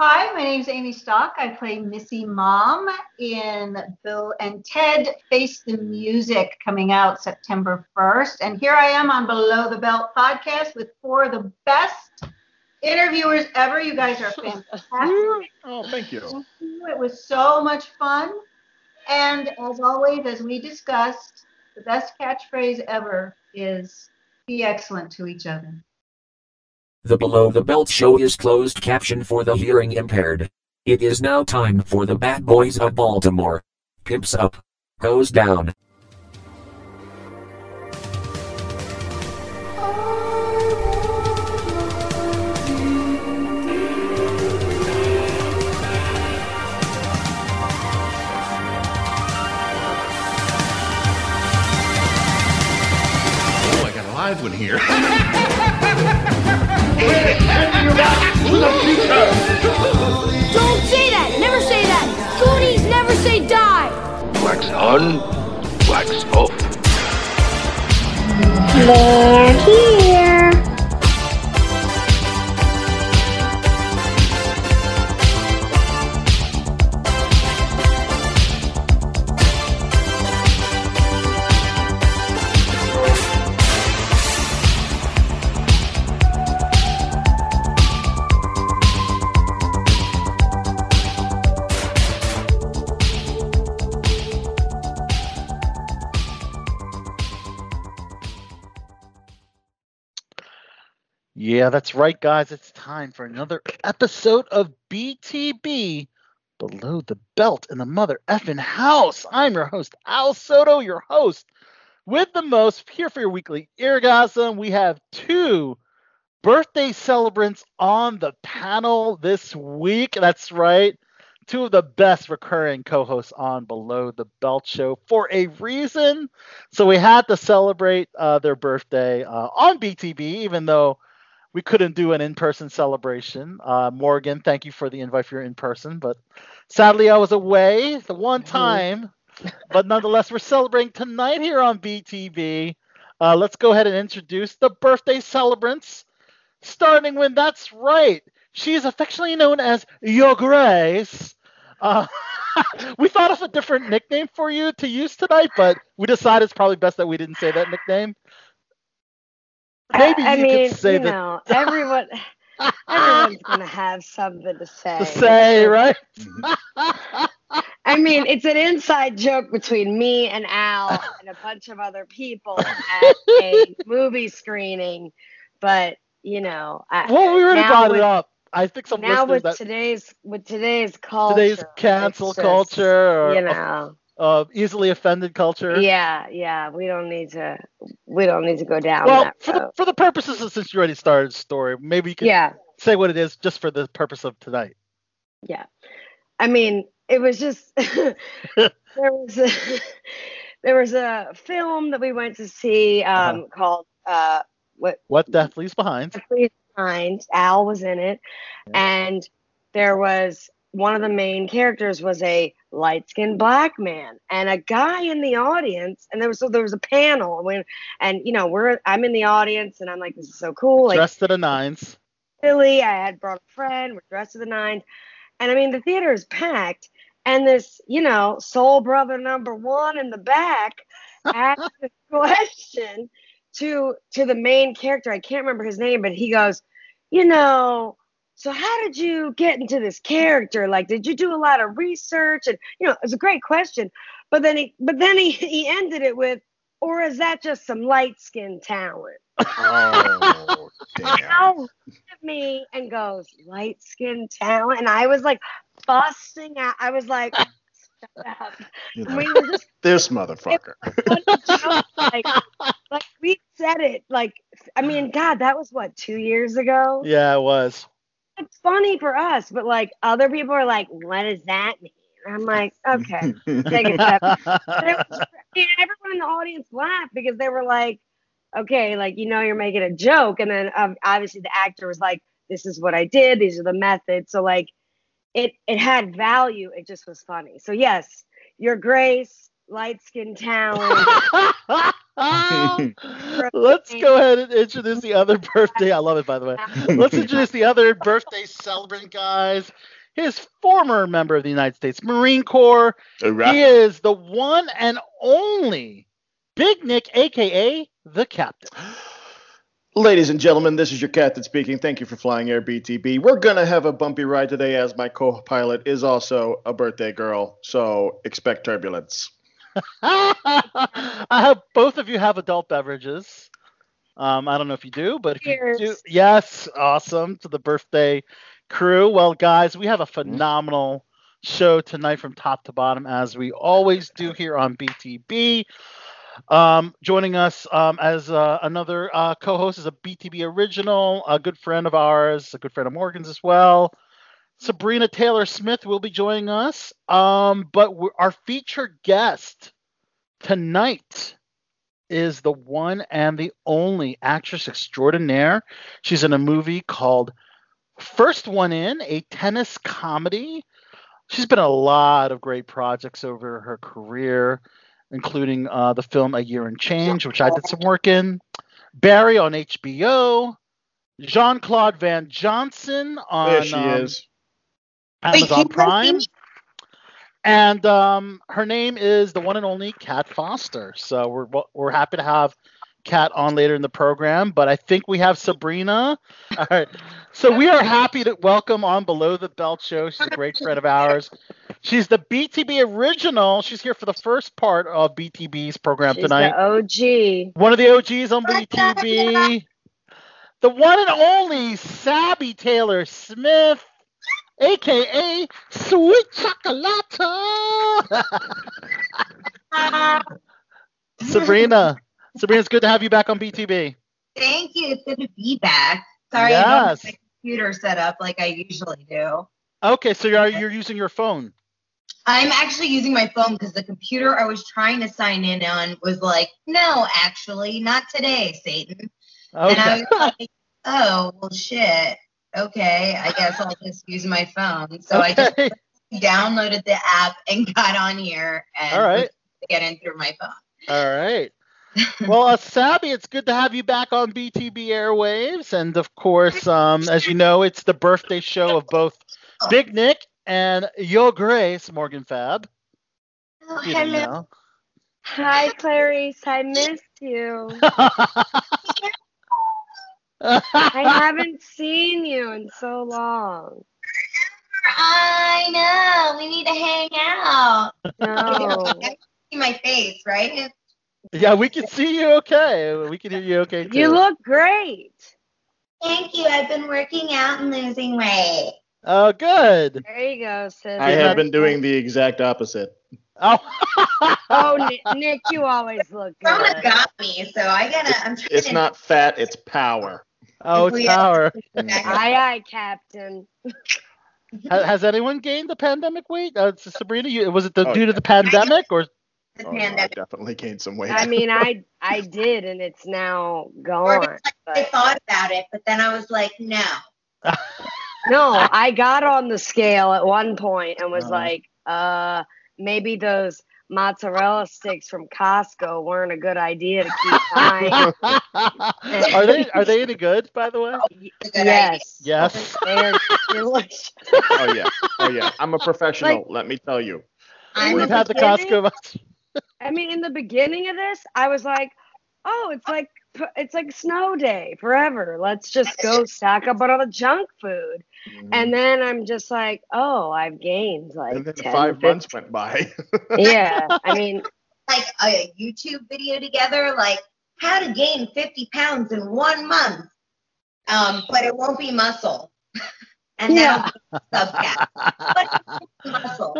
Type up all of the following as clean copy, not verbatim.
Hi, my name is Amy Stoch. I play Missy Mom in Bill and Ted Face the Music, coming out September 1st. And here I am on Below the Belt podcast with four of the best interviewers ever. You guys are fantastic. Oh, thank you. Thank you. It was so much fun. And as always, as we discussed, the best catchphrase ever is be excellent to each other. The Below the Belt show is closed captioned for the hearing impaired. It is now time for the bad boys of Baltimore. Pimps up. Goes down. Oh, I got a live one here. Don't say that! Never say that! Goonies never say die! Wax on, wax off. They're here! Yeah, that's right, guys. It's time for another episode of BTB, Below the Belt in the Mother Effin' House. I'm your host, Al Soto, your host with the most, here for your weekly eargasm. We have two birthday celebrants on the panel this week. That's right. Two of the best recurring co-hosts on Below the Belt show for a reason. So we had to celebrate their birthday on BTB, even though we couldn't do an in-person celebration. Morgan, thank you for the invite for your in-person, but sadly I was away the one time. But nonetheless, we're celebrating tonight here on BTB. Let's go ahead and introduce the birthday celebrants, starting with, that's right, she is affectionately known as Your Grace. We thought of a different nickname for you to use tonight, but we decided it's probably best that we didn't say that nickname. Maybe you could say that. everyone's gonna have something to say. Right? I mean, it's an inside joke between me and Al and a bunch of other people at a movie screening. But you know, we already brought it up. I think some now listeners with today's cancel culture, easily offended culture. Yeah, we don't need to go down that road. For the purposes of, since you already started the story, maybe you can say what it is just for the purpose of tonight. Yeah, I mean, it was just there was a film that we went to see called What Death Leaves Behind. Death Leaves Behind. Al was in it, and there was one of the main characters was a light-skinned black man, and a guy in the audience, and there was a panel, I'm in the audience, and I'm like, this is so cool. Dressed to the nines. Silly, I had brought a friend, we're dressed to the nines, and I mean, the theater is packed, and this, soul brother number one in the back asked this question to the main character, I can't remember his name, but he goes, so how did you get into this character? Like, did you do a lot of research? And, it was a great question. But then he ended it with, or is that just some light-skinned talent? Oh, damn. Al looked at me and goes, light-skinned talent? And I was, like, busting out. I was like, shut up. This motherfucker. Like, we said it. Like, I mean, God, that was, 2 years ago? Yeah, it was. It's funny for us, but other people are like, what does that mean? And I'm like, okay, take it up. Everyone in the audience laughed because they were like, okay, you're making a joke. And then obviously the actor was like, this is what I did. These are the methods. So it had value. It just was funny. So yes, Your Grace, light skin talent. Let's go ahead and introduce the other birthday. I love it, by the way. Let's introduce the other birthday celebrant, guys. His former member of the United States Marine Corps. Right. He is the one and only Big Nick, a.k.a. the Captain. Ladies and gentlemen, this is your captain speaking. Thank you for flying Air BTB. We're going to have a bumpy ride today as my co-pilot is also a birthday girl. So expect turbulence. I hope both of you have adult beverages. I don't know if you do, but if Cheers. You do, yes, awesome to the birthday crew. Well, guys, we have a phenomenal show tonight from top to bottom, as we always do here on BTB. Joining us as another co-host is a BTB original, a good friend of ours, a good friend of Morgan's as well. Sabrina Taylor-Smith will be joining us, but our featured guest tonight is the one and the only actress extraordinaire. She's in a movie called First One In, a tennis comedy. She's been in a lot of great projects over her career, including the film A Year and Change, which I did some work in, Barry on HBO, Jean-Claude Van Johnson on there she is. Amazon Prime. And her name is the one and only Kat Foster. So we're happy to have Kat on later in the program. But I think we have Sabrina. All right. So we are happy to welcome on Below the Belt show. She's a great friend of ours. She's the BTB original. She's here for the first part of BTB's program tonight. The OG. One of the OGs on BTB. The one and only Sabby Taylor-Smith. A.K.A. Sweet Chocolata. Sabrina, it's good to have you back on BTB. Thank you. It's good to be back. Sorry, yes. I don't have my computer set up like I usually do. Okay, so you're using your phone. I'm actually using my phone because the computer I was trying to sign in on was like, no, actually, not today, Satan. Okay. And I was like, oh, well, shit. Okay, I guess I'll just use my phone. So okay. I just downloaded the app and got on here and get in through my phone. All right. Well, Sabby, it's good to have you back on BTB Airwaves. And, of course, as you know, it's the birthday show of both Big Nick and Your Grace, Morgan Fab. Oh, hello. Know. Hi, Clarice. I missed you. I haven't seen you in so long. I know. We need to hang out. No. You can see my face, right? Yeah, we can see you okay. We can hear you okay, too. You look great. Thank you. I've been working out and losing weight. Oh, good. There you go, sis. I have been doing the exact opposite. Oh, Nick, you always look good. Corona got me, so I gotta. It's not fat, it's power. Oh, it's power. Aye, Captain. Has anyone gained the pandemic weight? Sabrina, was it due to the pandemic or? The pandemic. I definitely gained some weight. I mean, I did, and it's now gone. I thought about it, but then I was like, no. No, I got on the scale at one point and was like, maybe those mozzarella sticks from Costco weren't a good idea to keep buying. Are they any good, by the way? Yes. They're delicious. Oh yeah. I'm a professional. Like, let me tell you. We've had the Costco. I mean, in the beginning of this, I was like, oh, it's like snow day forever. Let's just go stack up on all the junk food. Mm-hmm. And then I'm just like, oh, I've gained like. And then 10, 5 months went by. Yeah, I mean, like a YouTube video together, like how to gain 50 pounds in 1 month, but it won't be muscle. And now muscle.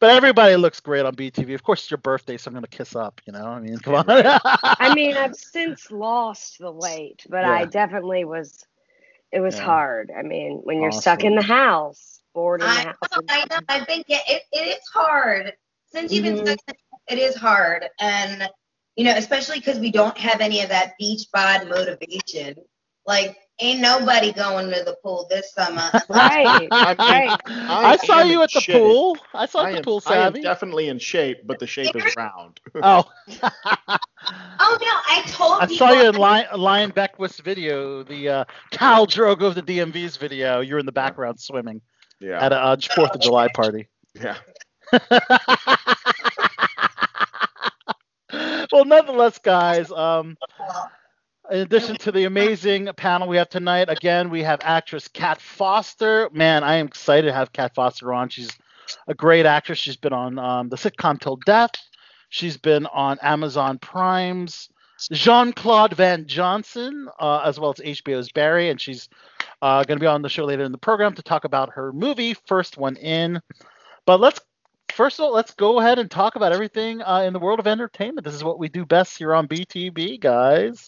But everybody looks great on BTV. Of course, it's your birthday, so I'm going to kiss up, you know? I mean, come on. I mean, I've since lost the weight, but I definitely was – it was hard. I mean, when you're stuck in the house, bored in the house. I know. I've been it is hard. Since you've been stuck in the house, it is hard. And, you know, especially because we don't have any of that beach bod motivation. Like, Ain't nobody going to the pool this summer. Right. I saw you at the pool. I saw the pool, Savvy. I am definitely in shape, but the shape is round. Oh. Oh, no, I told you. I saw you in Lion Beckwith's video, the Khal Drogo of the DMV's video. You're in the background swimming at a 4th of July party. Yeah. Well, nonetheless, guys, in addition to the amazing panel we have tonight, again, we have actress Kat Foster. Man, I am excited to have Kat Foster on. She's a great actress. She's been on the sitcom Till Death. She's been on Amazon Prime's Jean-Claude Van Johnson, as well as HBO's Barry. And she's going to be on the show later in the program to talk about her movie, First One In. But let's go ahead and talk about everything in the world of entertainment. This is what we do best here on BTB, guys.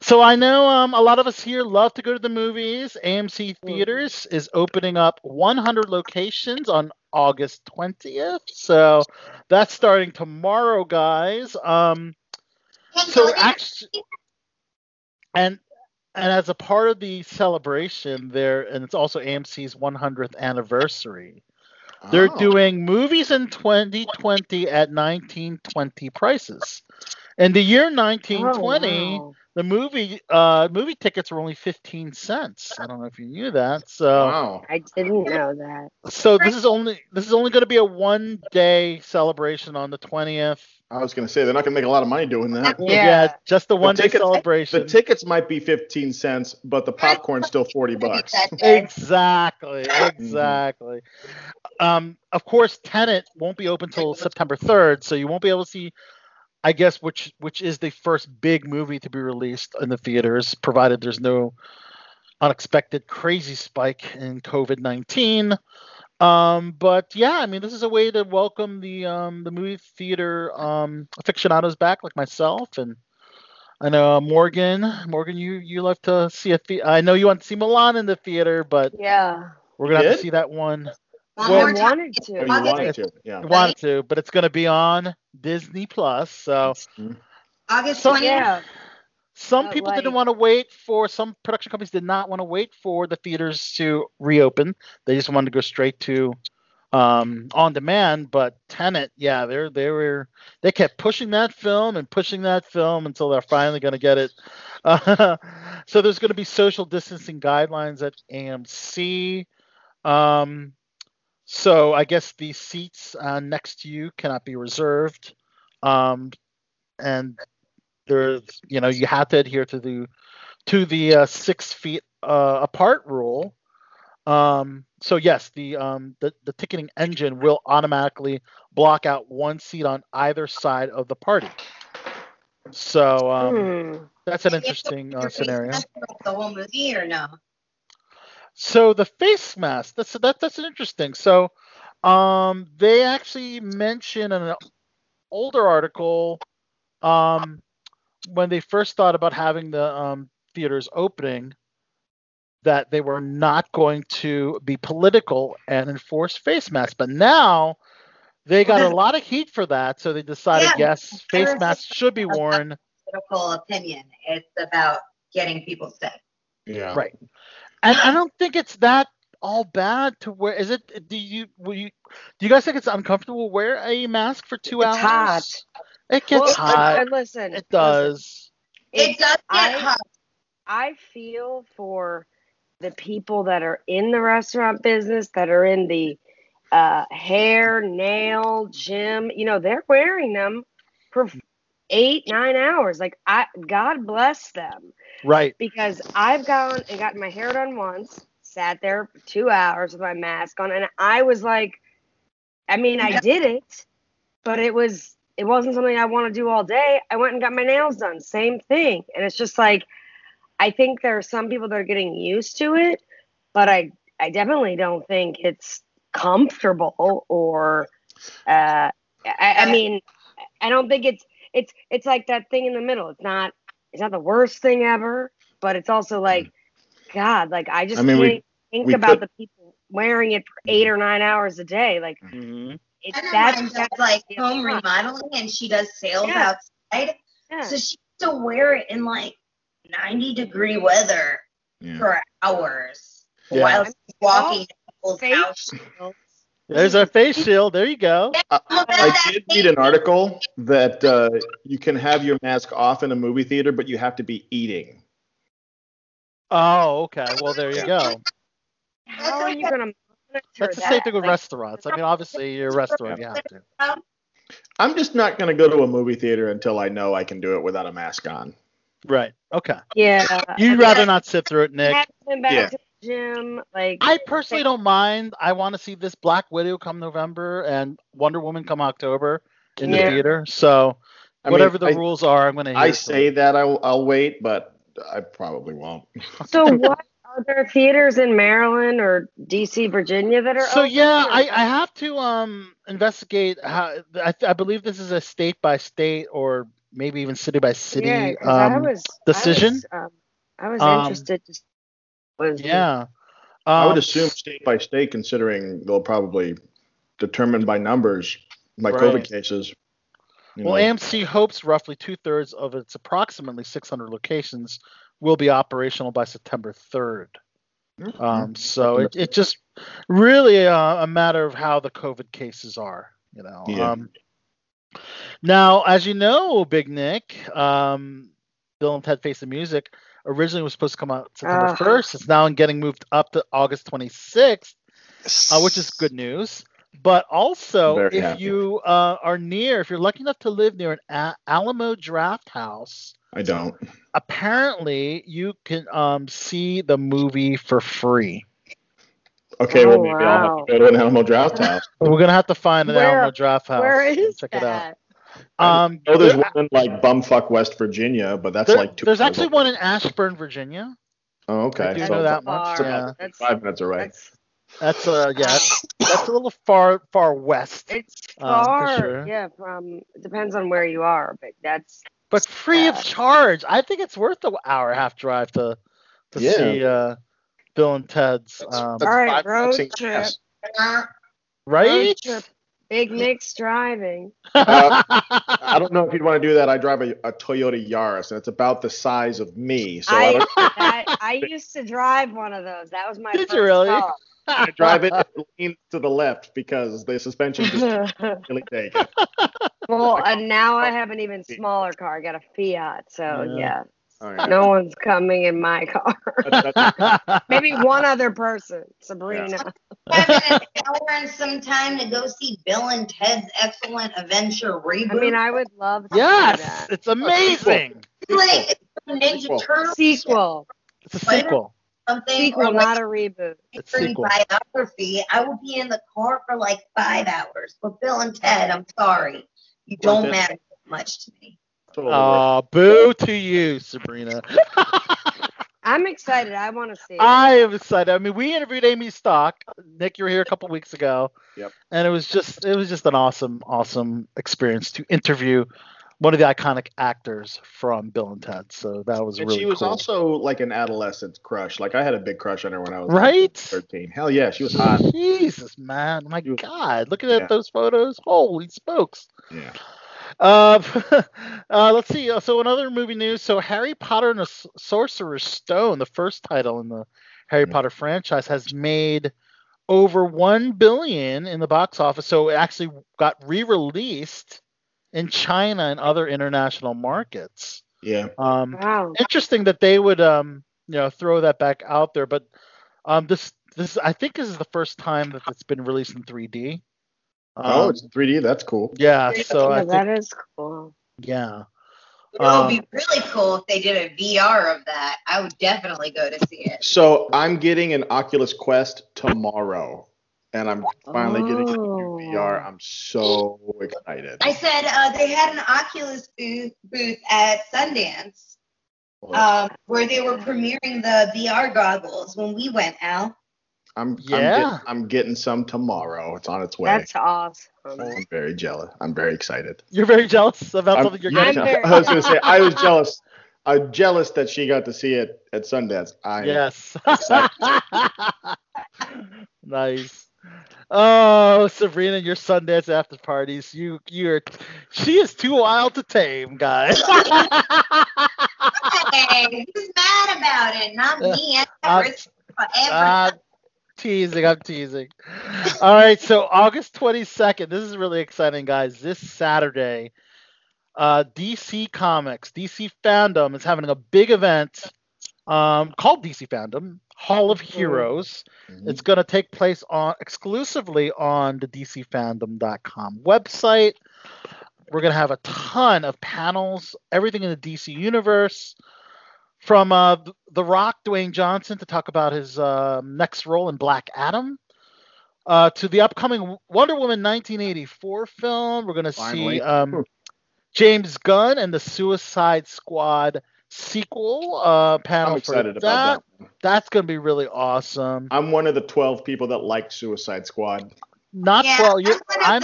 So I know a lot of us here love to go to the movies. AMC Theaters is opening up 100 locations on August 20th. So that's starting tomorrow, guys. So actually, and as a part of the celebration there, and it's also AMC's 100th anniversary. They're doing movies in 2020 at 1920 prices. In the year 1920, the movie tickets were only 15 cents. I don't know if you knew that. So I didn't know that. So this is only going to be a one-day celebration on the 20th. I was going to say they're not going to make a lot of money doing that. Yeah, just the one-day celebration. The tickets might be 15 cents, but the popcorn's still $40. Exactly. Of course, Tenet won't be open till September 3rd, so you won't be able to see, I guess, which is the first big movie to be released in the theaters, provided there's no unexpected crazy spike in COVID-19. But yeah, I mean, this is a way to welcome the movie theater aficionados back, like myself, and I know Morgan, you love to see I know you want to see Milan in the theater, but yeah, we're gonna have to see that one. Well, I wanted to, but it's gonna be on Disney Plus. So August 20th. Yeah. Some people didn't want to wait for, some production companies did not want to wait for the theaters to reopen. They just wanted to go straight to on demand. But Tenet, yeah, they kept pushing that film and pushing that film until they're finally going to get it. So there's going to be social distancing guidelines at AMC. So I guess the seats next to you cannot be reserved. And there's, you know, you have to adhere to the 6 feet apart rule. So yes, the ticketing engine will automatically block out one seat on either side of the party. So that's an interesting scenario. The whole movie or no? So the face mask. That's interesting. So they actually mention in an older article. When they first thought about having the theaters opening, that they were not going to be political and enforce face masks. But now they got a lot of heat for that, so they decided, yes, face masks should be worn. Political opinion. It's about getting people sick. Yeah. Right. And I don't think it's that all bad to wear. Is it? Do you guys think it's uncomfortable to wear a mask for 2 hours? It's hot. It gets hot. Listen, it does. It does get hot. I feel for the people that are in the restaurant business, that are in the hair, nail, gym. You know, they're wearing them for 8-9 hours. Like, God bless them. Right. Because I've gone and gotten my hair done once, sat there for 2 hours with my mask on, and I was like, I mean, I did it, but it wasn't something I want to do all day. I went and got my nails done. Same thing. And it's just like, I think there are some people that are getting used to it, but I definitely don't think it's comfortable or, I mean, I don't think it's like that thing in the middle. It's not the worst thing ever, but it's also like, God, like I just think about the people wearing it for 8 or 9 hours a day. Like, that's like home remodeling, and she does sales outside, so she used to wear it in like 90-degree weather yeah. for hours yeah. while she's walking people's house. There's our face shield. There you go. I did read an article that you can have your mask off in a movie theater, but you have to be eating. Oh, okay. Well, there you go. How are you going to monitor that? That's the same thing with restaurants. I mean, obviously, you're a restaurant. You have to. I'm just not going to go to a movie theater until I know I can do it without a mask on. Right. Okay. Yeah. You'd rather not sit through it, Nick. Yeah. Gym, like, I personally don't mind. I want to see this Black Widow come November and Wonder Woman come October in the theater. So whatever the rules are, I'm going to hear. I say that I'll wait, but I probably won't. So what are there theaters in Maryland or DC, Virginia that are open? Yeah, I have to investigate how I believe this is a state by state or maybe even city by city decision. I was interested to see. Yeah. I would assume state by state, considering they'll probably determine by numbers, COVID cases. AMC hopes roughly 2/3 of its approximately 600 locations will be operational by September 3rd. Mm-hmm. So it's just really a matter of how the COVID cases are, you know. Yeah. Now, as you know, Big Nick, Bill and Ted Face the Music originally was supposed to come out September 1st. It's now getting moved up to August 26th, which is good news. But also, if you're lucky enough to live near an Alamo Draft House, I don't. Apparently, you can see the movie for free. Okay, I'll have to go to an Alamo Draft House. We're going to have to find Alamo Draft House. Where is Check that? It out. I know there's one in bumfuck West Virginia, but that's there's actually one in Ashburn, Virginia. Oh, okay. I know that much. Yeah. That's 5 minutes away. That's a little far west. It's far. Sure. Yeah, depends on where you are, but that's. But free of charge, I think it's worth the hour and a half drive to see Bill and Ted's. That's all right, road trip. Yes. Right. Road trip. Big Nick's driving. I don't know if you'd want to do that. I drive a Toyota Yaris, and it's about the size of me. So I used to drive one of those. That was my first car. I drive it and lean to the left because the suspension just really take it. Well, and now I have an even smaller car. I got a Fiat, so yeah. Oh, yeah. No one's coming in my car. Maybe one other person, Sabrina. Having an hour and some time to go see Bill and Ted's Excellent Adventure reboot. I mean, I would love to see that. Yes, it's amazing. It's a Ninja Turtle sequel. It's a sequel. Not a reboot. It's a sequel. Biography. I will be in the car for 5 hours. But Bill and Ted, I'm sorry, you don't matter much to me. Oh, boo to you, Sabrina. I'm excited. I want to see it. I am excited. I mean, we interviewed Amy Stoch. Nick, you were here a couple weeks ago. Yep. And it was just an awesome experience to interview one of the iconic actors from Bill and Ted. So that was really cool. And she was also an adolescent crush. I had a big crush on her when I was 13. Hell yeah, she was hot. Jesus, man. My God. Looking at those photos. Holy smokes. Yeah. Let's see. So another movie news. So Harry Potter and the Sorcerer's Stone, the first title in the Harry Potter franchise, has made over $1 billion in the box office. So it actually got re-released in China and other international markets. Yeah. Wow. Interesting that they would throw that back out there. But this is the first time that it's been released in 3D. It's 3D. That's cool. Yeah. So that is cool. Yeah. It would be really cool if they did a VR of that. I would definitely go to see it. So I'm getting an Oculus Quest tomorrow, and I'm finally getting a new VR. I'm so excited. I said they had an Oculus booth at Sundance where they were premiering the VR goggles when we went, Al. I'm getting some tomorrow. It's on its way. That's awesome. I'm very jealous. I'm very excited. You're very jealous about something you're getting. I was going to say, I was jealous. I'm jealous that she got to see it at Sundance. Yes. Nice. Oh, Sabrina, your Sundance after parties. She is too wild to tame, guys. Hey, who's mad about it, not me. I'm teasing. All right, so August 22nd. This is really exciting, guys. This Saturday, DC Comics, DC Fandom is having a big event called DC Fandom, Hall of Heroes. Mm-hmm. It's going to take place exclusively on the DCFandom.com website. We're going to have a ton of panels, everything in the DC universe, from The Rock, Dwayne Johnson, to talk about his next role in Black Adam, to the upcoming Wonder Woman 1984 film. We're going to see James Gunn and the Suicide Squad sequel panel. I'm excited for that. That's going to be really awesome. I'm one of the 12 people that liked Suicide Squad. I'm 13.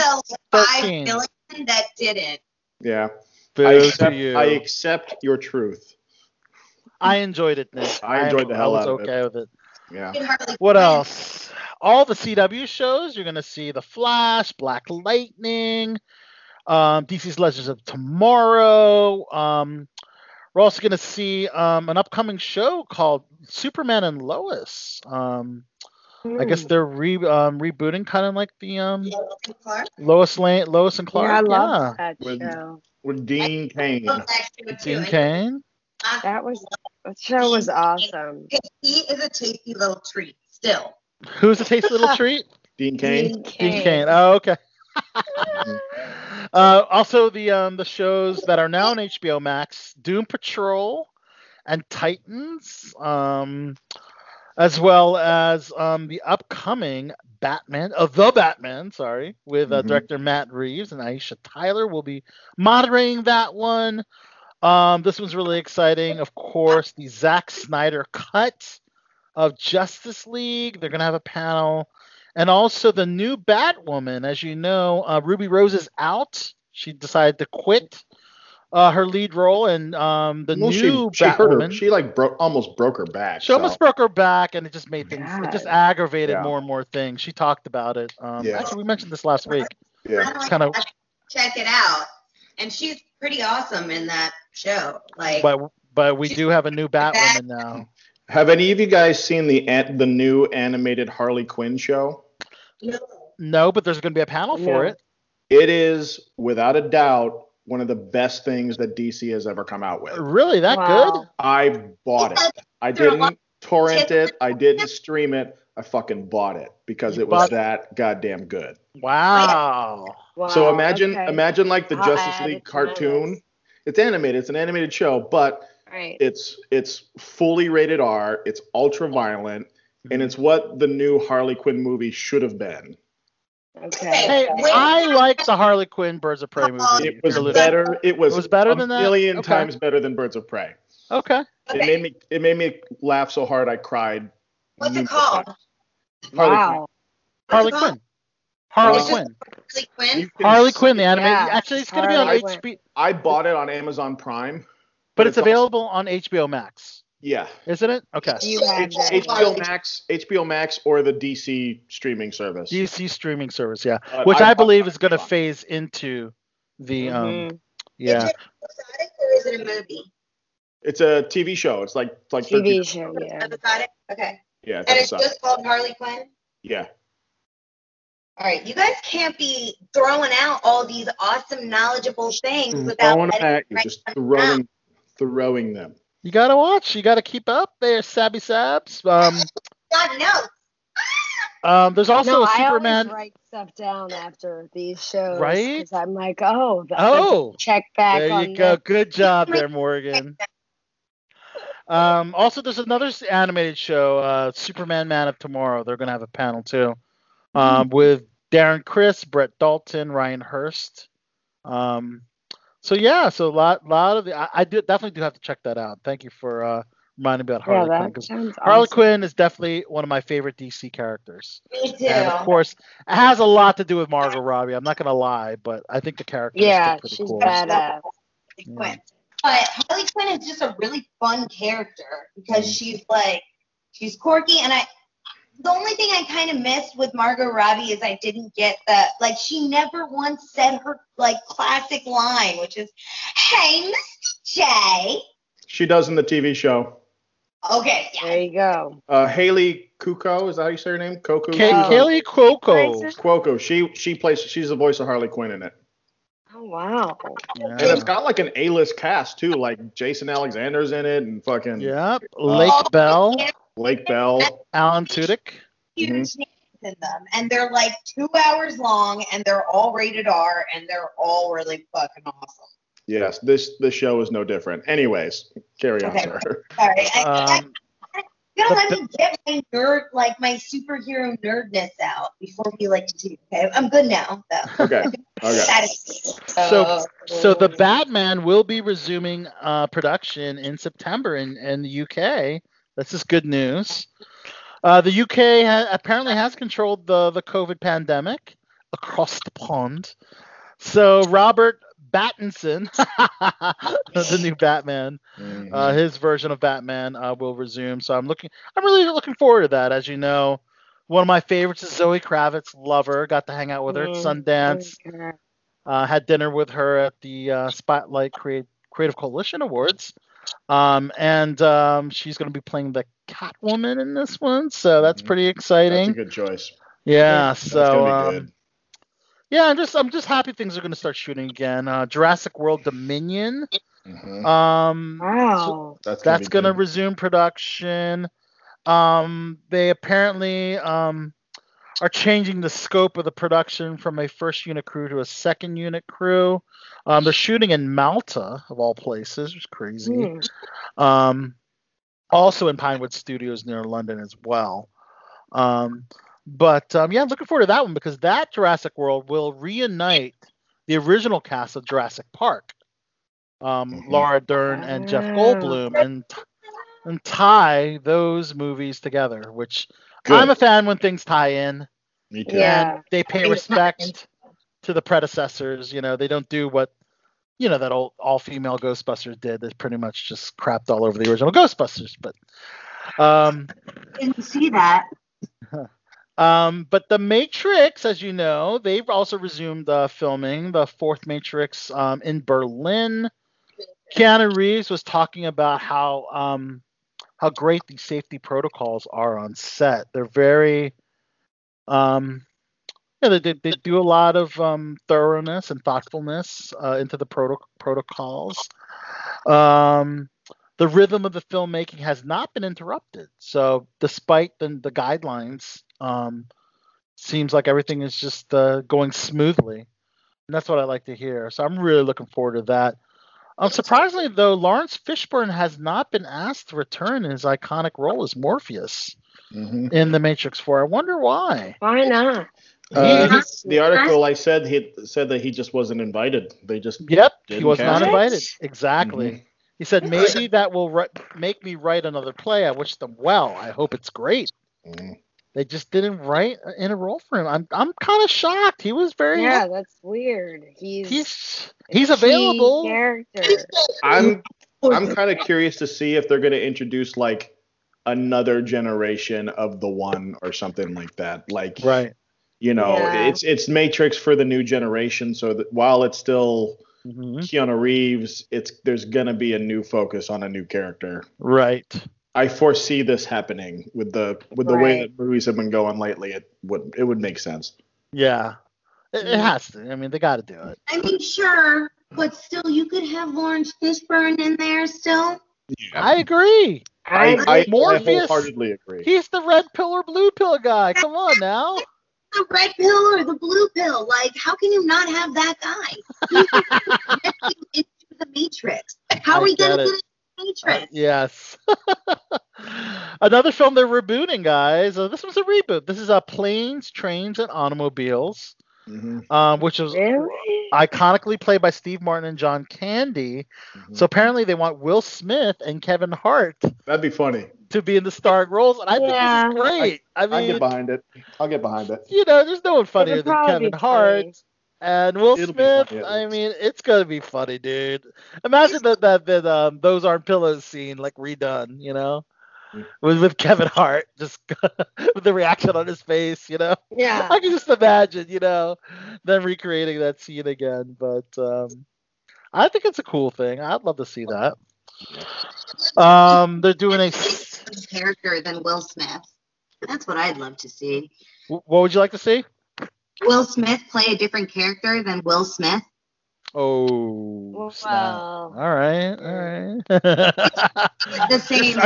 5 billion that didn't. Yeah. I accept your truth. I enjoyed it, Nick. I enjoyed the hell out of it. I was okay with it. Yeah. What else? All the CW shows. You're going to see The Flash, Black Lightning, DC's Legends of Tomorrow. We're also going to see an upcoming show called Superman and Lois. I guess they're rebooting kind of like the Lois and Clark. Yeah, I love that show. With Dean Cain. Dean Cain. That show was awesome. He is a tasty little treat still. Who's a tasty little treat? Dean Cain. Dean Cain. Oh, okay. Also, the shows that are now on HBO Max, Doom Patrol and Titans, as well as the upcoming The Batman, with director Matt Reeves, and Aisha Tyler will be moderating that one. This one's really exciting. Of course, the Zack Snyder cut of Justice League. They're going to have a panel. And also the new Batwoman. As you know, Ruby Rose is out. She decided to quit her lead role, and the new Batwoman. She almost broke her back, and it just made things. It just aggravated more and more things. She talked about it. Actually, we mentioned this last week. Yeah. Check it out, and she's pretty awesome in that show. But we do have a new Batwoman now. Have any of you guys seen the new animated Harley Quinn show? No, but there's going to be a panel for it. It is, without a doubt, one of the best things that DC has ever come out with. Really? That good? I bought it. I didn't torrent it. I didn't stream it. I fucking bought it because it was that goddamn good. Wow. So imagine like the Justice League cartoon. It's animated. It's an animated show, but... Right. It's fully rated R, it's ultra-violent, and it's what the new Harley Quinn movie should have been. Okay. Hey, I like the Harley Quinn Birds of Prey movie. It was better. It was better than that? A million times better than Birds of Prey. Okay. It made me laugh so hard I cried. What's it called? Harley Quinn, the animated. Yeah. Actually, it's going to be on HBO. I bought it on Amazon Prime. But it's available on HBO Max. Yeah. Isn't it? Okay. HBO Max or the DC streaming service. Yeah. Which I believe is going to phase into the Is it episodic or is it a movie? It's a TV show. It's like TV show, yeah. Episodic? Okay. Yeah. It's just called Harley Quinn? Yeah. All right, you guys can't be throwing out all these awesome, knowledgeable things without throwing them. You gotta watch. You gotta keep up there, Sabby Sabs. God knows. There's also a Superman. I always write stuff down after these shows, right? Because I'm like, check back. There you go. Good job there, Morgan. Also, there's another animated show, Superman: Man of Tomorrow. They're gonna have a panel too. With Darren Criss, Brett Dalton, Ryan Hurst. So a lot of the I definitely do have to check that out. Thank you for reminding me about Harley Quinn, because Harley Quinn is definitely one of my favorite DC characters. Me too. And of course, it has a lot to do with Margot Robbie. I'm not gonna lie, but I think the character is pretty cool. Badass. Yeah. But Harley Quinn is just a really fun character because she's quirky, and the only thing I kind of missed with Margot Robbie is I didn't get that. Like, she never once said her, classic line, which is, "Hey, Mr. J." She does in the TV show. Okay. Yeah. There you go. Haley Cuoco, is that how you say her name? Haley Cuoco. Cuoco. She's the voice of Harley Quinn in it. Oh wow. Yeah. And it's got like an A-list cast too, like Jason Alexander's in it and fucking Lake Bell. Alan Tudyk. Huge names in them. And they're like 2 hours long and they're all rated R and they're all really fucking awesome. Yes, this show is no different. Anyways, carry on, sir. Sorry. Let me get my nerd, like my superhero nerdness out before we continue. Okay, I'm good now. So. Okay. So the Batman will be resuming production in September in the UK. This is good news. The UK apparently has controlled the COVID pandemic across the pond. So Robert Pattinson, the new Batman, his version of Batman will resume. So I'm really looking forward to that. As you know, one of my favorites is Zoe Kravitz. Love her. Got to hang out with her at Sundance. Had dinner with her at the Spotlight Creative Coalition Awards. And she's going to be playing the Catwoman in this one. So that's pretty exciting. That's a good choice. Yeah. So. Good. Yeah, I'm just happy things are going to start shooting again. Jurassic World Dominion. Mm-hmm. Wow. So that's going to resume production. They apparently are changing the scope of the production from a first unit crew to a second unit crew. They're shooting in Malta, of all places, which is crazy. Also in Pinewood Studios near London as well. But I'm looking forward to that one because that Jurassic World will reunite the original cast of Jurassic Park, Laura Dern and Jeff Goldblum, and tie those movies together. Which I'm a fan when things tie in. Me too. Yeah. And they pay respect to the predecessors. You know, they don't do what that old all-female Ghostbusters did. They pretty much just crapped all over the original Ghostbusters. But didn't see that. But The Matrix, as you know, they've also resumed filming the fourth Matrix in Berlin. Keanu Reeves was talking about how great the safety protocols are on set. They're very, they do a lot of thoroughness and thoughtfulness into the protocols. The rhythm of the filmmaking has not been interrupted. So despite the guidelines, seems like everything is just going smoothly. And that's what I like to hear. So I'm really looking forward to that. Surprisingly, though, Lawrence Fishburne has not been asked to return in his iconic role as Morpheus in The Matrix 4. I wonder why. Why not? The article I said said that he just wasn't invited. They just he was not invited. Exactly. Mm-hmm. He said, maybe that will make me write another play. I wish them well. I hope it's great. Mm. They just didn't write in a role for him. I'm kind of shocked. He was very... Yeah, that's weird. He's available. Character. I'm kind of curious to see if they're going to introduce, like, another generation of the One or something like that. Like, it's Matrix for the new generation. So that while it's still... Keanu Reeves, there's gonna be a new focus on a new character. Right. I foresee this happening with the way that movies have been going lately. It would make sense. Yeah, it has to. I mean, they got to do it. I mean, sure, but still, you could have Lawrence Fishburne in there still. Yeah. I agree. I Morpheus, wholeheartedly agree. He's the red pill or blue pill guy. Come on now. The red pill or the blue pill? Like, how can you not have that guy? He's into the Matrix. How are we going to get into the Matrix? Yes. Another film they're rebooting, guys. This was a reboot. This is Planes, Trains, and Automobiles, which was iconically played by Steve Martin and John Candy. Mm-hmm. So apparently they want Will Smith and Kevin Hart. That'd be funny. To be in the starring roles, and I think this is great. I mean, I'll get behind it. You know, there's no one funnier than Kevin Hart and Will Smith. I mean, it's gonna be funny, dude. Imagine that those aren't pillows scene like redone, you know, with Kevin Hart just with the reaction on his face, you know. Yeah, I can just imagine, you know, them recreating that scene again. But I think it's a cool thing. I'd love to see that. They're doing a his character than Will Smith. That's what I'd love to see. What would you like to see? Will Smith play a different character than Will Smith. Oh, snap. All right. Are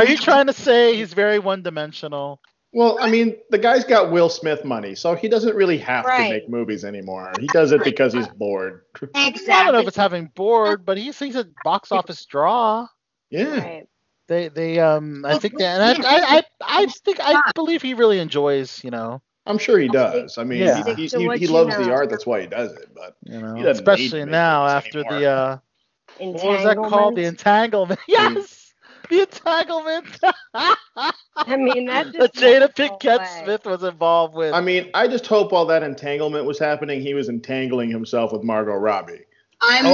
you trying to say he's very one-dimensional? Well, I mean, the guy's got Will Smith money, so he doesn't really have to make movies anymore. He does it because he's bored. Exactly. I don't know if it's having bored, but he sees a box office draw. Yeah. Right. I believe he really enjoys, you know. I'm sure he does. I mean, he loves the art. That's why he does it. But you know, especially now after anymore. What was that called? The entanglement. Yes, the entanglement. I mean, that just Jada Pinkett Smith was involved with. I mean, I just hope while that entanglement was happening, he was entangling himself with Margot Robbie. Snap!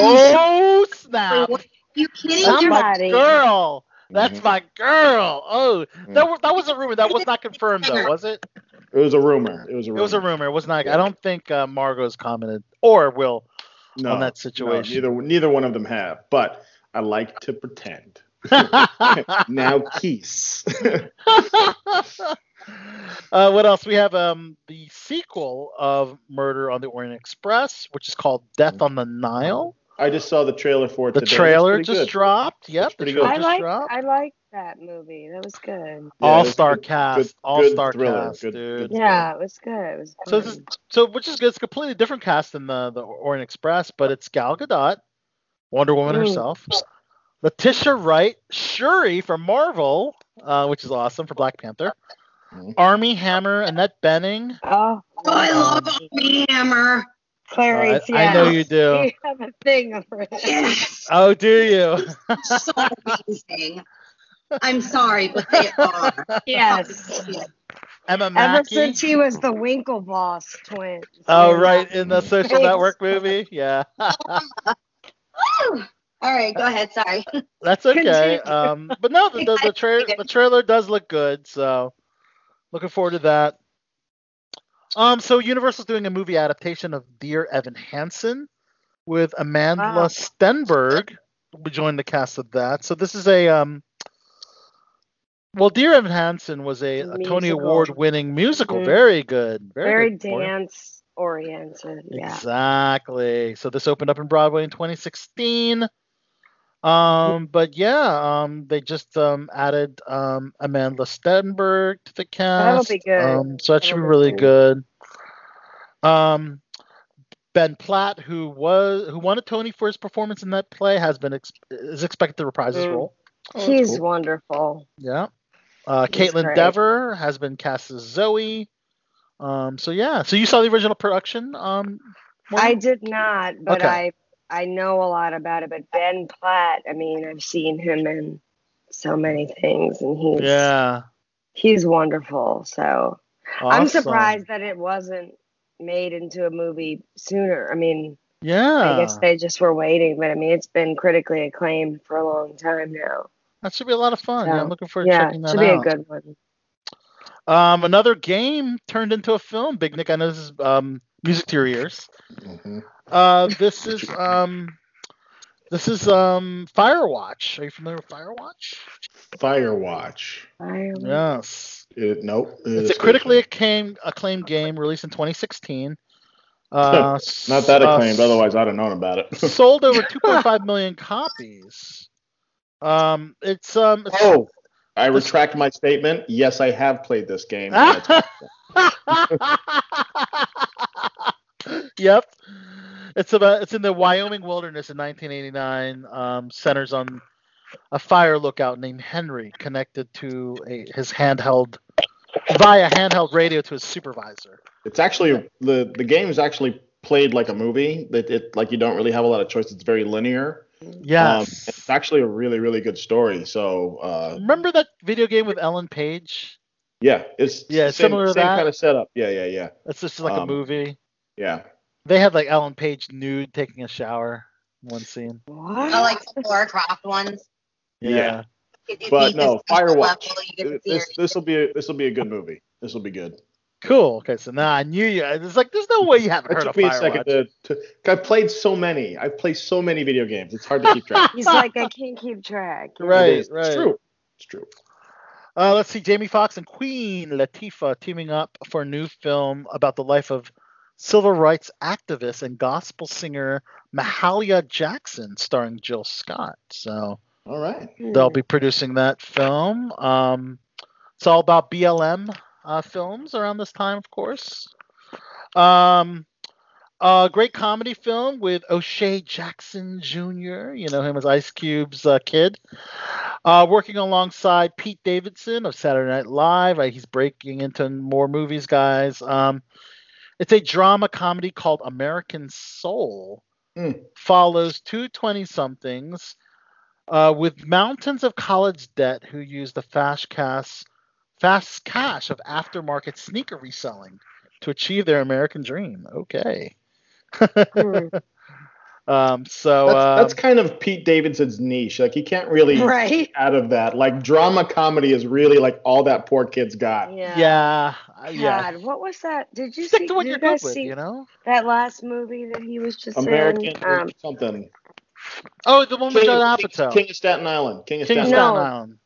Are you kidding? Somebody. Girl. That's my girl. Oh, that was a rumor. That was not confirmed, though, was it? It was a rumor. It was not. I don't think Margot's commented or Will on that situation. No, neither one of them have. But I like to pretend. Now kiss. What else? We have the sequel of Murder on the Orient Express, which is called Death on the Nile. I just saw the trailer for it today. The trailer just dropped. Yep, the trailer just dropped. I like that movie. That was good. Yeah, all-star cast. All-star cast, dude. Yeah, it was good. It was good. So which is good. It's a completely different cast than the Orient Express, but it's Gal Gadot, Wonder Woman herself, Letitia Wright, Shuri from Marvel, which is awesome, for Black Panther, Armie Hammer, Annette Bening. Oh, I love Armie Hammer. Clarice, I know you do. You have a thing for it. Yes. Oh, do you? So amazing. I'm sorry, but they are. Yes. Emma Mackey. Ever since she was the Winklevoss twin. Oh, right, in the Social Network movie? Yeah. All right, go ahead. Sorry. That's okay. But no, the trailer does look good, so looking forward to that. So Universal's doing a movie adaptation of Dear Evan Hansen with Amanda Stenberg. We joined the cast of that. So this is a Dear Evan Hansen was a Tony Award-winning musical. Mm-hmm. Very good. Very good, dance-oriented. Yeah. Exactly. So this opened up in Broadway in 2016. They just added Amanda Stenberg to the cast. That'll be good. So that should be really good. Ben Platt, who won a Tony for his performance in that play, is expected to reprise his role. He's wonderful. Yeah. Kaitlyn Dever has been cast as Zoe. So you saw the original production? I did not, but I know a lot about it, but Ben Platt, I mean, I've seen him in so many things, and he's wonderful. So awesome. I'm surprised that it wasn't made into a movie sooner. I mean, I guess they just were waiting, but I mean, it's been critically acclaimed for a long time now. That should be a lot of fun. So, I'm looking forward to checking that out. Yeah, it should be a good one. Another game turned into a film. Big Nick, I know this is music to your ears. Mm-hmm. This is Firewatch. Are you familiar with Firewatch? Yes. It's a critically acclaimed game released in 2016. Not that acclaimed, otherwise I'd have known about it. Sold over 2.5 million copies. I retract my statement. Yes, I have played this game. Yep. It's in the Wyoming wilderness in 1989. Centers on a fire lookout named Henry, connected to via handheld radio to his supervisor. It's actually the game is actually played like a movie. That you don't really have a lot of choice. It's very linear. Yeah. It's actually a really, really good story. So remember that video game with Ellen Page? Yeah, it's similar to that. Same kind of setup. Yeah. It's just like a movie. Yeah. They had like Ellen Page nude taking a shower in one scene. What? Oh, like the Lara Croft ones. Yeah. But no, Firewatch. This will be a good movie. This will be good. Cool. Okay, so now I knew you. It's like there's no way you haven't heard of Firewatch. I've played so many. I've played so many video games. It's hard to keep track. He's like, I can't keep track. Right. It's true. Let's see, Jamie Foxx and Queen Latifah teaming up for a new film about the life of civil rights activist and gospel singer Mahalia Jackson, starring Jill Scott. So, all right, they'll be producing that film. It's all about BLM films around this time, of course. A great comedy film with O'Shea Jackson Jr., you know him as Ice Cube's kid, working alongside Pete Davidson of Saturday Night Live. He's breaking into more movies, guys. It's a drama comedy called American Soul. Follows two 20-somethings with mountains of college debt who use the fast cash of aftermarket sneaker reselling to achieve their American dream. Okay. That's kind of Pete Davidson's niche. Like, he can't really get out of that. Like, drama comedy is really like all that poor kid's got. Yeah. God, what was that? Did you see? Did you guys see that last movie that he was just American in? Or something. Oh, the one with Judd Apatow. King of Staten Island. King of Staten Island.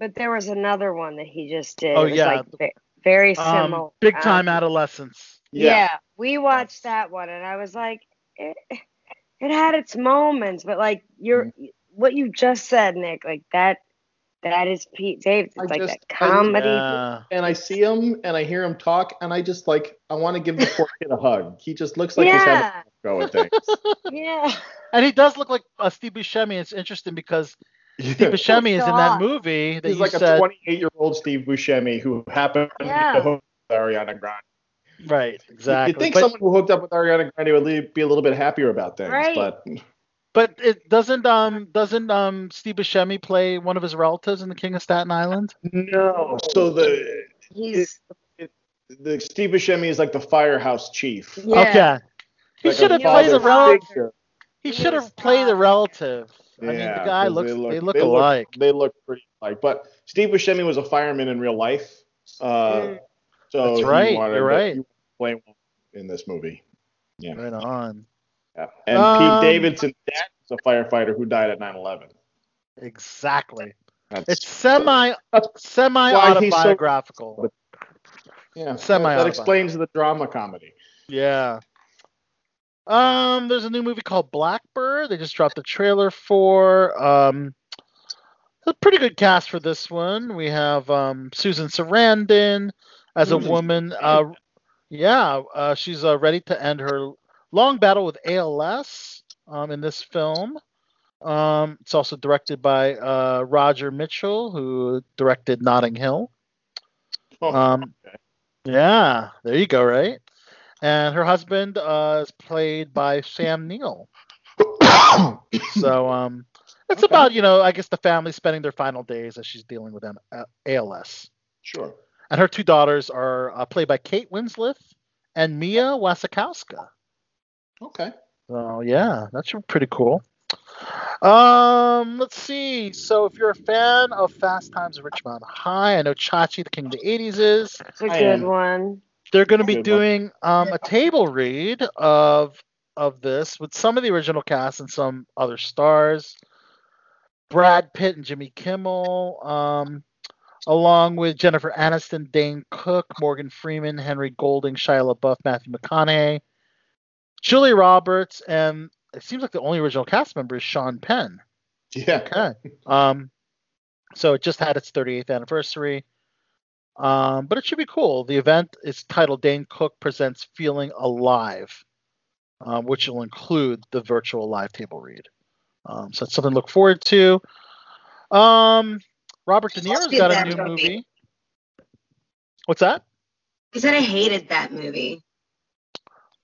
But there was another one that he just did. Oh, it was like very similar. Big Time Adolescence. Yeah, we watched that one, and I was like, it had its moments, but like what you just said, Nick, like that is Pete Davidson. It's like that comedy. And I see him and I hear him talk, and I just like, I want to give the poor kid a hug. He just looks like he's having a go at things. And he does look like Steve Buscemi. It's interesting because Steve Buscemi is in that movie. He's like a 28-year-old Steve Buscemi who happened to hook with Ariana Grande. Right, exactly. You'd think someone who hooked up with Ariana Grande would be a little bit happier about things, but it doesn't Steve Buscemi play one of his relatives in The King of Staten Island? No. So the Steve Buscemi is like the firehouse chief. Yeah. Okay. He should have played a relative. He should have played a relative. Yeah, I mean, the guy they look alike. They look pretty alike. But Steve Buscemi was a fireman in real life. So that's right. You're right. Play in this movie. Yeah. Right on. Yeah. And Pete Davidson's dad was a firefighter who died at 9/11. Exactly. It's semi autobiographical. Yeah. That explains the drama comedy. Yeah. There's a new movie called Blackbird. They just dropped the trailer for. A pretty good cast for this one. We have Susan Sarandon as a woman. She's ready to end her long battle with ALS in this film. It's also directed by Roger Mitchell, who directed Notting Hill. Yeah, there you go, right? And her husband is played by Sam Neill. So, it's about, I guess the family spending their final days as she's dealing with ALS. Sure. And her two daughters are played by Kate Winslet and Mia Wasikowska. Okay. So, yeah, that's pretty cool. Let's see. So, if you're a fan of Fast Times at Richmond High, I know Chachi, the King of the 80s, is. It's a good one. They're going to be doing a table read of this with some of the original cast and some other stars. Brad Pitt and Jimmy Kimmel, along with Jennifer Aniston, Dane Cook, Morgan Freeman, Henry Golding, Shia LaBeouf, Matthew McConaughey, Julie Roberts, and it seems like the only original cast member is Sean Penn. Yeah. Okay. So it just had its 38th anniversary, but it should be cool. The event is titled Dane Cook Presents Feeling Alive, which will include the virtual live table read. So that's something to look forward to. Robert De Niro's got a new movie. What's that? He said I hated that movie.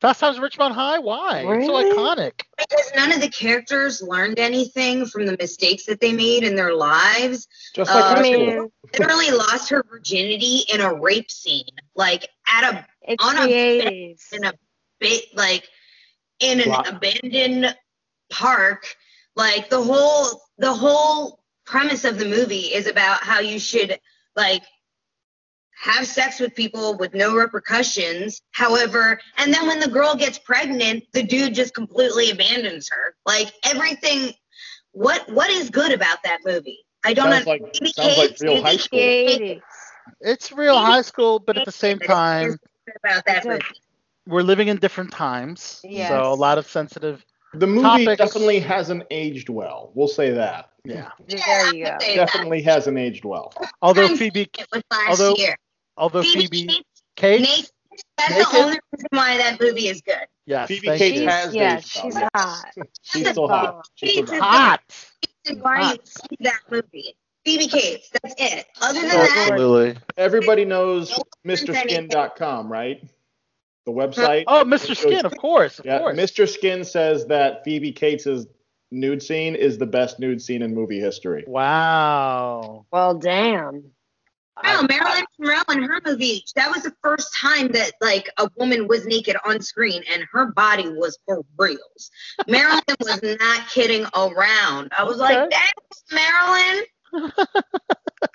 Fast Times at Richmond High? Why? Really? It's so iconic. Because none of the characters learned anything from the mistakes that they made in their lives. Just like literally lost her virginity in a rape scene. Like, in an abandoned park. Like, the whole premise of the movie is about how you should, like, have sex with people with no repercussions. However, and then when the girl gets pregnant, the dude just completely abandons her. Like, everything, what is good about that movie? I don't know. Sounds like real high school. It's real high school, but at the same time, about that movie. We're living in different times, so a lot of sensitive. The movie definitely hasn't aged well. We'll say that. Yeah. There you go. Definitely hasn't aged well. Although Phoebe Cates. That's the only reason why that movie is good. Yes, Phoebe Cates has aged well. She's still hot. See that movie. Phoebe Cates. That's it. Other than that, everybody knows MrSkin.com, right? The website. Oh, Mr. Skin, of course. Of course. Mr. Skin says that Phoebe Cates' nude scene is the best nude scene in movie history. Wow. Well, damn. Wow, Marilyn Monroe in her movie, that was the first time that, like, a woman was naked on screen, and her body was for reals. Marilyn was not kidding around. I was like, thanks, Marilyn.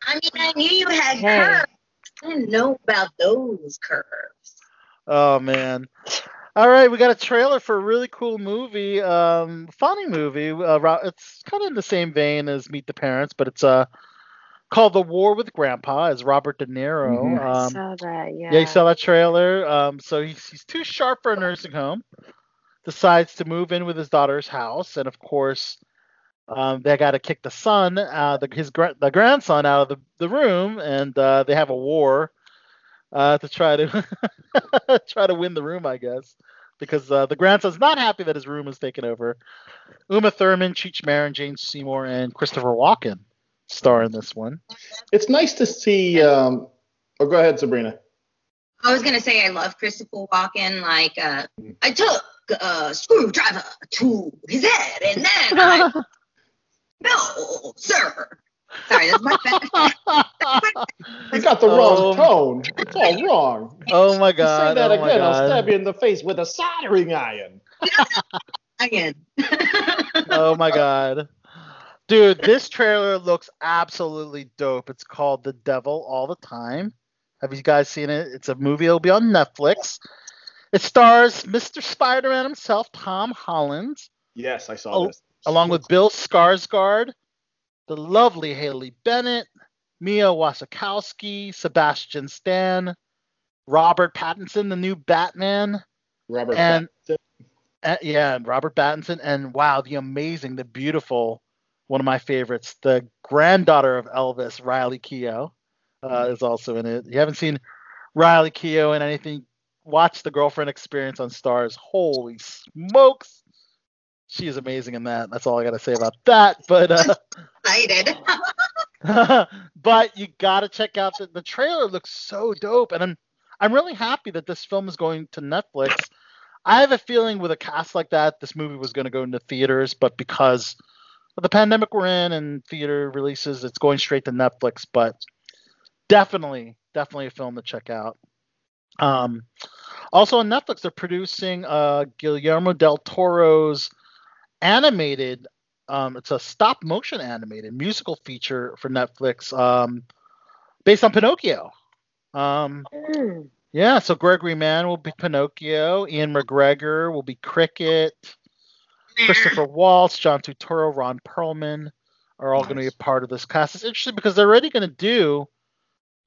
I mean, I knew you had curves. I didn't know about those curves. Oh, man. All right, we got a trailer for a really cool movie, funny movie. It's kind of in the same vein as Meet the Parents, but it's called The War with Grandpa, as Robert De Niro. Mm-hmm. I saw that, yeah. Yeah, you saw that trailer. So he's too sharp for a nursing home, decides to move in with his daughter's house, and, of course, they got to kick the son, the grandson, out of the room, and they have a war. To try to win the room, I guess, because the grandson's not happy that his room is taken over. Uma Thurman, Cheech Marin, Jane Seymour, and Christopher Walken star in this one. It's nice to see. Oh, go ahead, Sabrina. I was gonna say I love Christopher Walken. Like I took a screwdriver to his head, and then I no, sir. Sorry, that's my bad. You got the wrong tone. It's all wrong. Oh, my God. Say that again, I'll stab you in the face with a soldering iron. Oh, my God. Dude, this trailer looks absolutely dope. It's called The Devil All the Time. Have you guys seen it? It's a movie that will be on Netflix. It stars Mr. Spider-Man himself, Tom Holland. Yes, I saw this. Along with Bill Skarsgård, the lovely Haley Bennett, Mia Wasikowska, Sebastian Stan, Robert Pattinson, the new Batman. Robert Pattinson. And wow, the amazing, the beautiful, one of my favorites, the granddaughter of Elvis, Riley Keough, is also in it. If you haven't seen Riley Keough in anything, watch The Girlfriend Experience on Stars. Holy smokes. She is amazing in that. That's all I got to say about that. But but you got to check out the trailer. Looks so dope, and I'm really happy that this film is going to Netflix. I have a feeling with a cast like that, this movie was going to go into theaters, but because of the pandemic we're in and theater releases, it's going straight to Netflix. But definitely a film to check out. Also on Netflix, they're producing Guillermo del Toro's animated, it's a stop-motion animated musical feature for Netflix based on Pinocchio. Yeah, so Gregory Mann will be Pinocchio, Ian McGregor will be Cricket, Christopher Waltz, John Turturro, Ron Perlman are all going to be a part of this cast. It's interesting because they're already going to do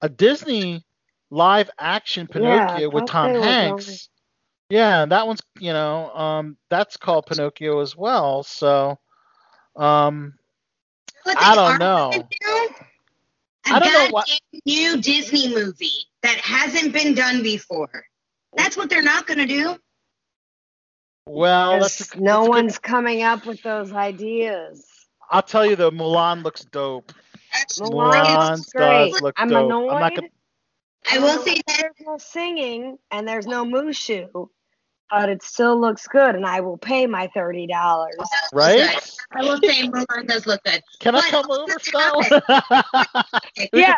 a Disney live-action Pinocchio with Tom Hanks. Yeah, that one's, that's called Pinocchio as well. So, I don't know. I don't know what new Disney movie that hasn't been done before. That's what they're not going to do. Well, no one's coming up with those ideas. I'll tell you, though, Mulan looks dope. Mulan does look dope. I will say that there's no singing and there's no Mushu, but it still looks good, and I will pay my $30. Right? I will say Mulan does look good. Can I come over, Scott? Yeah,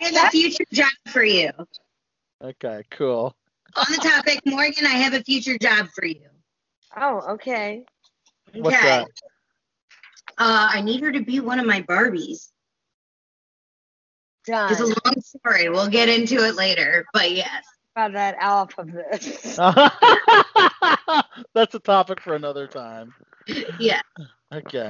it's a future job for you. Okay, cool. On the topic, Morgan, I have a future job for you. Oh, okay. What's that? I need her to be one of my Barbies. Done. It's a long story. We'll get into it later, but yes. About that off of this. That's a topic for another time. Yeah. Okay.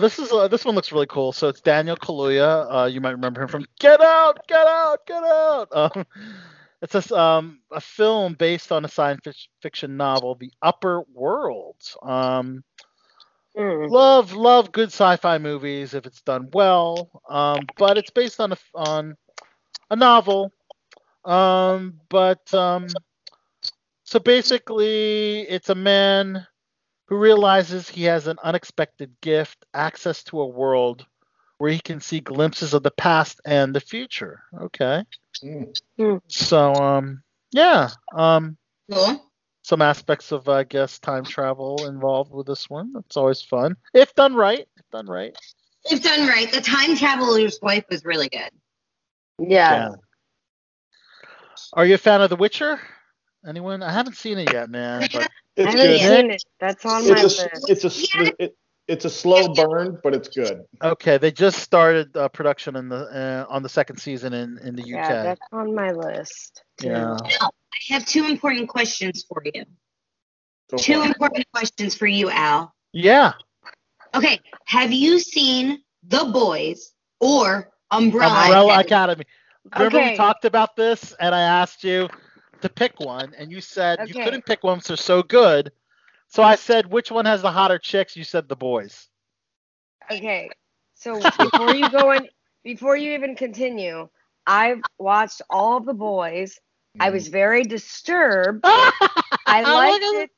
This one looks really cool. So it's Daniel Kaluuya. You might remember him from Get Out, Get Out, Get Out. It's a film based on a science fiction novel, The Upper World. Love good sci-fi movies if it's done well. But it's based on a novel. So basically, it's a man who realizes he has an unexpected gift, access to a world where he can see glimpses of the past and the future. Okay. So, yeah. Some aspects of, I guess, time travel involved with this one. That's always fun. If done right. The time traveler's wife was really good. Yeah. Are you a fan of The Witcher? Anyone? I haven't seen it yet, man. But I haven't seen it. That's on my list. It's a slow burn, but it's good. Okay, they just started production on the second season in the UK. Yeah, that's on my list. Yeah. Now, I have two important questions for you. Two important questions for you, Al. Yeah. Okay, have you seen The Boys or Umbrella Academy? Remember we talked about this, and I asked you to pick one, and you said you couldn't pick one because they're so good. So I said, which one has the hotter chicks? You said The Boys. Okay. So before you go in, before you even continue, I've watched all of The Boys. I was very disturbed. I liked it,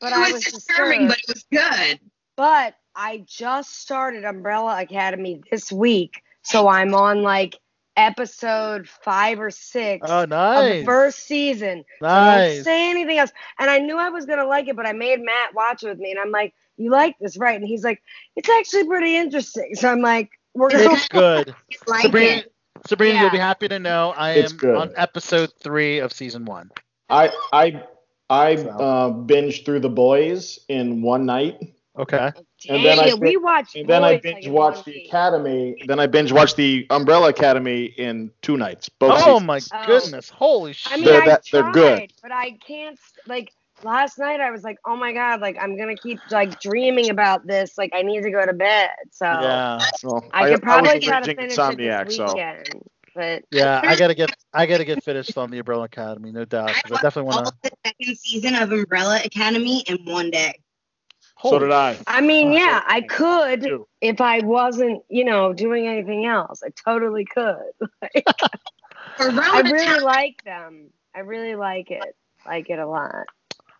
but I was disturbing, but it was good. But I just started Umbrella Academy this week, so I'm on like episode 5 or 6 of the first season. Nice. I didn't say anything else. And I knew I was going to like it, but I made Matt watch it with me. And I'm like, you like this, right? And he's like, it's actually pretty interesting. So I'm like, we're going to. It's good. Like Sabrina, you'll be happy to know I am on episode 3 of season 1. I binged through The Boys in one night. Okay. And then I binge watched the Academy. Then I binge watched the Umbrella Academy in 2 nights. Oh my goodness! Holy shit! I mean, they're good, but I can't. Like last night, I was like, "Oh my god!" Like I'm gonna keep like dreaming about this. Like I need to go to bed. So yeah, well, I could probably try to finish it this weekend. So. But yeah, I gotta get finished on the Umbrella Academy, no doubt. I definitely want to. The second season of Umbrella Academy in one day. So did I. I mean, yeah, I could if I wasn't, doing anything else. I totally could. Like, I really like them. I really like it. Like it a lot.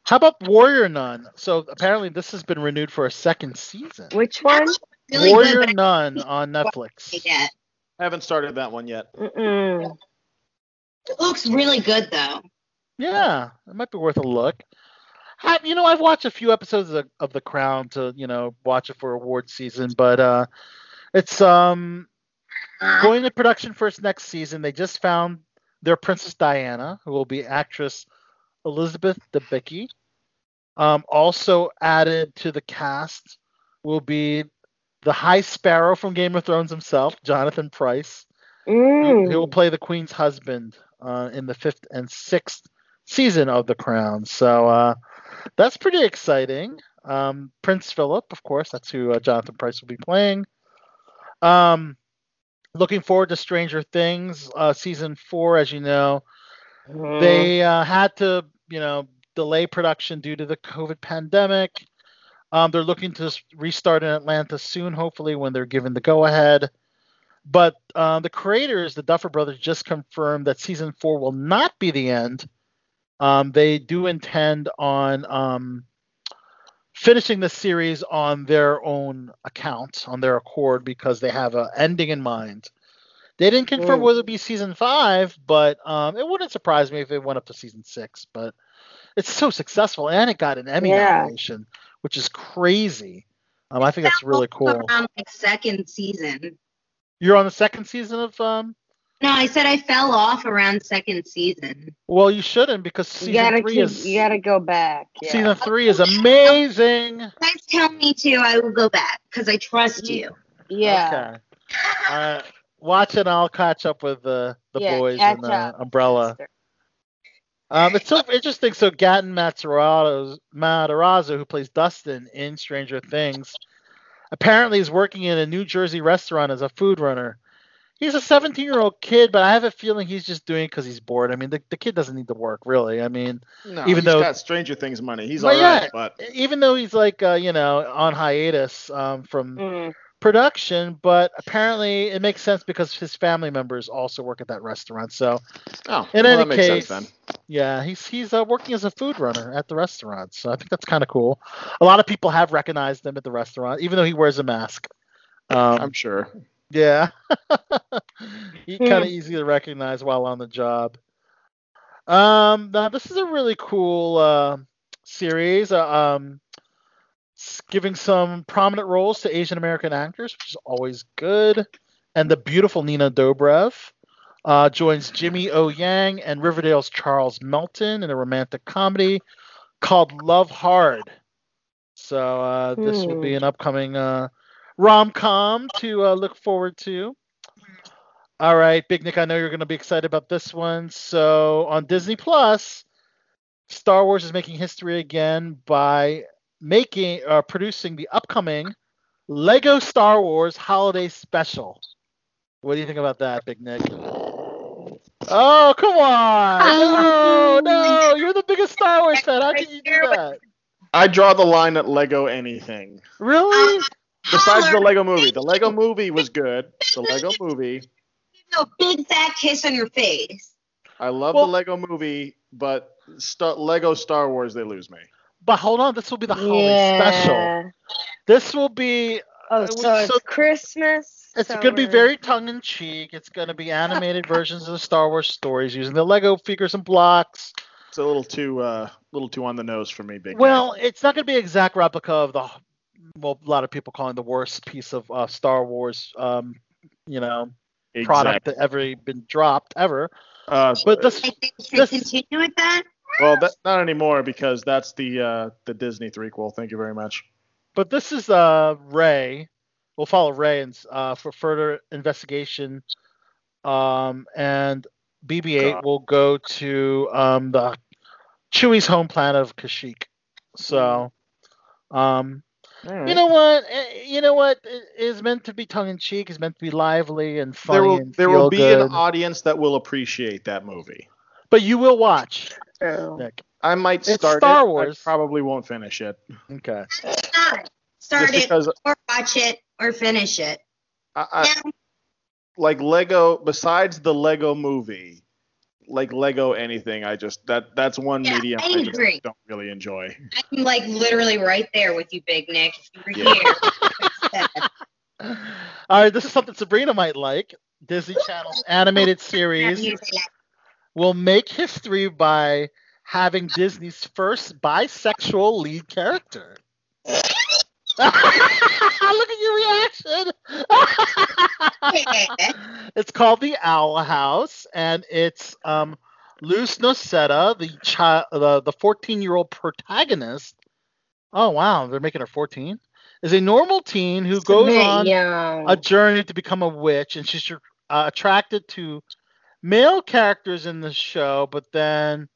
How about Warrior Nun? So apparently this has been renewed for a second season. Which one? Really Warrior Nun on Netflix. I haven't started that one yet. Mm-mm. It looks really good, though. Yeah, it might be worth a look. I've watched a few episodes of The Crown to, watch it for award season, but it's going to production for its next season. They just found their Princess Diana, who will be actress Elizabeth Debicki. Also added to the cast will be the High Sparrow from Game of Thrones himself, Jonathan Pryce, who will play the Queen's husband in the 5th and 6th season of The Crown. So that's pretty exciting. Prince Philip, of course, that's who Jonathan Pryce will be playing. Looking forward to Stranger Things season 4. As you know, they had to delay production due to the COVID pandemic. They're looking to restart in Atlanta soon, hopefully, when they're given the go ahead. But the creators, the Duffer Brothers, just confirmed that season 4 will not be the end. They do intend on finishing the series on their own account, on their accord, because they have an ending in mind. They didn't confirm whether it would be season 5, but it wouldn't surprise me if it went up to season 6. But it's so successful, and it got an Emmy nomination, which is crazy. I think that's really cool. Around the second season. You're on the second season of No, I said I fell off around second season. Well, you shouldn't, because you gotta go back. Yeah. Season 3 is amazing. You guys tell me to, I will go back because I trust you. Yeah. Okay. Watch it. I'll catch up with the boys and Umbrella. It's so interesting. So Gaten Matarazzo, who plays Dustin in Stranger Things, Apparently he's working in a New Jersey restaurant as a food runner. He's a 17-year-old kid, but I have a feeling he's just doing it because he's bored. I mean, the kid doesn't need to work, really. I mean, no, even though he's got Stranger Things money, he's all right. But even though he's like, on hiatus from production, but apparently it makes sense because his family members also work at that restaurant. So, in any case, that makes sense then. Yeah, he's working as a food runner at the restaurant. So I think that's kind of cool. A lot of people have recognized him at the restaurant, even though he wears a mask. I'm sure. Yeah, kind of easy to recognize while on the job. Now this is a really cool series, giving some prominent roles to Asian American actors, which is always good. And the beautiful Nina Dobrev joins Jimmy O. Yang and Riverdale's Charles Melton in a romantic comedy called Love Hard. So this will be an upcoming rom-com to look forward to. All right, Big Nick, I know you're going to be excited about this one. So on Disney Plus, Star Wars is making history again by producing the upcoming Lego Star Wars Holiday Special. What do you think about that, Big Nick? Oh, come on! No, you're the biggest Star Wars fan. How can you do that? I draw the line at Lego anything. Really? Besides the Lego movie. The Lego movie was good. The Lego movie. No big fat kiss on your face. I love the Lego movie, but Lego Star Wars, they lose me. But hold on. This will be the holiday special. This will be... it's Christmas. It's going to be very tongue-in-cheek. It's going to be animated versions of the Star Wars stories using the Lego figures and blocks. It's a little too on the nose for me, Big Nick. Well, it's not going to be an exact replica of the... Well, a lot of people calling the worst piece of Star Wars, product that ever been dropped ever. But this continue with that. Well, that's not anymore because that's the Disney threequel. Thank you very much. But this is Rey. We'll follow Rey and for further investigation. And BB-8 will go to the Chewie's home planet of Kashyyyk. So. Right. You know what? It is meant to be tongue-in-cheek. It's meant to be lively and funny. There will be an audience that will appreciate that movie. But you will watch. Nick. I might start Star Wars. I probably won't finish it. Okay. Or watch it or finish it. Like Lego. Besides the Lego movie, like Lego anything, that's one medium I just don't really enjoy. I'm like literally right there with you, Big Nick. If you were here. All right, this is something Sabrina might like. Disney Channel's animated series will make history by having Disney's first bisexual lead character. Look at your reaction. It's called The Owl House, and it's Luz Nocera, the 14-year-old protagonist. Oh wow, they're making her 14. Is a normal teen who goes on a journey to become a witch, and she's attracted to male characters in the show, but then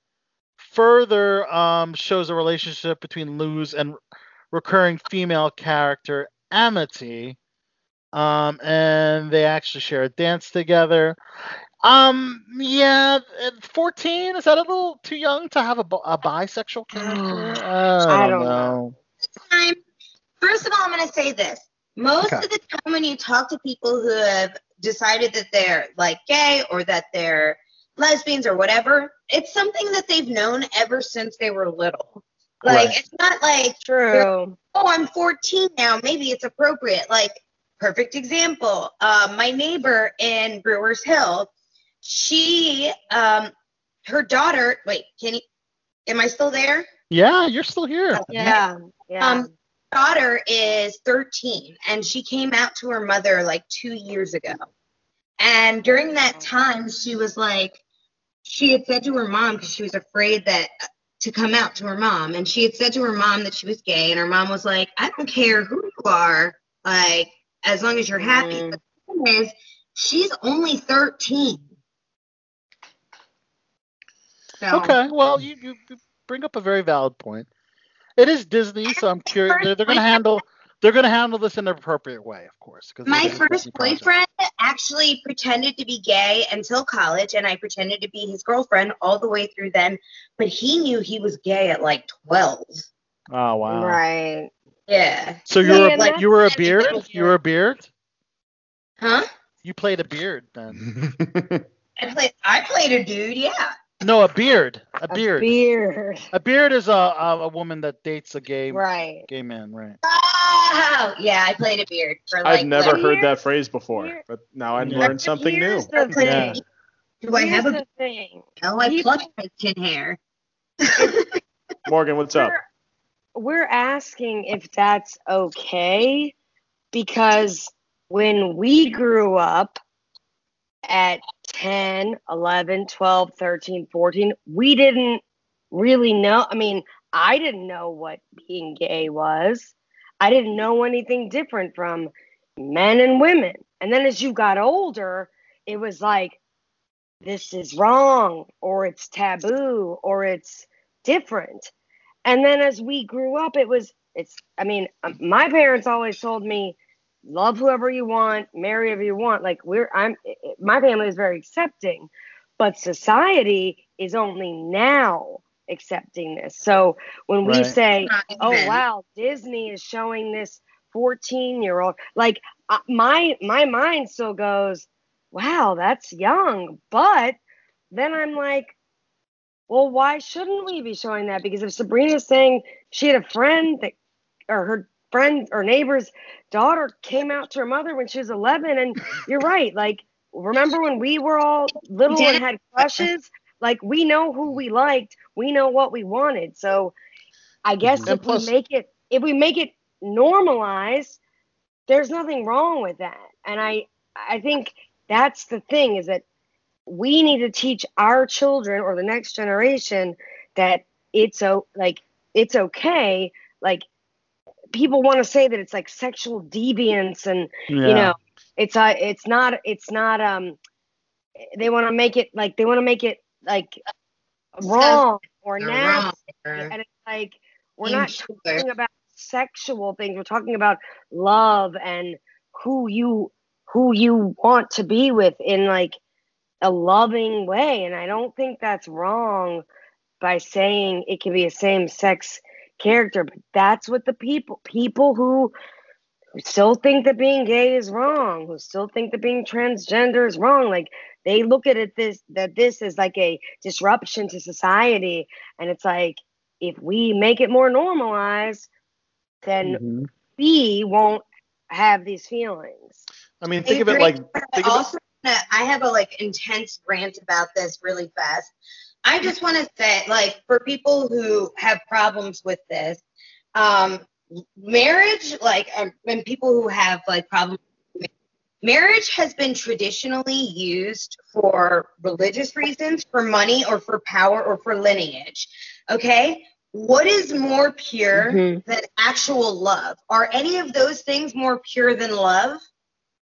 further shows a relationship between Luz and recurring female character Amity, and they actually share a dance together. 14, is that a little too young to have a bisexual character? I don't know. First of all, I'm going to say this. Most of the time when you talk to people who have decided that they're like gay or that they're lesbians or whatever, it's something that they've known ever since they were little. Like, right. It's not like, true. Oh, I'm 14 now. Maybe it's appropriate. Like, perfect example. My neighbor in Brewers Hill, she, her daughter, am I still there? Yeah, you're still here. Yeah. Daughter is 13, and she came out to her mother like 2 years ago. And during that time, she was like, she had said to her mom, because she was afraid that... to come out to her mom, and she had said to her mom that she was gay, and her mom was like, I don't care who you are, like, as long as you're happy. But the thing is, she's only 13. So. Okay, well, you bring up a very valid point. It is Disney, so I'm curious. They're going to handle They're going to handle this in an appropriate way, of course. My first boyfriend actually pretended to be gay until college, and I pretended to be his girlfriend all the way through then. But he knew he was gay at like 12. Oh wow! Right. Yeah. So you were a beard. You were a beard. Huh? You played a beard then. I played a dude. Yeah. No, a beard. A beard is a woman that dates a gay man, right? Oh, yeah, I played a beard. I've never heard that phrase before, but now I've learned something new. Do I have a thing? No, I plucked my chin hair. Morgan, what's up? We're asking if that's okay, because when we grew up at 10, 11, 12, 13, 14, we didn't really know. I mean, I didn't know what being gay was. I didn't know anything different from men and women. And then as you got older, it was like, this is wrong, or it's taboo, or it's different. And then as we grew up, my parents always told me, love whoever you want, marry whoever you want. Like my family is very accepting, but society is only now accepting this. So when we say, "Oh wow, Disney is showing this 14-year-old," like my mind still goes, "Wow, that's young." But then I'm like, "Well, why shouldn't we be showing that?" Because if Sabrina's saying she had a friend that, or her friend or neighbor's daughter came out to her mother when she was 11, and you're right, like, remember when we were all little and had crushes? Like, we know who we liked, we know what we wanted. So I guess if we make it normalized, there's nothing wrong with that. And I think that's the thing, is that we need to teach our children or the next generation that it's okay. Like, people want to say that it's like sexual deviance, and you know, it's not they want to make it like wrong or nasty, and it's like, we're not talking about sexual things. We're talking about love and who you want to be with in like a loving way. And I don't think that's wrong by saying it can be a same-sex character, but that's what the people who still think that being gay is wrong, who still think that being transgender is wrong, like, they look at it this is like a disruption to society. And it's like, if we make it more normalized, then we won't have these feelings. I mean, think of it like, I have a like intense rant about this really fast. I just want to say, like, for people who have problems with this, marriage, like, and people who have, like, problems with marriage has been traditionally used for religious reasons, for money, or for power, or for lineage, okay? What is more pure than actual love? Are any of those things more pure than love?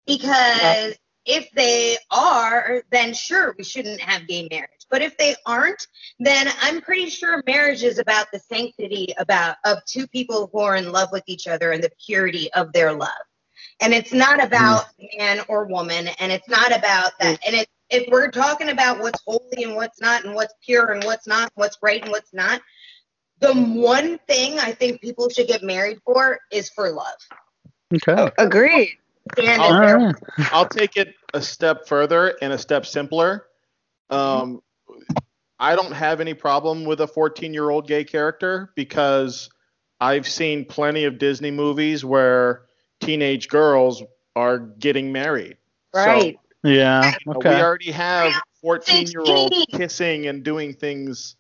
Because if they are, then sure, we shouldn't have gay marriage. But if they aren't, then I'm pretty sure marriage is about the sanctity of two people who are in love with each other and the purity of their love. And it's not about man or woman, and it's not about that. And if we're talking about what's holy and what's not, and what's pure and what's not, what's right and what's not, the one thing I think people should get married for is for love. Okay. Agreed. I'll take it a step further and a step simpler. I don't have any problem with a 14-year-old gay character, because I've seen plenty of Disney movies where teenage girls are getting married. Right. So, yeah. Okay. We already have 14-year-olds kissing and doing things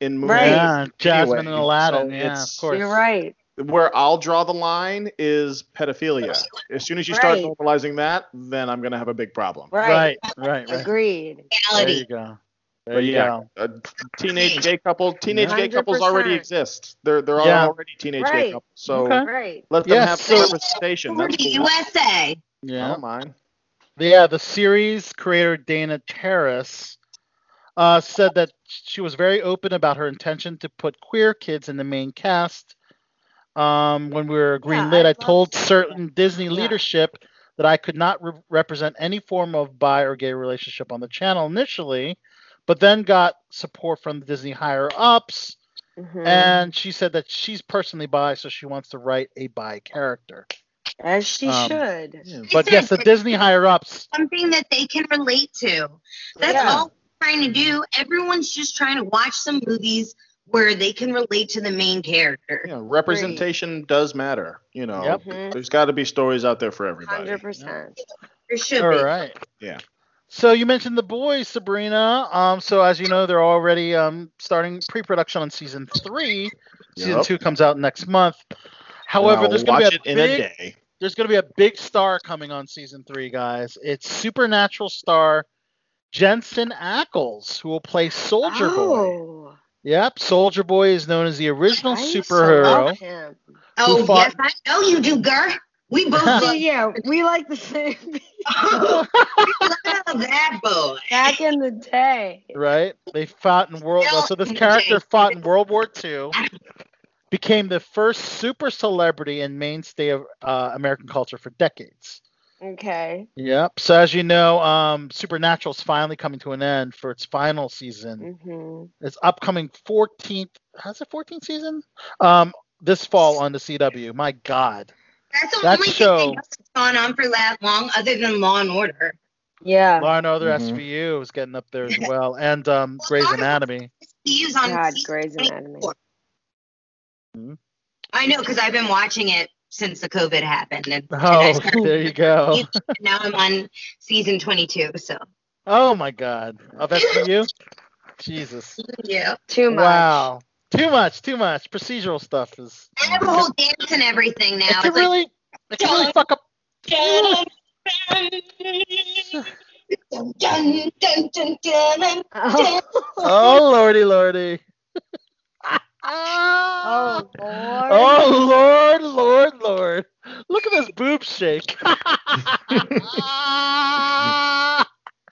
in movies. Right. Yeah, Jasmine and Aladdin. So yeah, of course. You're right. Where I'll draw the line is pedophilia. As soon as you start normalizing that, then I'm going to have a big problem. Right. Agreed. There you go. But teenage gay couple. Teenage 100%. Gay couples already exist. There are already teenage gay couples. So let them have representation. That's cool. USA. Yeah. I don't mind. Yeah, the series creator Dana Terrace said that she was very open about her intention to put queer kids in the main cast when we were greenlit, I told certain Disney leadership that I could not represent any form of bi or gay relationship on the channel initially, but then got support from the Disney higher-ups, and she said that she's personally bi, so she wants to write a bi character. As she should. Yeah. But yes, the Disney higher-ups. Something that they can relate to. That's all we're trying to do. Everyone's just trying to watch some movies where they can relate to the main character. Yeah, representation does matter. You know, there's got to be stories out there for everybody. 100%. There should be. All right. Yeah. So you mentioned The Boys, Sabrina. So as you know, they're already starting pre-production on season 3. Season 2 comes out next month. However, there's going to be a big star coming on season 3, guys. It's Supernatural star Jensen Ackles, who will play Soldier Boy. Yep, Soldier Boy is known as the original superhero. Oh, yes, I know you do, girl. We both do. Yeah, we like the same. Oh, we love that boy. Back in the day. Right? They fought in World War II. So this character fought in World War II, became the first super celebrity and mainstay of American culture for decades. Okay. Yep. So as you know, Supernatural is finally coming to an end for its final season. Its upcoming 14th. How's it 14th season? This fall on the CW. My God. That's the only thing that's gone on for that long, other than Law and Order. Yeah. Law and Order, SVU is getting up there as well, and Grey's Anatomy. God, Grey's Anatomy. I know, because I've been watching it since the COVID happened. There you go. Now I'm on season 22, so. Oh, my God. Oh, that's for you? Jesus. Yeah. Too much. Wow. Too much. Procedural stuff is. I have a whole dance and everything now. It can really fuck up. Oh, lordy. Oh, Lord. Oh, Lord. Look at this boob shake.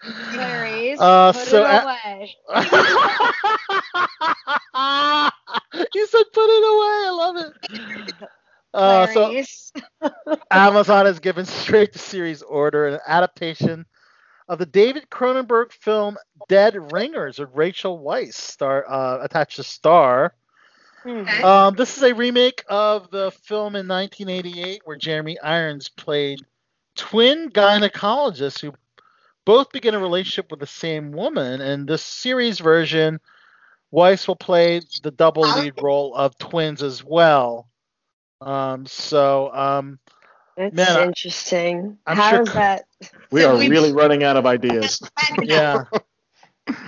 Clarice, put it away. You said put it away. I love it. So Amazon has given straight to series order an adaptation of the David Cronenberg film Dead Ringers with Rachel Weisz attached to Star. Okay. This is a remake of the film in 1988 where Jeremy Irons played twin gynecologists who both begin a relationship with the same woman. In this series version, Weiss will play the double lead role of twins as well. That's interesting. How is that? We are really running out of ideas. Yeah.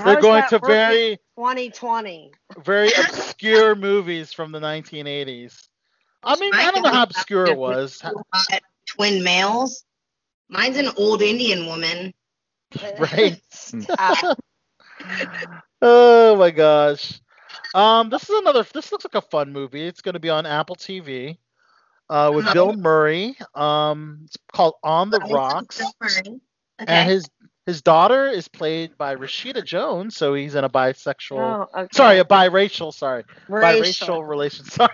They're going to 2020. Very obscure movies from the 1980s. I mean, I don't know how obscure it was. Twin males? Mine's an old Indian woman. Right. Oh my gosh. This looks like a fun movie. It's going to be on Apple TV with Bill Murray. It's called On the Rocks. Okay. And his daughter is played by Rashida Jones, so he's in a bisexual. Oh, okay. Sorry, a biracial. Sorry, biracial relation. Sorry,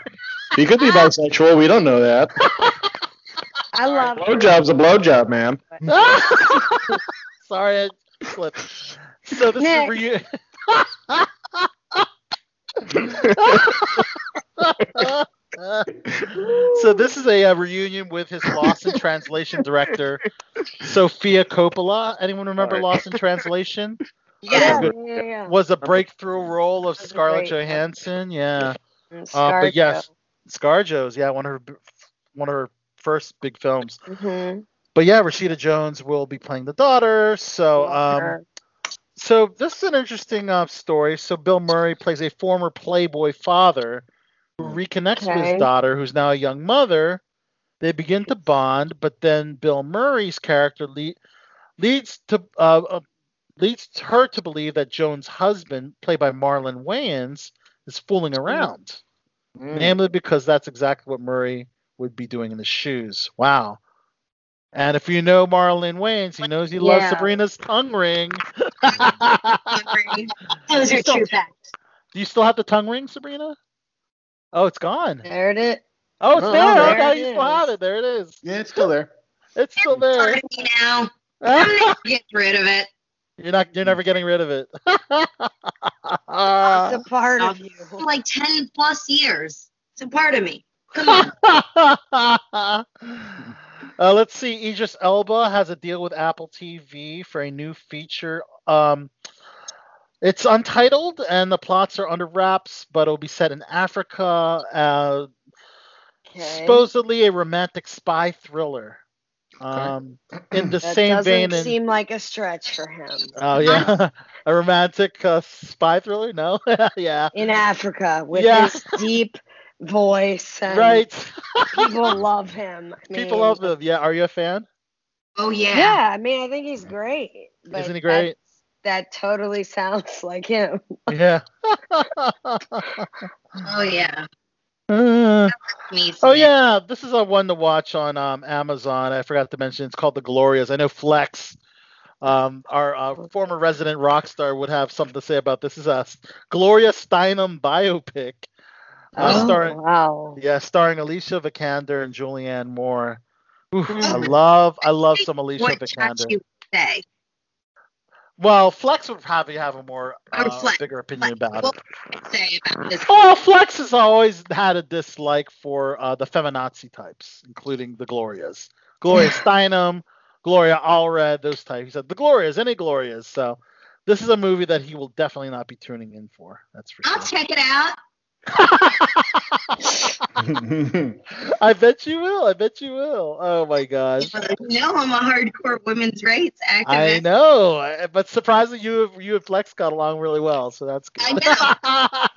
he could be bisexual. We don't know that. I love blowjob's a blowjob, man. Sorry, I slipped. So this Nick. Is so this is a reunion with his Lost in Translation director, Sofia Coppola. Anyone remember Lost in Translation? Yeah. Was a breakthrough role of Scarlett Johansson. Yeah. But yes, ScarJo's. Yeah, one of her first big films. But yeah, Rashida Jones will be playing the daughter. So, so this is an interesting story. So Bill Murray plays a former Playboy father who reconnects with his daughter, who's now a young mother. They begin to bond, but then Bill Murray's character leads her to believe that Jones' husband, played by Marlon Wayans, is fooling around, namely because that's exactly what Murray would be doing in his shoes. Wow. And if you know Marlon Wayans, he knows he loves Sabrina's tongue ring. Those are true facts. Do you still have the tongue ring, Sabrina? Oh, it's gone. There it is. Oh, it's there. Okay, you still have it. There it is. Yeah, it's still there. It's still there. Part of me now. I'm not getting rid of it. You're never getting rid of it. It's a part of you. Like 10+ years. It's a part of me. Come on. Let's see. Idris Elba has a deal with Apple TV for a new feature. It's untitled, and the plots are under wraps, but it'll be set in Africa. Supposedly a romantic spy thriller. In the that same vein, doesn't seem like a stretch for him. Oh yeah, a romantic spy thriller? No, yeah. In Africa, with his deep voice, and right? People love him. I mean, people love him. Yeah, are you a fan? Oh yeah. Yeah, I mean, I think he's great. Isn't he great? That totally sounds like him. Yeah. Oh yeah. This is a one to watch on Amazon. I forgot to mention it's called The Glorias. I know Flex, our former resident rock star, would have something to say about this. This is a Gloria Steinem biopic. Starring Alicia Vikander and Julianne Moore. Ooh, I love some Alicia Vikander. You say? Well, Flex would probably have a more bigger opinion about it. Say about this? Oh, Flex has always had a dislike for the feminazi types, including the Glorias. Gloria Steinem, Gloria Allred, those types. He said, the Glorias, any Glorias. So this is a movie that he will definitely not be tuning in for. That's for sure. I'll check it out. I bet you will. Oh my gosh. You know I'm a hardcore women's rights activist. I know, but surprisingly you and Flex got along really well, so that's good. I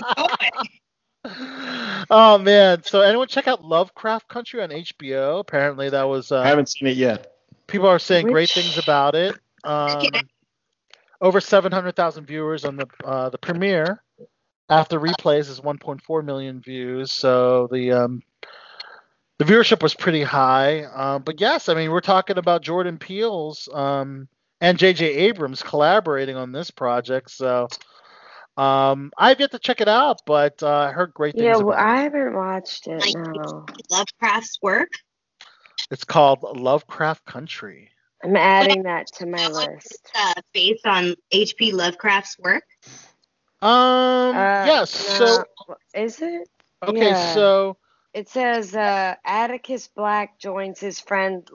know. Oh man. So anyone check out Lovecraft Country on HBO? Apparently that was I haven't seen it yet. People are saying great things about it. Over 700,000 viewers on the premiere. After replays is 1.4 million views, so the viewership was pretty high. But yes, I mean we're talking about Jordan Peele's and J.J. Abrams collaborating on this project. So I've yet to check it out, but I heard great things about it. Yeah, I haven't watched it. No. Lovecraft's work. It's called Lovecraft Country. I'm adding that to my list. Based on H.P. Lovecraft's work. Yes. No. So is it? Okay, so it says Atticus Black joins his friend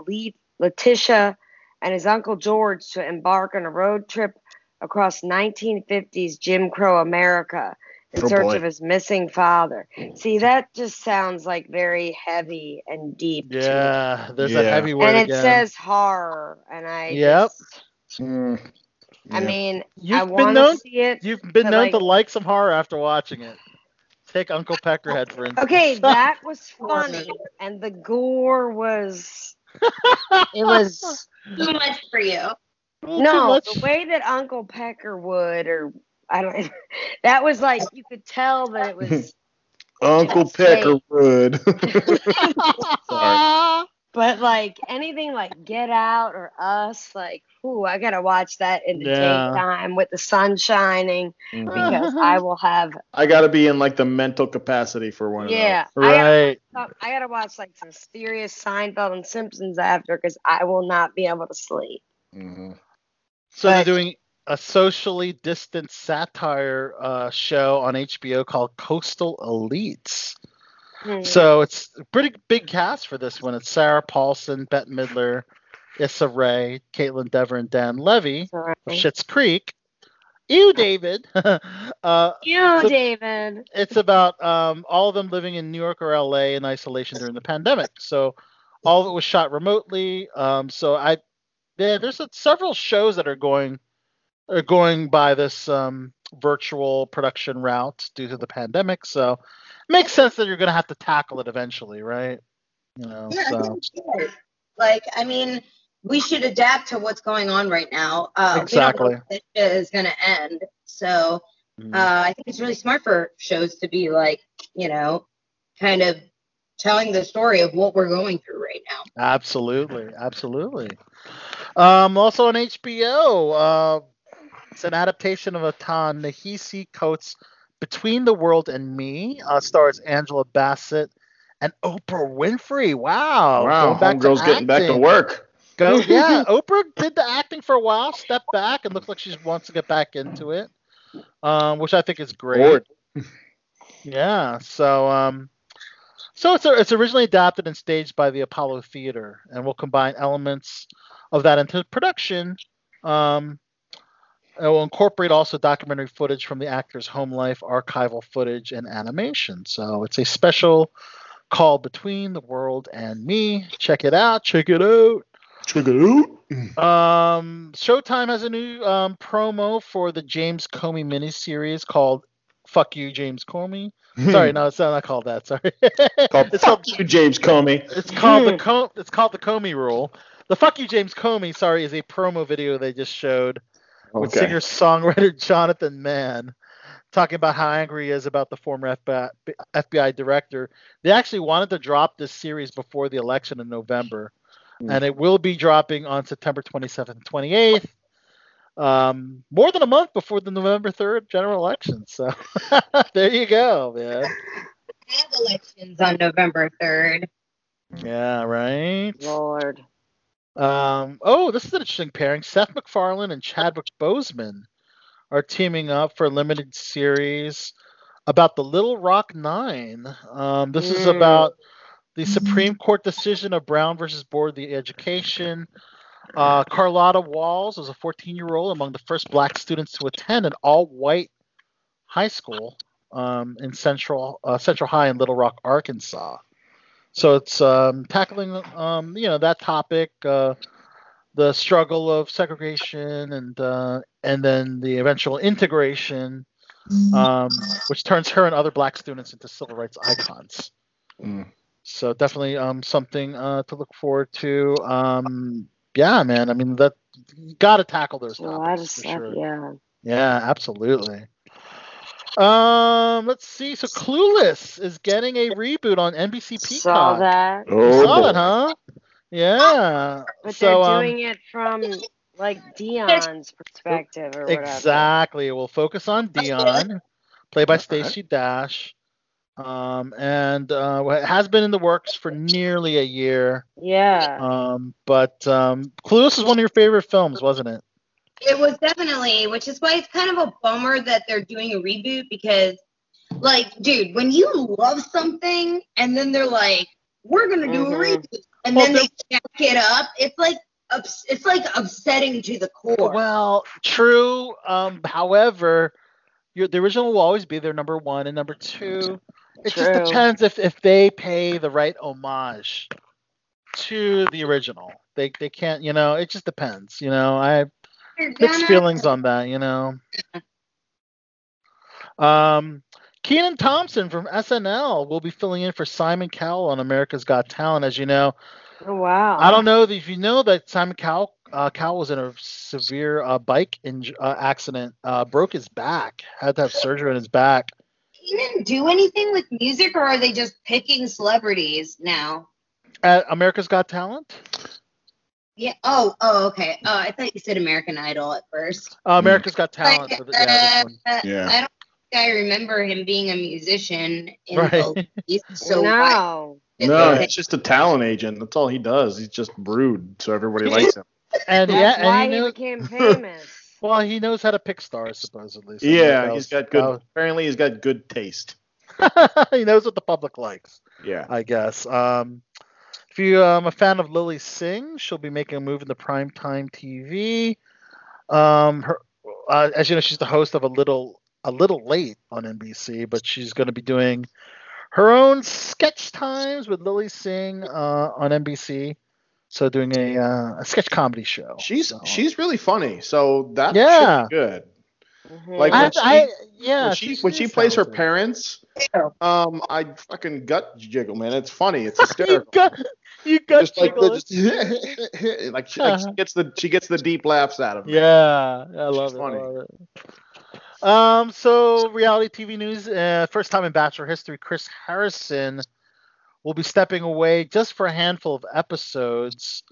Letitia and his uncle George to embark on a road trip across 1950s Jim Crow America in search of his missing father. See, that just sounds like very heavy and deep. Yeah, there's a heavy word. And it says horror, and I I mean, I want to see it. You've been known to like some horror after watching it. Take Uncle Peckerhead, for instance. Okay, that was funny, and the gore was... It was... Too much for you. No, the way that Uncle Pecker would, or... I don't... That was like, you could tell that it was... Uncle Pecker would. Sorry. But, like, anything like Get Out or Us, like, I got to watch that in the daytime with the sun shining because I will have... I got to be in, like, the mental capacity for one of those. Right. I got to watch, like, some serious Seinfeld and Simpsons after because I will not be able to sleep. Mm-hmm. So they're doing a socially distant satire show on HBO called Coastal Elites. So it's a pretty big cast for this one. It's Sarah Paulson, Bette Midler, Issa Rae, Kaitlyn Dever, and Dan Levy of Schitt's Creek. Ew, David. David. It's about all of them living in New York or LA in isolation during the pandemic. So all of it was shot remotely. There's several shows that are going by this virtual production route due to the pandemic. So. Makes sense that you're going to have to tackle it eventually, right? You know, Like, I mean, we should adapt to what's going on right now. Exactly. We don't know when this is going to end. So I think it's really smart for shows to be like, you know, kind of telling the story of what we're going through right now. Absolutely. Also on HBO, it's an adaptation of a Ta-Nehisi Coates' Between the World and Me, stars Angela Bassett and Oprah Winfrey. Wow. Wow. Homegirl's getting back to work. Yeah. Oprah did the acting for a while, stepped back, and looks like she wants to get back into it, which I think is great. Yeah. So, so it's originally adapted and staged by the Apollo Theater, and will combine elements of that into production. It will incorporate also documentary footage from the actor's home life, archival footage, and animation. So it's a special call between the world and me. Check it out. Check it out. Check it out. Showtime has a new promo for the James Comey miniseries called Fuck You, James Comey. Sorry, no, it's not called that. Sorry. It's called Fuck You, James Comey. It's called the Comey Rule. The Fuck You, James Comey, sorry, is a promo video they just showed with singer-songwriter Jonathan Mann talking about how angry he is about the former FBI director. They actually wanted to drop this series before the election in November, and it will be dropping on September 27th, 28th, more than a month before the November 3rd general election. So there you go, man. We have elections on November 3rd. Yeah, right? Lord. Oh, this is an interesting pairing. Seth MacFarlane and Chadwick Boseman are teaming up for a limited series about the Little Rock Nine. This is about the Supreme Court decision of Brown versus Board of Education. Carlotta Walls was a 14-year-old among the first black students to attend an all-white high school in Central High in Little Rock, Arkansas. So it's tackling, that topic, the struggle of segregation and then the eventual integration, which turns her and other black students into civil rights icons. So definitely something to look forward to. Yeah, man. I mean, that you got to tackle those topics for sure. Yeah, absolutely. Let's see. So Clueless is getting a reboot on NBC Peacock. Saw that. Saw it, huh? Yeah. But so, they're doing it from like Dion's perspective or whatever. Exactly. It will focus on Dion, played by Stacey Dash. It has been in the works for nearly a year. Yeah. But Clueless is one of your favorite films, wasn't it? It was definitely, which is why it's kind of a bummer that they're doing a reboot because, like, dude, when you love something and then they're like, we're going to do a reboot, and then they jack it up, it's like upsetting to the core. Well, true. However, the original will always be their number one and number two. It just depends if they pay the right homage to the original. They can't, it just depends. I mixed feelings on that, Kenan Thompson from SNL will be filling in for Simon Cowell on America's Got Talent, as you know. Oh, wow. I don't know if you know that Simon Cowell, was in a severe bike accident, broke his back, had to have surgery on his back. He didn't do anything with music, or are they just picking celebrities now? At America's Got Talent? Yeah. Oh. Okay. Oh, I thought you said American Idol at first. America's Got Talent. But, yeah. I don't think I remember him being a musician. No, he's just a talent agent. That's all he does. He's just rude, so everybody likes him. That's why he became famous. Well, he knows how to pick stars, supposedly. So apparently, he's got good taste. He knows what the public likes. Yeah, I guess. If you're a fan of Lily Singh, she'll be making a move into primetime TV. As you know, she's the host of A Little Late on NBC, but she's going to be doing her own sketch times with Lily Singh on NBC. So doing a sketch comedy show. She's really funny, so that's good. Mm-hmm. Like when she plays her parents, I fucking gut jiggle, man. It's funny. It's hysterical. you gut jiggle. She gets the deep laughs out of it. Yeah, I love it. So reality TV news. First time in Bachelor history, Chris Harrison will be stepping away just for a handful of episodes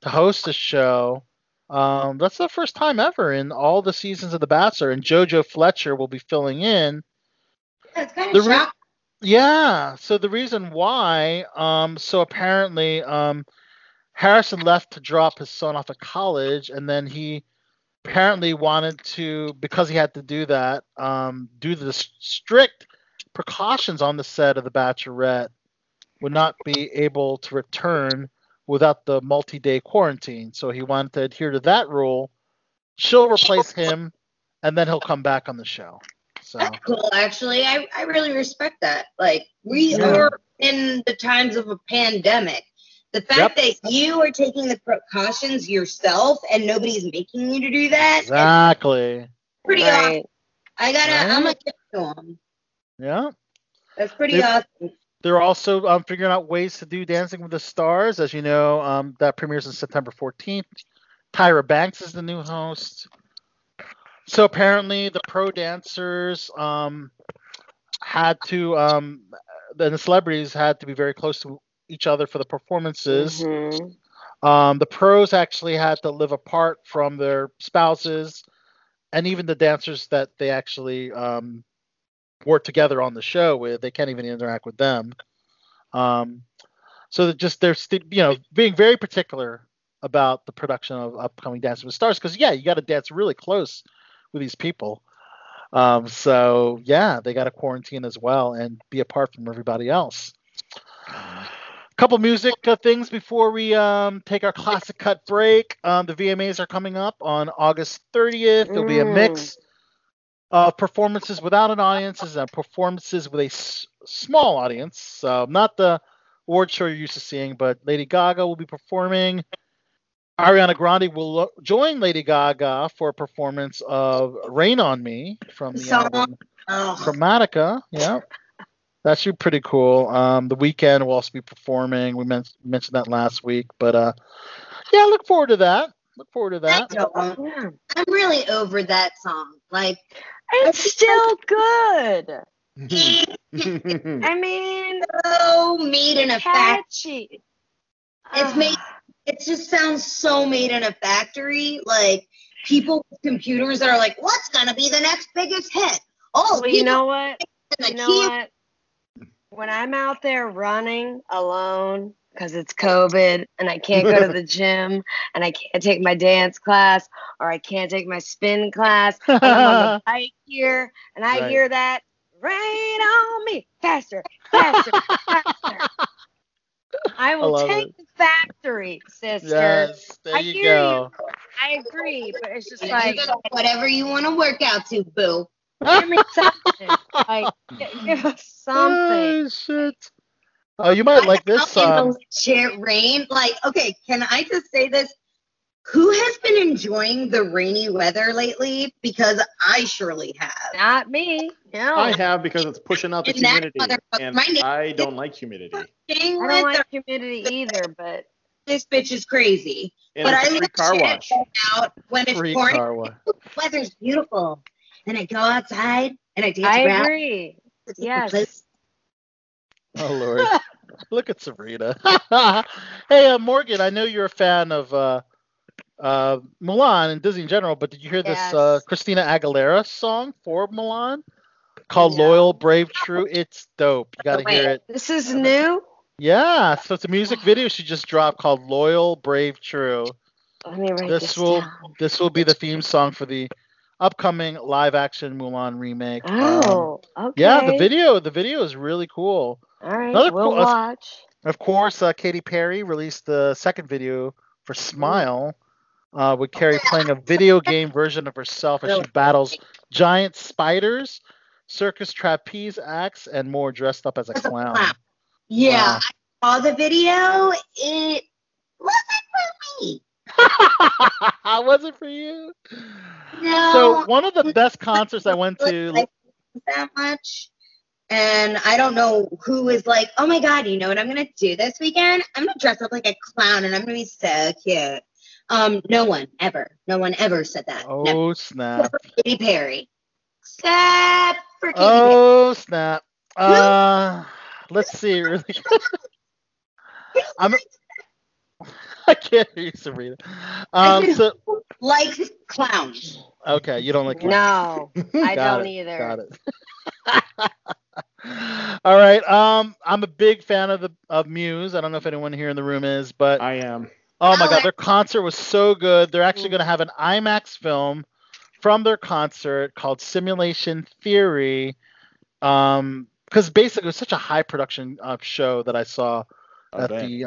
to host the show. That's the first time ever in all the seasons of The Bachelor, and JoJo Fletcher will be filling in. That's kind of shocking. Yeah. So the reason why, apparently, Harrison left to drop his son off at college, and then he apparently wanted to, because he had to do that, due to the strict precautions on the set of The Bachelorette, would not be able to return without the multi-day quarantine. So he wanted to adhere to that rule. She'll replace him, and then he'll come back on the show. So. That's cool, actually. I really respect that. Like, we are in the times of a pandemic. The fact that you are taking the precautions yourself and nobody's making you to do that. Exactly. Pretty awesome. I'm going to give it to them. Yeah. That's pretty awesome. They're also figuring out ways to do Dancing with the Stars. As you know, that premieres on September 14th. Tyra Banks is the new host. So apparently the pro dancers had to, the celebrities had to be very close to each other for the performances. Mm-hmm. The pros actually had to live apart from their spouses, and even the dancers that they actually were together on the show with, they can't even interact with them. So just they're being very particular about the production of upcoming Dancing with Stars, because you got to dance really close with these people. They got to quarantine as well and be apart from everybody else. Couple music things before we take our classic cut break. The VMAs are coming up on August 30th. There'll be a mix of performances without an audience and performances with a small audience. So not the award show you're used to seeing, but Lady Gaga will be performing. Ariana Grande will join Lady Gaga for a performance of "Rain on Me" from the album Chromatica. Yeah. That should be pretty cool. The Weeknd will also be performing. We mentioned that last week, but look forward to that. I'm really over that song. Like, it's still good. I mean, so made in a factory. It's made. It just sounds so made in a factory. Like, people with computers are like, "What's gonna be the next biggest hit?" Oh, well, you know what? When I'm out there running alone because it's COVID and I can't go to the gym and I can't take my dance class or I can't take my spin class, I'm on the bike here and I hear that, "Rain on me, faster, faster, faster." I will take the factory, sister. Yes, there you go. I agree, but it's just like whatever you want to work out to, boo. Give me something. Give us something. Oh, shit. Oh, you might like this song. Rain. Like, okay, can I just say this? Who has been enjoying the rainy weather lately? Because I surely have. Not me. No. I have, because it's pushing out the humidity. And I don't like humidity. I don't like humidity either, but. This bitch is crazy. And but it's a free car wash. Out when it's free pouring. Car wash. The weather's beautiful. And I go outside and I dance around. I agree. Yes. Oh, Lord. Look at Sabrina. Hey, Morgan, I know you're a fan of Mulan and Disney in general, but did you hear this Christina Aguilera song for Mulan called Loyal, Brave, True? It's dope. You got to hear it. This is new? Yeah. So it's a music video she just dropped called Loyal, Brave, True. Let me write this will be the theme song for the upcoming live-action Mulan remake. Oh, okay. Yeah, the video is really cool. All right, we'll watch. Of course, Katy Perry released the second video for Smile, with Carrie playing a video game version of herself as she battles giant spiders, circus trapeze acts, and more, dressed up as a clown. Yeah, I saw the video. It wasn't for me. Was it for you? No. So one of the best concerts I went to that much, and I don't know who was like, "Oh my god, you know what I'm gonna do this weekend? I'm gonna dress up like a clown and I'm gonna be so cute." No one ever said that. Oh never. Snap! Except for Katy Perry. Except for Katy Perry. Oh snap! Let's see. Really. I can't hear you, Sabrina. So like clowns. Okay, you don't like clowns. No, I don't either. Got it. All right. I'm a big fan of Muse. I don't know if anyone here in the room is, but I am. Oh my God, their concert was so good. They're actually going to have an IMAX film from their concert called Simulation Theory. Because basically it was such a high production show that I saw at the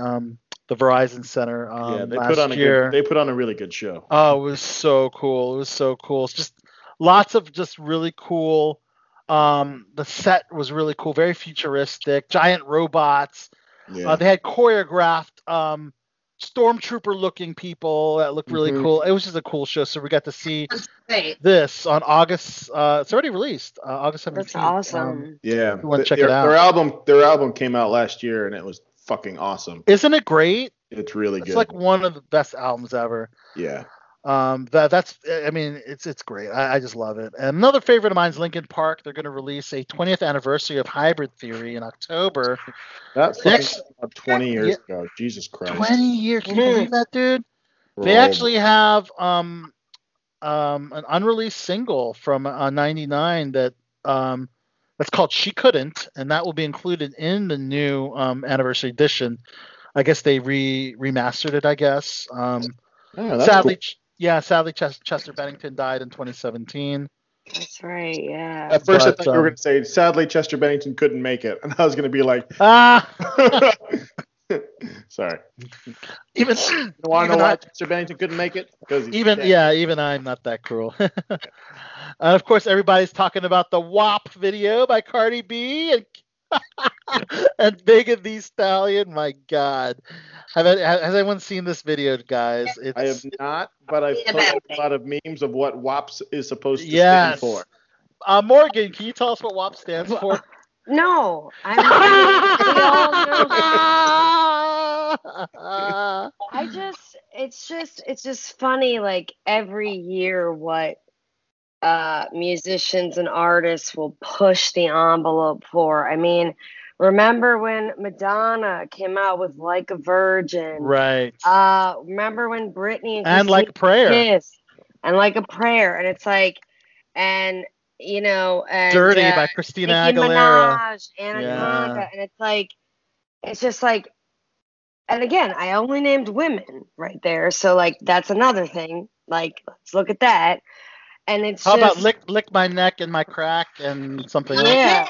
Verizon Center last year. They put on a really good show. Oh, it was so cool. It was so cool. It's just lots of just really cool. The set was really cool, very futuristic, giant robots. Yeah. They had choreographed stormtrooper looking people that looked really cool. It was just a cool show. So we got to see this on August. It's already released, August 17th. That's awesome. Yeah. Check it out. Their album came out last year and it was fucking awesome. Isn't it great? It's really good. It's like one of the best albums ever. Yeah. It's great. I just love it. And another favorite of mine is Linkin Park. They're going to release a 20th anniversary of Hybrid Theory in October. That's next 20 years ago. Jesus Christ. 20 years. Can you believe that, dude? They actually have an unreleased single from 99 that's called She Couldn't, and that will be included in the new anniversary edition. I guess they remastered it, I guess. Sadly. Cool. Yeah, sadly, Chester Bennington died in 2017. That's right, yeah. At first, I thought you were going to say, sadly, Chester Bennington couldn't make it. And I was going to be like, Sorry. Even you want to know why Chester Bennington couldn't make it? Because even I'm not that cruel. And of course, everybody's talking about the WAP video by Cardi B and Megan Thee Stallion. My God, has anyone seen this video, guys? I have not, but I've posted a lot of memes of what WAP is supposed to stand for. Morgan, can you tell us what WAP stands for? No, it's just funny. Like every year, what musicians and artists will push the envelope for. I mean, remember when Madonna came out with Like a Virgin? Right. Remember when Britney and Like a Prayer? Kiss, and Like a Prayer. And it's like, and you know, and Dirty by Christina Nicki Aguilera. Minaj, Anaconda, and it's like, it's just like, and again, I only named women right there, so like that's another thing. Like, let's look at that. And it's how about lick my neck and my crack and something else? Yeah.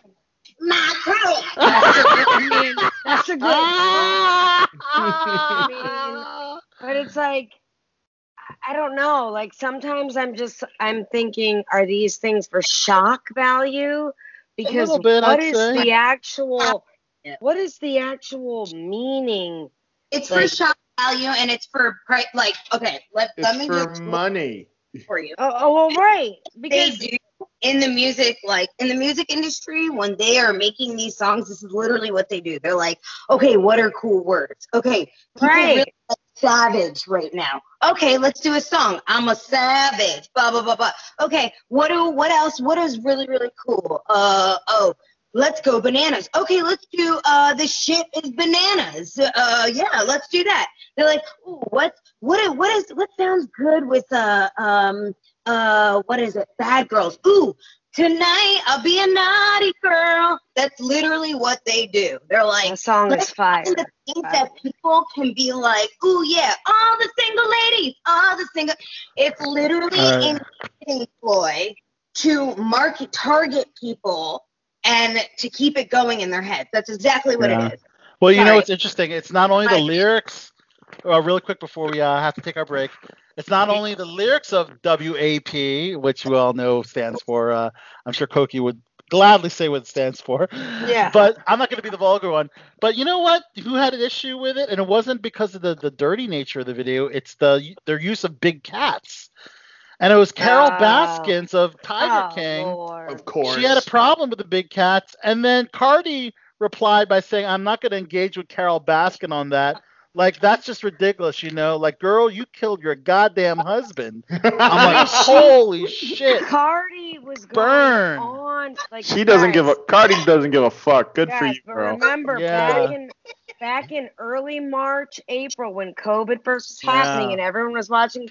My crack. That's a good one. I mean, but it's like, I don't know. Like sometimes I'm thinking, are these things for shock value? Because what is the actual meaning? It's like, for shock value and it's for price. Like, okay, let me for money. For you. Right. Because they do in the music industry, when they are making these songs, this is literally what they do. They're like, okay, what are cool words? Okay, people really like savage right now. Okay, let's do a song. I'm a savage. Blah blah blah blah. Okay, what else? What is really really cool? Let's go bananas. Okay, let's do the shit is bananas. Let's do that. They're like, ooh, what sounds good with bad girls? Ooh, tonight I'll be a naughty girl. That's literally what they do. They're like, the song is fire. The things that people can be like, ooh yeah, all the single ladies, all the single. It's literally a ploy to target people. And to keep it going in their heads. That's exactly what it is. Well, you know, it's interesting. It's not only the lyrics. Really quick before we have to take our break. It's not only the lyrics of WAP, which we all know stands for. I'm sure Cokie would gladly say what it stands for. Yeah. But I'm not going to be the vulgar one. But you know what? Who had an issue with it? And it wasn't because of the dirty nature of the video. It's their use of big cats. And it was Carole Baskins of Tiger King. Lord. Of course. She had a problem with the big cats. And then Cardi replied by saying, I'm not going to engage with Carole Baskin on that. Like, that's just ridiculous, you know? Like, girl, you killed your goddamn husband. I'm like, holy shit. Cardi was going on. Like, Cardi doesn't give a fuck. Good for you, girl. Remember, back in early March, April, when COVID first was happening and everyone was watching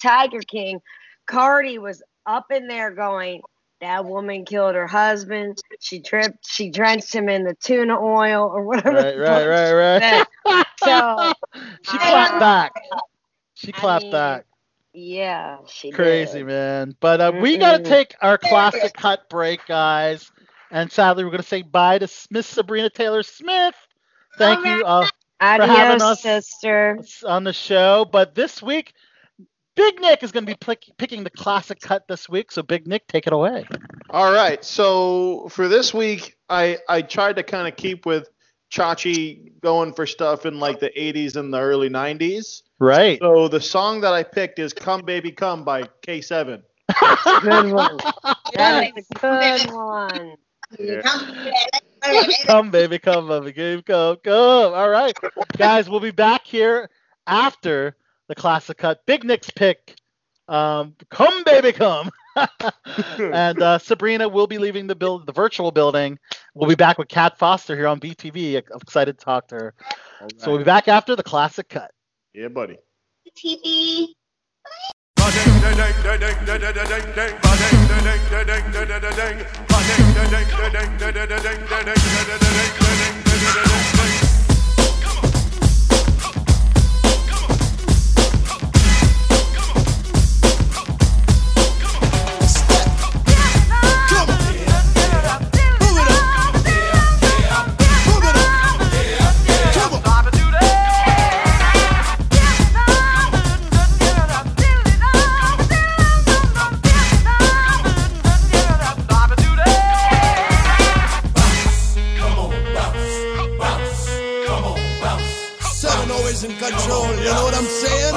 Tiger King, Cardi was up in there going, that woman killed her husband. She tripped. She drenched him in the tuna oil or whatever. Right. So she clapped back. She clapped back. Yeah, she crazy did. Man. But we gotta take our classic cut break, guys. And sadly, we're gonna say bye to Miss Sabrina Taylor-Smith. Thank you for having us, sister, on the show. But this week, Big Nick is going to be picking the classic cut this week. So, Big Nick, take it away. All right. So, for this week, I tried to kind of keep with Chachi going for stuff in like the 80s and the early 90s. Right. So, the song that I picked is Come Baby Come by K7. Good one. Yes. Good one. Yeah. Come, baby, come, baby, come. All right, guys, we'll be back here after the classic cut. Big Nick's pick, come, baby, come. And Sabrina will be leaving the virtual building. We'll be back with Kat Foster here on BTV. I'm excited to talk to her. Right. So we'll be back after the classic cut. Yeah, buddy. BTV. Come on. In control, on, you know what I'm saying?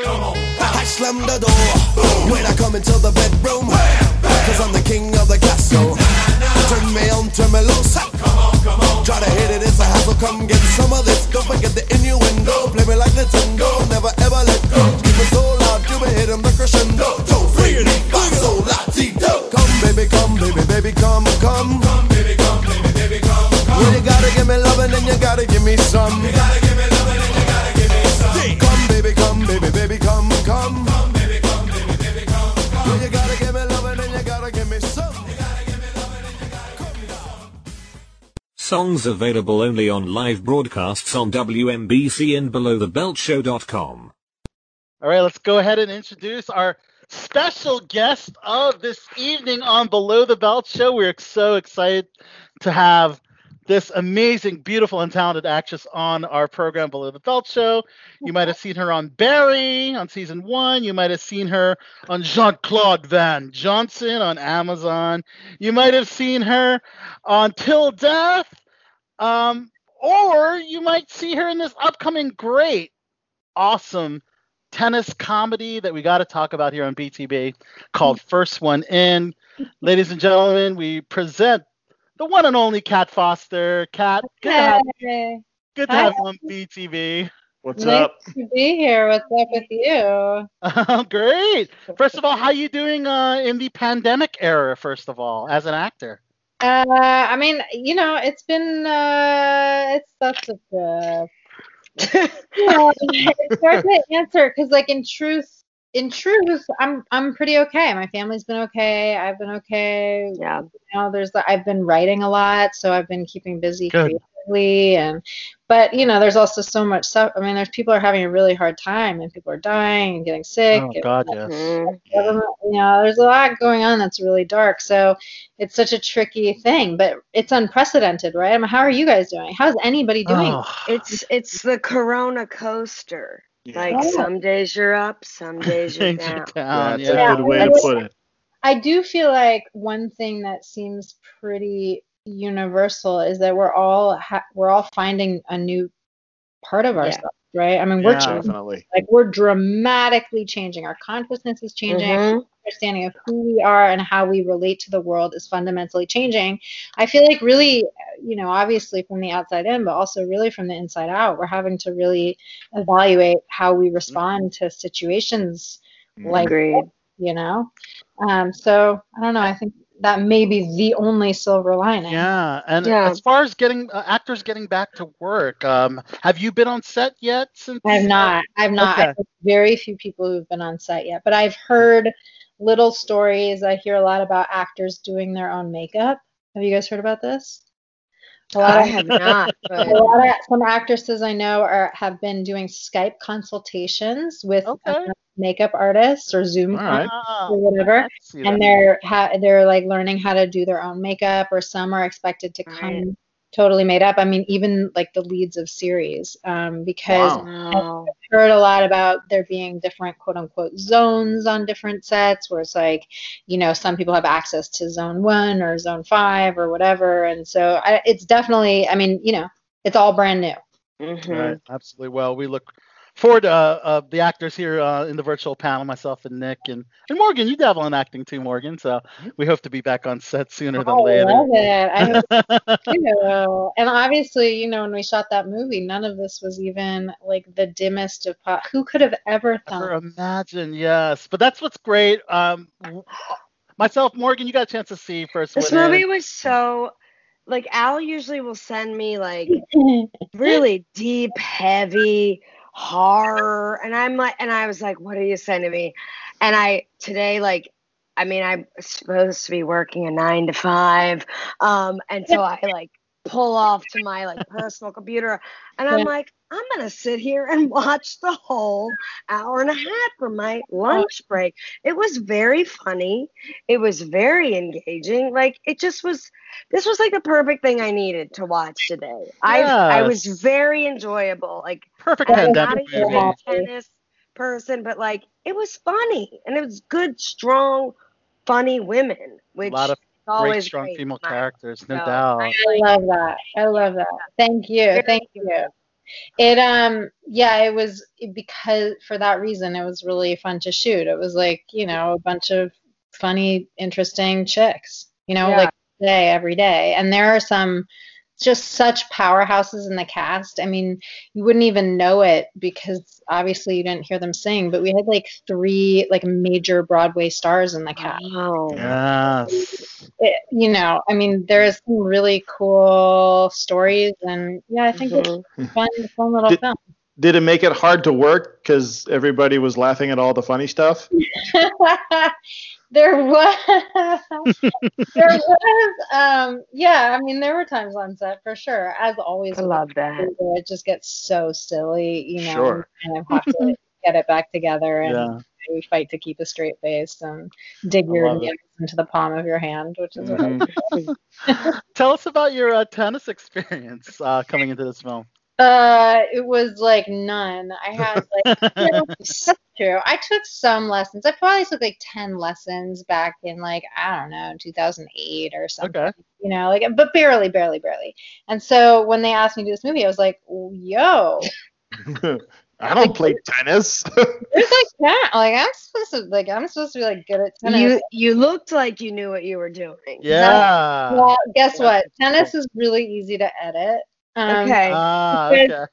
Come on, I slam the door. Boom. When I come into the bedroom, bam, bam. Cause I'm the king of the castle. Nah. Turn me on, turn me loose. Come on. Try to hit it, it's a hassle. Come get some of this. Don't forget the innuendo. Play me like the tango. Never ever let go. Keep it so loud, you be hitting the crescendo. 2, 3, 4, so latito. Come, baby, come. Come, baby, come, baby, come. Well, you gotta give me love and then you gotta give me some. You gotta give me love and then you gotta give me some. Yeah. Come, baby, come. Come, baby, come, baby, come. Well, you gotta give me love and then you gotta give me some. You gotta give me love and then you gotta give me some. Songs available only on live broadcasts on WMBC and BelowTheBeltShow.com. All right, let's go ahead and introduce our special guest of this evening on Below the Belt Show. We're so excited to have this amazing, beautiful, and talented actress on our program, Below the Belt Show. You might have seen her on Barry on season 1. You might have seen her on Jean-Claude Van Johnson on Amazon. You might have seen her on Till Death. Or you might see her in this upcoming great, awesome tennis comedy that we got to talk about here on BTB called First One In. Ladies and gentlemen, we present the one and only Kat Foster. Kat, good to have you on BTV. What's up? Nice to be here. What's up with you? Oh, great. First of all, how are you doing in the pandemic era, first of all, as an actor? I mean, you know, it's been it's such a it's hard to answer because, like, in truth, I'm pretty okay. My family's been okay. I've been okay. Yeah. You know, I've been writing a lot, so I've been keeping busy creatively. But you know, there's also so much stuff. I mean, there's people are having a really hard time, and people are dying and getting sick. Oh God, yes. You know, there's a lot going on that's really dark. So it's such a tricky thing, but it's unprecedented, right? I mean, how are you guys doing? How's anybody doing? Oh. It's the Corona coaster. Yeah. Like some days you're up, some days you're down. Yeah, that's a good way to put it. I do feel like one thing that seems pretty universal is that we're all finding a new part of ourselves, right? I mean, we're changing, like we're dramatically changing. Our consciousness is changing. Mm-hmm. Understanding of who we are and how we relate to the world is fundamentally changing. I feel like really, you know, obviously from the outside in, but also really from the inside out, we're having to really evaluate how we respond to situations like that, you know? So I don't know. I think that may be the only silver lining. Yeah. And as far as getting actors getting back to work, have you been on set yet? I've not. Okay. I've very few people who've been on set yet, but I've heard little stories. I hear a lot about actors doing their own makeup. Have you guys heard about this? I have not. But a lot of some actresses I know have been doing Skype consultations with makeup artists or Zoom or whatever, and they're like learning how to do their own makeup, or some are expected to come totally made up. I mean, even like the leads of series, because I've heard a lot about there being different quote unquote zones on different sets where it's like, you know, some people have access to zone 1 or zone 5 or whatever. And so it's definitely, I mean, you know, it's all brand new. Mm-hmm. Right, absolutely. Well, we look forward to the actors here in the virtual panel, myself and Nick and Morgan. You dabble in acting too, Morgan, so we hope to be back on set sooner than later. I love it. I hope too. And obviously, you know, when we shot that movie, none of this was even like the dimmest of pot. Who could have ever thought? Ever imagine, yes. But that's what's great. Myself, Morgan, you got a chance to see First One In. This movie was so... Like, Al usually will send me, like, really deep, heavy... horror, and I'm like, and I was like, what are you sending me? And today, like, I mean, I'm supposed to be working a 9 to 5, and so I like pull off to my like personal computer, and I'm like, I'm gonna sit here and watch the whole hour and a half for my lunch break. It was very funny. It was very engaging. Like, it just was. This was like the perfect thing I needed to watch today. Yes. I was very enjoyable. Like, perfect. I'm not a huge tennis person, but like, it was funny, and it was good, strong, funny women. Which a lot of always strong female characters, no doubt. I love that. I love that. Thank you. Thank you. It it was, because for that reason it was really fun to shoot. It was like, you know, a bunch of funny, interesting chicks, you know, like today, every day. And there are some just such powerhouses in the cast. I mean, you wouldn't even know it because obviously you didn't hear them sing, but we had like 3 like major Broadway stars in the cast. Oh, yes. You know, I mean, there is some really cool stories, and I think it's fun little film. Did it make it hard to work because everybody was laughing at all the funny stuff? There was. I mean, there were times on set for sure, as always. I love that. It just gets so silly, you know. Sure. And I have to like, get it back together, and we fight to keep a straight face and dig your nails into the palm of your hand, which is what I love. Tell us about your tennis experience coming into this film. It was like none. I had like, you know, that's true. I took some lessons. I probably took like 10 lessons back in like, I don't know, 2008 or something. Okay. You know, like, but barely. And so when they asked me to do this movie, I was like, yo. I don't play tennis. It's like that. Like, I'm supposed to be like good at tennis. You looked like you knew what you were doing. Yeah. Well, guess what? Tennis is really easy to edit. Think about it.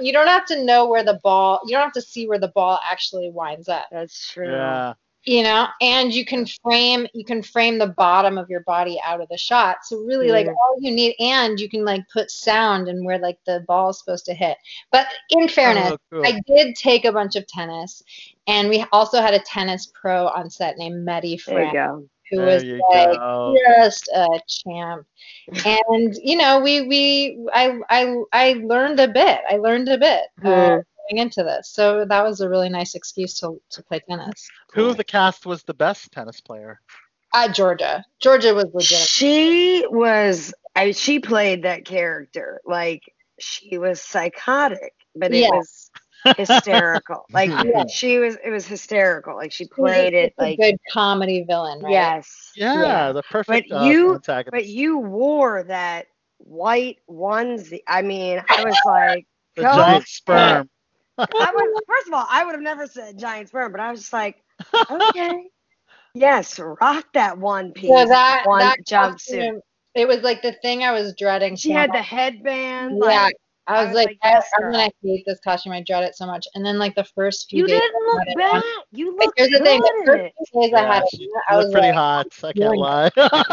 You don't have to know where the ball. You don't have to see where the ball actually winds up. That's true. Yeah. You know, and you can frame the bottom of your body out of the shot. So really, like, all you need, and you can like put sound and where like the ball is supposed to hit. But in fairness, cool. I did take a bunch of tennis, and we also had a tennis pro on set named Maddie Frank. There you go. Who was like just a champ, and you know, I learned a bit. Going into this, so that was a really nice excuse to play tennis. Who of the cast was the best tennis player? Georgia was legit. She was. She played that character like she was psychotic, but it was hysterical. Like she was, it was hysterical. Like she played it like a good comedy villain, right? Yes. Yeah, the perfect antagonist. But you wore that white onesie. I mean, I was like, the giant sperm. First of all, I would have never said giant sperm, but I was just like, okay, yes, rock that one piece, so that jumpsuit. Costume, it was like the thing I was dreading. She had the headband. Yeah. Like, I was like, I'm gonna hate this costume. I dread it so much. And then like the first few days, didn't look bad. You look good. Here's the thing: the first few days I was pretty hot. I can't lie. I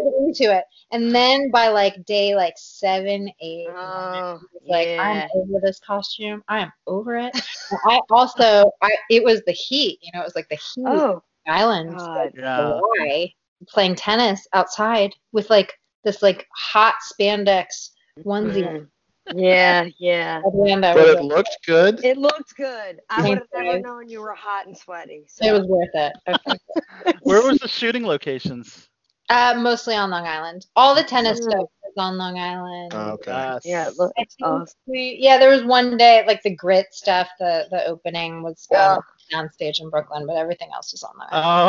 was into it. And then by like day like 7, 8, I'm over this costume. I'm over it. I also, it was the heat. You know, it was like the heat. Oh, island. Like, Hawaii, playing tennis outside with like this like hot spandex onesie. Mm. Yeah. But it looked good. It looked good. I would have never known you were hot and sweaty. So. It was worth it. Where was the shooting locations? Mostly on Long Island. All the tennis stuff was on Long Island. Oh, okay. Yeah, it looked awesome. Yeah, there was one day, like the grit stuff, the opening was downstage in Brooklyn, but everything else was on Long Island. Oh,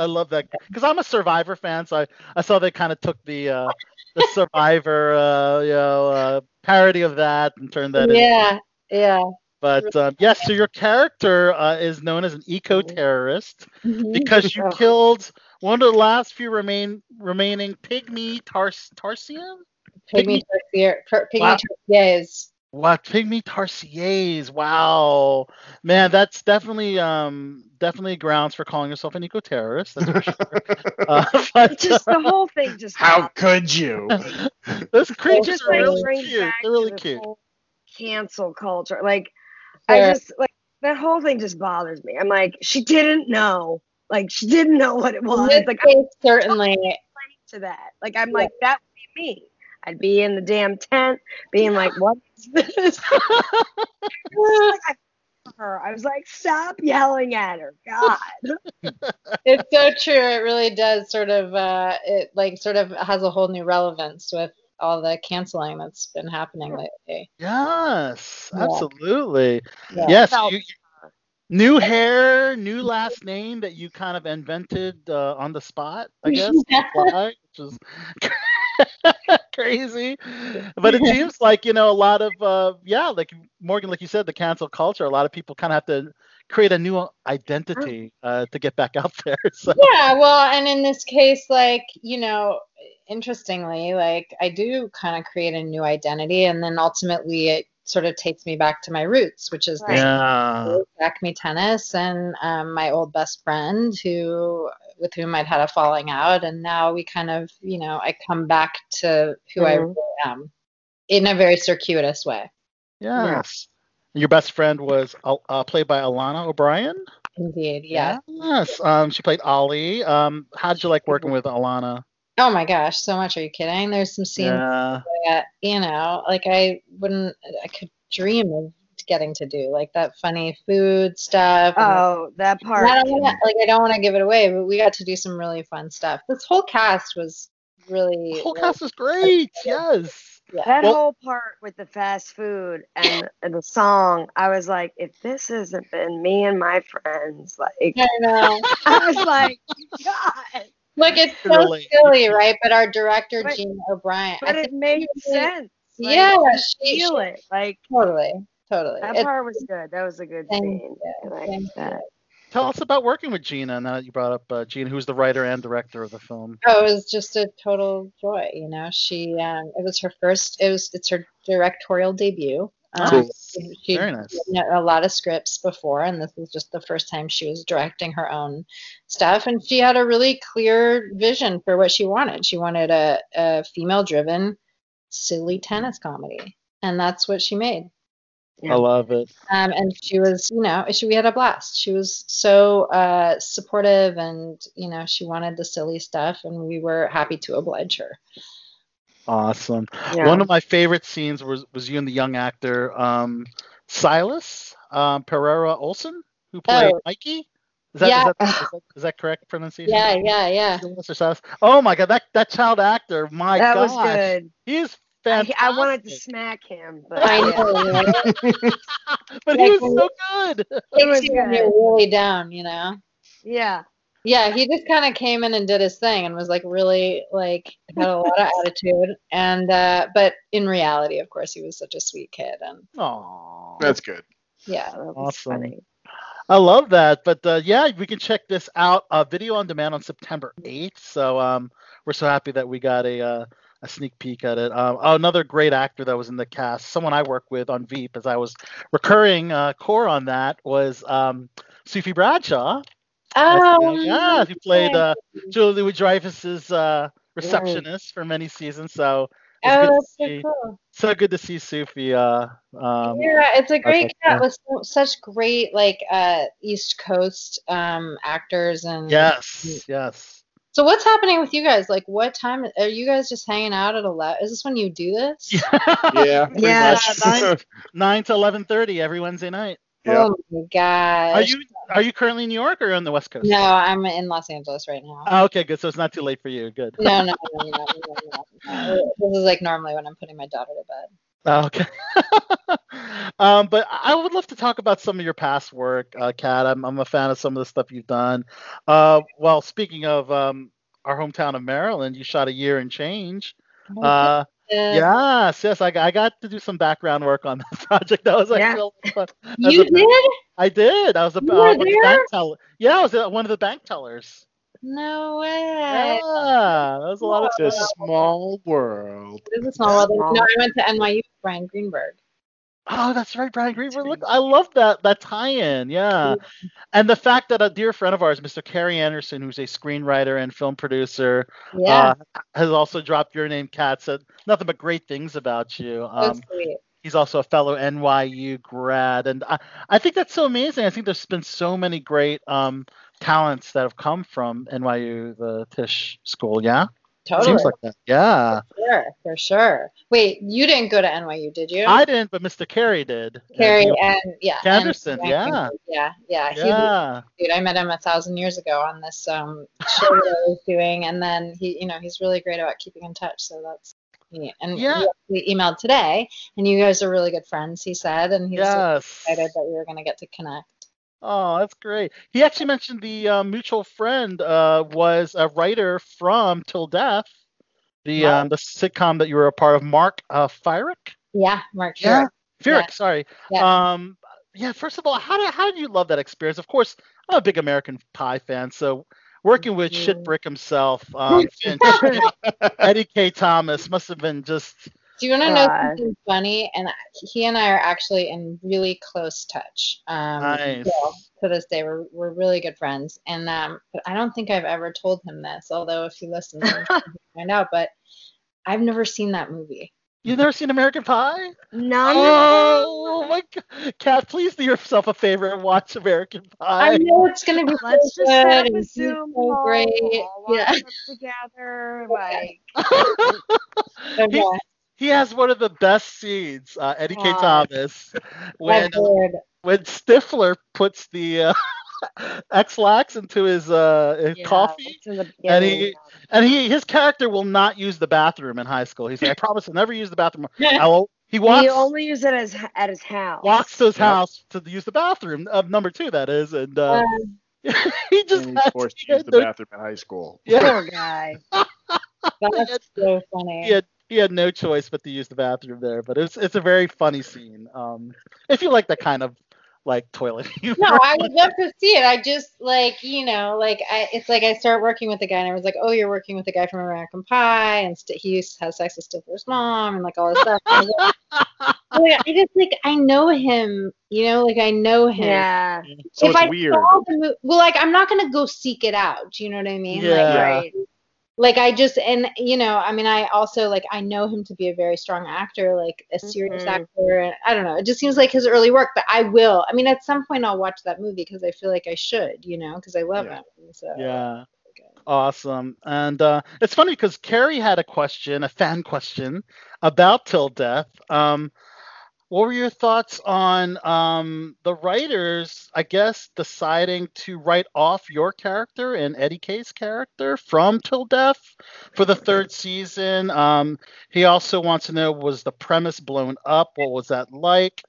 I love that. Because I'm a Survivor fan, so I saw they kind of took the Survivor parody of that and turned that in. Yeah. But yes, so your character is known as an eco-terrorist because you killed one of the last few remaining pygmy tarsian? Pygmy tarsiers. What? Pygmy tarsiers. Wow. Man, that's definitely grounds for calling yourself an eco-terrorist. That's for sure. Just the whole thing just how could you? Those creatures are really cute. They're really cute. Cancel culture. Like, I just, like, that whole thing just bothers me. I'm like, she didn't know. Like, she didn't know what it was. Like, I certainly to that. Like, I'm like, that would be me. I'd be in the damn tent, being like, "What is this?" I was like, "Stop yelling at her, God!" It's so true. It really does sort of, it like sort of has a whole new relevance with all the canceling that's been happening lately. Yes, absolutely. Yeah. Yes, new hair, new last name that you kind of invented on the spot, I guess. Why? Which is crazy, but it seems like, you know, a lot of like Morgan, like you said, the cancel culture, a lot of people kind of have to create a new identity to get back out there, so. Yeah, well, and in this case, like, you know, interestingly, like, I do kind of create a new identity, and then ultimately it sort of takes me back to my roots, which is Acme tennis and my old best friend with whom I'd had a falling out, and now we kind of, you know, I come back to who I really am in a very circuitous way. Yes. Yeah. Your best friend was played by Alana O'Brien? Indeed, yeah. Yes. She played Ollie. How did you like working with Alana? Oh my gosh, so much. Are you kidding? There's some scenes that, you know, like I could dream of getting to do, like that funny food stuff. Oh, that part. I don't want to give it away, but we got to do some really fun stuff. This whole cast was really. The whole cast was great. Yes. Yeah. That whole part with the fast food and the song, I was like, if this hasn't been me and my friends, like. I know. I was like, God. Look, it's so silly, right? But our director, Jean O'Brien. But it made sense. Like, yeah. She feel it. Like, totally. That part was good. That was a good scene. Yeah, I like that. Tell us about working with Gina, now that you brought up Gina, who's the writer and director of the film. Oh, it was just a total joy, you know. She, it's her directorial debut. Cool. She Very nice. A lot of scripts before, and this was just the first time she was directing her own stuff, and she had a really clear vision for what she wanted. She wanted a female-driven, silly tennis comedy, and that's what she made. Yeah. I love it. And she was, you know, we had a blast. She was so supportive, and, you know, she wanted the silly stuff, and we were happy to oblige her. Awesome. Yeah. One of my favorite scenes was you and the young actor Silas Pereira Olsen, who played Mikey. Is that correct pronunciation? Yeah. Silas. Oh my God, that child actor. That gosh, was good. He is fantastic. I wanted to smack him, but I know. But he was so good. He was really down, you know. Yeah. Yeah, he just kind of came in and did his thing and was like really like had a lot of attitude, and but in reality, of course, he was such a sweet kid. And oh, that's good. Yeah, that was funny. I love that. But we can check this out video on demand on September 8th. So we're so happy that we got a a sneak peek at it. Another great actor that was in the cast, someone I work with on Veep, as I was recurring core on that, was Sophie Bradshaw. Oh, yeah, who played Julia Louis-Dreyfus's receptionist for many seasons. So that's so cool. So good to see Sophie. Yeah, it's a great cast with such great East Coast actors and. Yes. So what's happening with you guys? Like, what time are you guys just hanging out at 11? Is this when you do this? Yeah. 9 to 11:30 every Wednesday night. Yeah. Oh my gosh. Are you currently in New York or on the West Coast? No, I'm in Los Angeles right now. Oh, okay, good. So it's not too late for you. Good. No. This is normally when I'm putting my daughter to bed. Oh, okay. But I would love to talk about some of your past work, Kat. I'm a fan of some of the stuff you've done. Well, speaking of our hometown of Maryland, you shot A Year and Change. Yes. I got to do some background work on that project. That was real fun. You did? I did. I was one of the bank tellers. Yeah, I was one of the bank tellers. No way. Yeah, that was a lot of fun. It's a small world. No, I went to NYU with Brian Greenberg. Oh, that's right, Brian Greenberg. Look, I love that tie-in, yeah. And the fact that a dear friend of ours, Mr. Carrie Anderson, who's a screenwriter and film producer, has also dropped your name, Kat, said nothing but great things about you. So sweet. He's also a fellow NYU grad, and I think that's so amazing. I think there's been so many great talents that have come from NYU, the Tisch School, yeah? Totally. Seems like that. Yeah. For sure. Wait, you didn't go to NYU, did you? I didn't, but Mr. Carey did. Anderson, yeah. Dude, I met him 1,000 years ago on this show that I was doing, and then he, he's really great about keeping in touch. So that's neat. And we emailed today, and you guys are really good friends, he said, and he's so excited that we were going to get to connect. Oh, that's great. He actually mentioned the mutual friend was a writer from Till Death, the sitcom that you were a part of, Mark Fyrick? Yeah, Mark Fyrick. Sorry. Yeah. First of all, how did you love that experience? Of course, I'm a big American Pie fan, so working with Shitbrick himself, Finch, Eddie K. Thomas must have been just... Do you want to know something funny? And he and I are actually in really close touch. Nice. Yeah, to this day, we're really good friends. And but I don't think I've ever told him this. Although if he listens, he'll find out. But I've never seen that movie. You've never seen American Pie? No. Oh my God, Kat, please do yourself a favor and watch American Pie. I know it's gonna be so good and Zoom so great. Together, He has one of the best scenes, Eddie K. Thomas, when Stifler puts the X-Lax into his coffee, his character will not use the bathroom in high school. He's like, I promise I'll never use the bathroom. He only uses it at his house. Walks to his house to use the bathroom, number two, that is, and he just he's forced to use the bathroom in high school. Poor guy. That's so funny. He had no choice but to use the bathroom there, but it's a very funny scene. If you like that kind of toilet humor. No, I would love to see it. I just I started working with the guy and I was like, oh, you're working with the guy from American Pie, and he has sex with Stifler's mom and all this stuff. And I know him, I know him. Yeah. So it's weird. I'm not gonna go seek it out. Do you know what I mean? Yeah. Right. I also, I know him to be a very strong actor, a serious actor, and I don't know, it just seems like his early work, but I will, at some point I'll watch that movie, because I feel like I should, because I love him, so. Yeah, awesome, and it's funny, because Carrie had a fan question, about Till Death, what were your thoughts on the writers, I guess, deciding to write off your character and Eddie K's character from Till Death for the third season? He also wants to know, was the premise blown up? What was that like?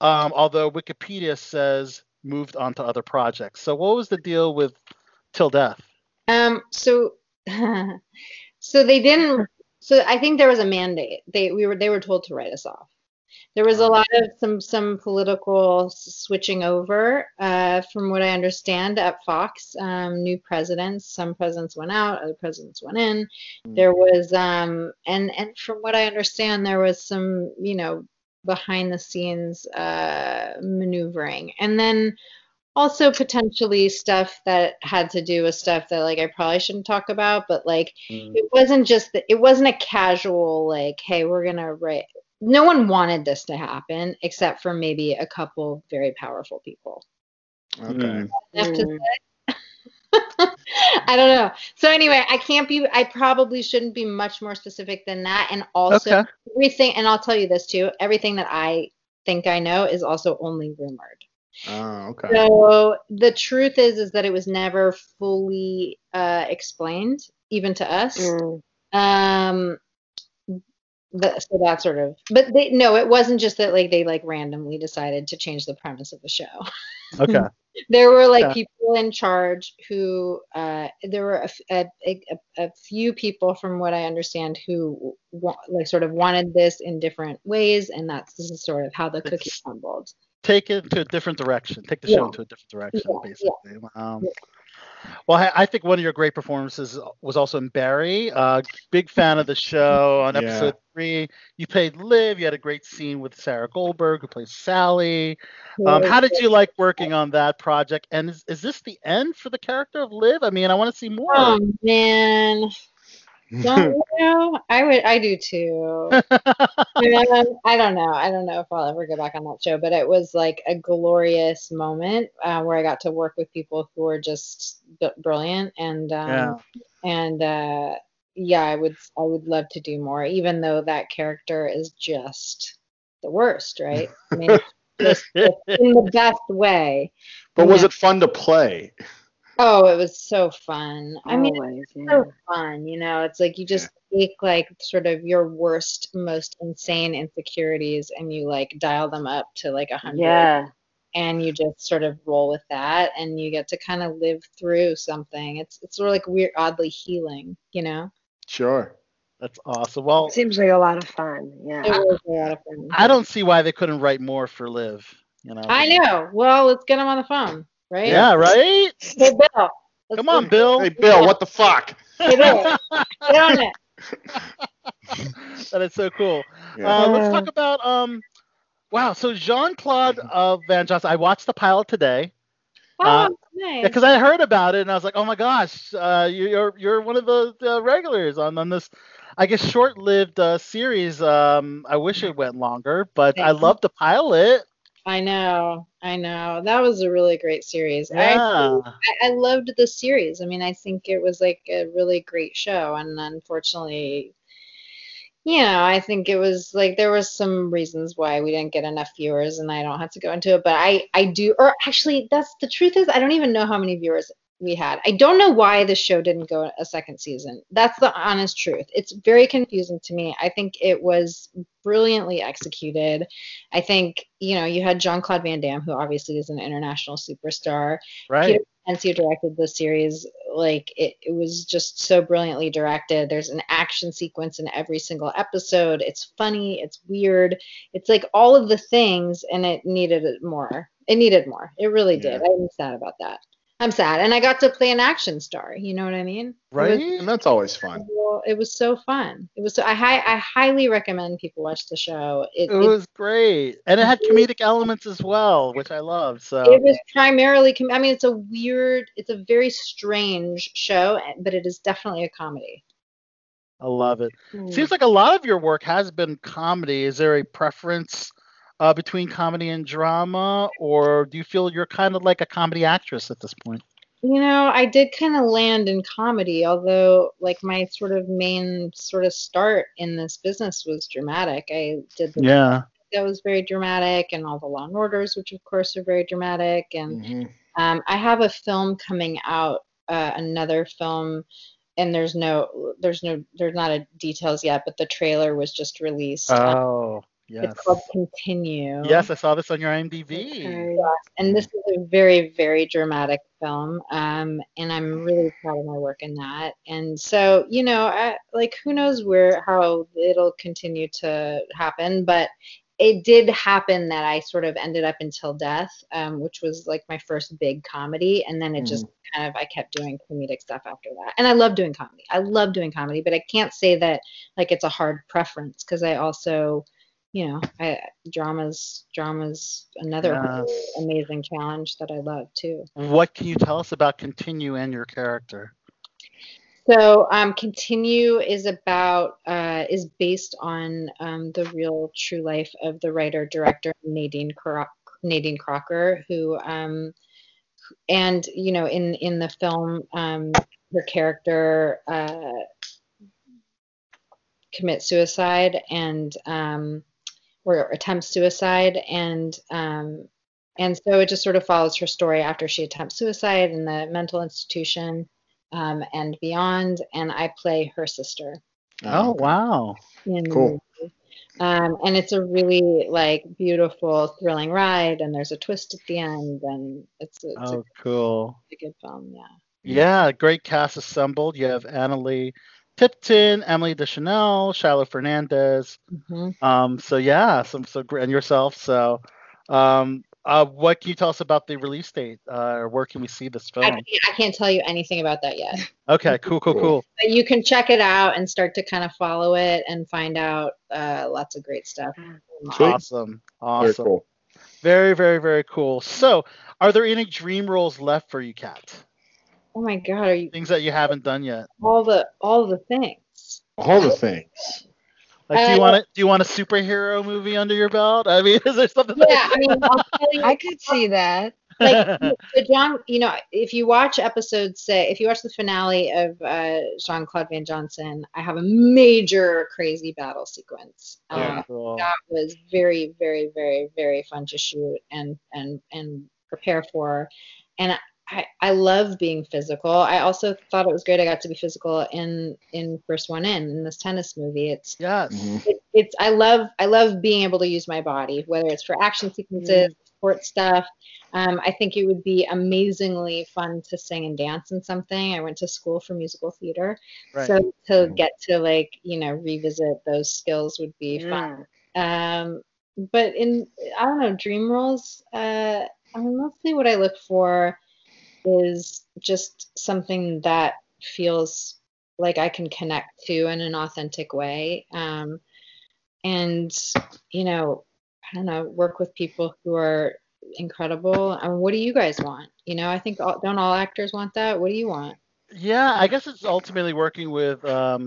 Although Wikipedia says moved on to other projects. So what was the deal with Till Death? So I think there was a mandate. They were told to write us off. There was a lot of some political switching over, from what I understand, at Fox. New presidents. Some presidents went out, other presidents went in. There was, and from what I understand, there was some, you know, behind the scenes maneuvering, and then also potentially stuff that had to do with stuff that, like, I probably shouldn't talk about, but, like, it wasn't just that, it wasn't a casual, like, hey, we're gonna write. No one wanted this to happen except for maybe a couple very powerful people. Okay. I don't know. So anyway, I probably shouldn't be much more specific than that. And also everything, and I'll tell you this too, everything that I think I know is also only rumored. Oh, okay. So the truth is that it was never fully explained, even to us. So that sort of, but it wasn't just that, like, they, like, randomly decided to change the premise of the show. Okay. There were, like, people in charge who, there were a few people, from what I understand, who sort of wanted this in different ways, and this is sort of how the cookie crumbled. Take it to a different direction. Take the show into a different direction, basically. Well, I think one of your great performances was also in Barry. Big fan of the show. On episode 3, you played Liv. You had a great scene with Sarah Goldberg, who plays Sally. How did you like working on that project? And is this the end for the character of Liv? I mean, I want to see more. Oh, man. Don't you know? I do too. I don't know if I'll ever go back on that show, but it was, like, a glorious moment where I got to work with people who were just brilliant, and I would love to do more, even though that character is just the worst, right? I mean, in the best way. But was it fun to play? Oh, it was so fun. I mean, it's so fun, you know. It's like you just take, like, sort of your worst, most insane insecurities, and you, like, dial them up to, like, 100. Yeah. And you just sort of roll with that, and you get to kind of live through something. It's sort of, like, weird, oddly healing, you know? Sure. That's awesome. Well, it seems like a lot of fun. Yeah. It was a lot of fun. I don't see why they couldn't write more for Liv, you know. I know. Well, let's get them on the phone. Right? Yeah, right? Hey, Bill. Come on, Bill. Hey, Bill, what the fuck? Hey, Bill. Get on it. That is so cool. Yeah. Let's talk about, so Jean-Claude Van Johnson. I watched the pilot today. Nice. Because I heard about it, and I was like, oh, my gosh, you're one of the regulars on this, I guess, short-lived series. I wish it went longer, but I loved the pilot. I know. That was a really great series. Yeah. I loved the series. I mean, I think it was, like, a really great show. And unfortunately, you know, I think it was, like, there were some reasons why we didn't get enough viewers, and I don't have to go into it. But I do, or actually, that's the truth is, I don't even know how many viewers we had. I don't know why the show didn't go a second season. That's the honest truth. It's very confusing to me. I think it was brilliantly executed. I think, you know, you had Jean-Claude Van Damme, who obviously is an international superstar. Right. Peter Bencio directed the series. Like, it was just so brilliantly directed. There's an action sequence in every single episode. It's funny. It's weird. It's, like, all of the things, and it needed it more. It needed more. It really did. I'm sad about that. I'm sad. And I got to play an action star. You know what I mean? Right. And that's always fun. It was so fun. It was. I highly recommend people watch the show. It was great. And it had comedic elements as well, which I loved. So it was primarily, it's a weird, it's a very strange show, but it is definitely a comedy. I love it. Seems like a lot of your work has been comedy. Is there a preference between comedy and drama, or do you feel you're kind of like a comedy actress at this point? You know, I did kind of land in comedy, although, like, my sort of main sort of start in this business was dramatic. I did the that was very dramatic, and all the Law and Orders, which of course are very dramatic, and I have a film coming out, another film, and there's not a details yet, but the trailer was just released. Yes. It's called Continue. Yes, I saw this on your IMDb. And this is a very, very dramatic film, and I'm really proud of my work in that. And so, you know, who knows how it'll continue to happen, but it did happen that I sort of ended up in Till Death, which was like my first big comedy. And then it just kind of, I kept doing comedic stuff after that. And I love doing comedy. I love doing comedy, but I can't say that like it's a hard preference, because I also, you know, drama's another really amazing challenge that I love too. What can you tell us about Continue and your character? So Continue is about, is based on the real true life of the writer director Nadine Crocker, who, and you know, in the film, her character commits suicide and or attempts suicide, and so it just sort of follows her story after she attempts suicide in the mental institution. And beyond, and I play her sister. Oh, wow. Cool. And it's a really like beautiful, thrilling ride, and there's a twist at the end, and it's a good film, yeah. Yeah, great cast assembled. You have Annalee Tipton, Emily Deschanel, Shiloh Fernandez. So yeah, some great, and yourself. So what can you tell us about the release date? Or where can we see this film? I can't tell you anything about that yet. Okay, cool. But you can check it out and start to kind of follow it and find out lots of great stuff. Awesome. Very cool. Very, very, very cool. So, are there any dream roles left for you, Kat? Oh my God, are you things that you haven't done yet? All the things. All the things. Like, do you want a superhero movie under your belt? I mean, is there something? I could see that. Like, if you watch the finale of Jean-Claude Van Johnson, I have a major crazy battle sequence. That was very, very, very, very fun to shoot and prepare for. And I love being physical. I also thought it was great I got to be physical in First One In this tennis movie. I love being able to use my body, whether it's for action sequences, sport stuff. I think it would be amazingly fun to sing and dance in something. I went to school for musical theater, so to get to revisit those skills would be fun. But in dream roles, mostly what I look for is just something that feels like I can connect to in an authentic way, work with people who are incredible. What do you guys want? I think don't all actors want that? What do you want? Yeah, I guess it's ultimately working with a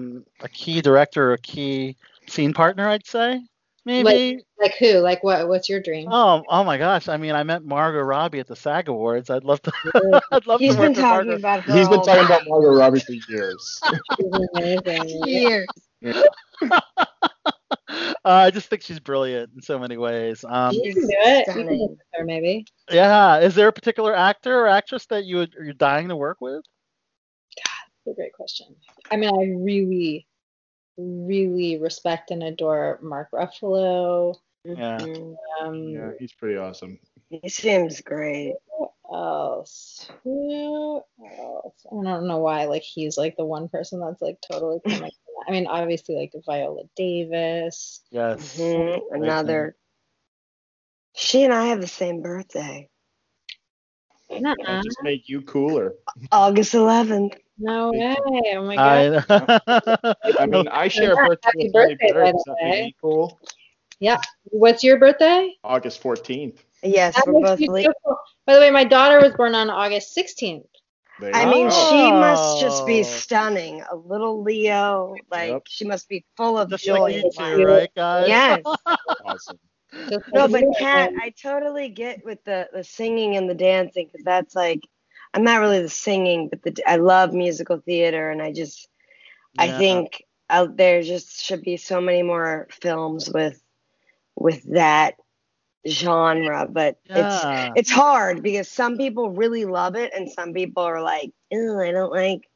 key director or a key scene partner, I'd say. Maybe. Like who? Like what's your dream? Oh my gosh. I mean, I met Margot Robbie at the SAG Awards. I'd love to work with Margot. He's been talking about Margot Robbie for years. Years. Yeah. I just think she's brilliant in so many ways. You can do it. You can do her, maybe. Yeah. Is there a particular actor or actress that you're dying to work with? God, that's a great question. I mean, I really respect and adore Mark Ruffalo. He's pretty awesome. He seems great. Who else? I don't know why he's the one person that's totally coming. I mean, obviously Viola Davis. Yes. Mm-hmm. Another. She and I have the same birthday. Nuh-uh. Just make you cooler. August 11th. No way! Oh my God. I mean, I share a birthday with Halle Berry. Does that make me cool? Yeah. What's your birthday? August 14th. Yes, we're both late. By the way, my daughter was born on August 16th. She must just be stunning. A little Leo, she must be full of just joy. Just like you two, right, guys? Yes. Awesome. No, but Kat, I totally get with the singing and the dancing, because that's I'm not really the singing, but I love musical theater, and I think out there just should be so many more films with that genre, but it's hard because some people really love it, and some people are I don't like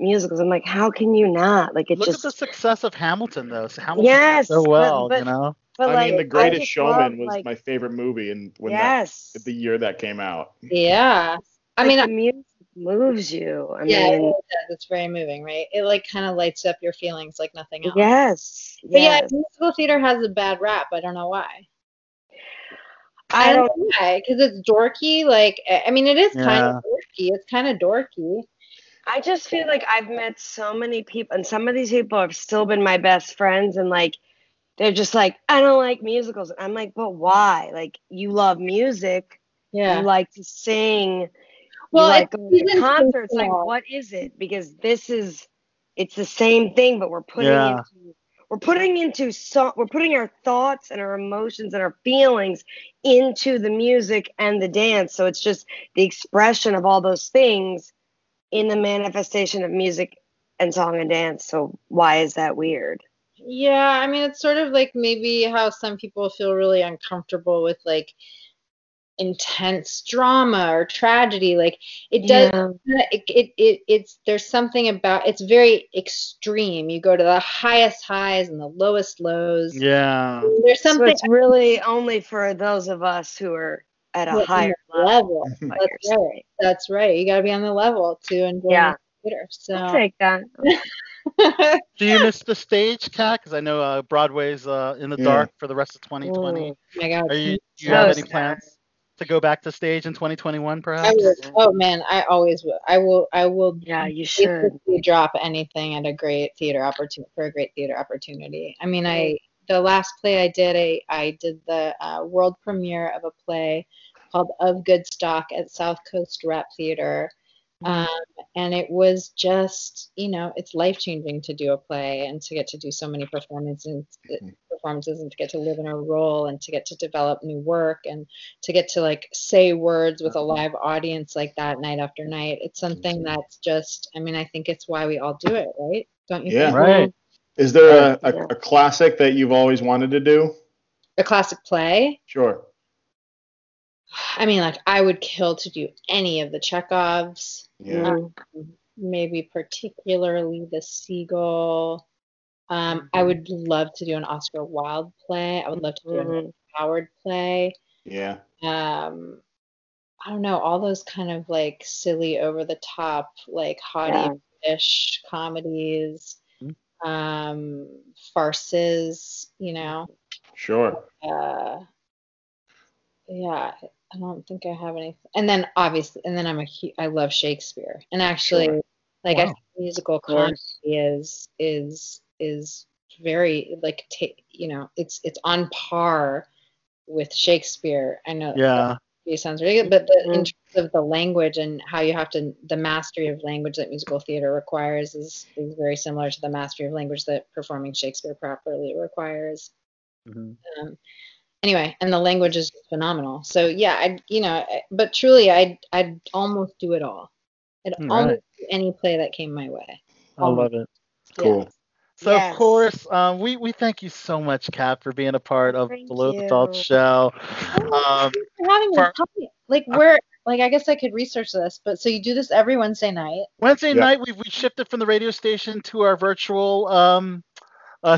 musicals. I'm like, how can you not? Look at the success of Hamilton, though. So Hamilton did so well, but. But The Greatest Showman was my favorite movie, and the year that came out. Yeah. I mean, the music moves you. It's very moving, right? It kind of lights up your feelings like nothing else. Yes. But musical theater has a bad rap. I don't know why. I don't know why, because it's dorky. Like, I mean, it is kind of dorky. It's kind of dorky. I just feel like I've met so many people, and some of these people have still been my best friends, and like, they're just like, I don't like musicals. And I'm like, but why? Like, you love music. Yeah. You like to sing. Well, you like going to concerts. Like, what is it? Because this is, it's the same thing, but we're putting into, we're putting our thoughts and our emotions and our feelings into the music and the dance. So it's just the expression of all those things in the manifestation of music and song and dance. So why is that weird? Yeah, I mean, it's sort of like maybe how some people feel really uncomfortable with like intense drama or tragedy. Like it does, it's there's something about it's very extreme. You go to the highest highs and the lowest lows. Yeah, there's something. So it's really only for those of us who are at a higher level. That's right. That's right. You got to be on the level to enjoy. Yeah. Theater, so. I'll take that. Do you miss the stage, Kat? Because I know Broadway's in the dark for the rest of 2020. Oh my God! Do you have any plans to go back to stage in 2021, perhaps? Oh man, I always will. I will. Yeah, you should. Drop anything at a great theater opportunity for a great theater opportunity. I mean, the last play I did, I did the world premiere of a play called Of Good Stock at South Coast Rep Theater. And it was just, you know, it's life-changing to do a play and to get to do so many performances and to get to live in a role and to get to develop new work and to get to, like, say words with a live audience like that night after night. It's something that's just, I mean, I think it's why we all do it, right? Don't you think? Yeah, right. Is there a classic that you've always wanted to do? A classic play? Sure. I mean, like, I would kill to do any of the Chekhovs. Yeah. Maybe particularly The Seagull. I would love to do an Oscar Wilde play. I would love to do an Ron Howard play. Yeah. I don't know, all those kind of, like, silly, over-the-top, like, haughty-ish comedies, farces, you know. Sure. Yeah, I don't think I have anything. And then obviously, I love Shakespeare. And actually, like I think musical comedy is very like you know, it's on par with Shakespeare. I know. Yeah. It sounds ridiculous, but in terms of the language and how you have to the mastery of language that musical theater requires is very similar to the mastery of language that performing Shakespeare properly requires. Anyway, and the language is phenomenal. So yeah, but truly, I'd almost do it all. Almost do any play that came my way. I love it. Yeah. Cool. So of course, we thank you so much, Kat, for being a part of Below the Belt show. Thanks for having me. Tell me, like where. Like, I guess I could research this, but so you do this every Wednesday night. Wednesday night, we shifted from the radio station to our virtual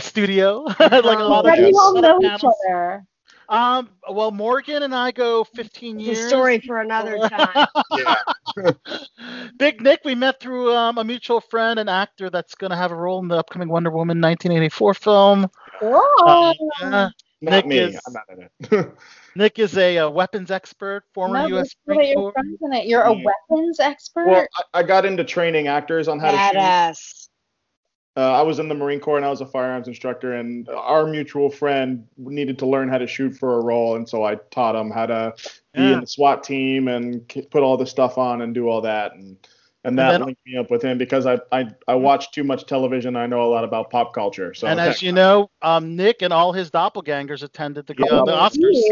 studio. Like a lot of you all know each other. Well, Morgan and I go 15 years. A story for another time. Big Nick, we met through a mutual friend, an actor that's going to have a role in the upcoming Wonder Woman 1984 film. Oh. Not Nick me. I'm not in it. Nick is a weapons expert, former U.S. Marine Corps. You're a weapons expert? Well, I got into training actors on how to shoot. I was in the Marine Corps and I was a firearms instructor, and our mutual friend needed to learn how to shoot for a role, and so I taught him how to be in the SWAT team and put all the stuff on and do all that, and that linked me up with him because I watch too much television. I know a lot about pop culture. So and as you know, Nick and all his doppelgangers attended the Oscars.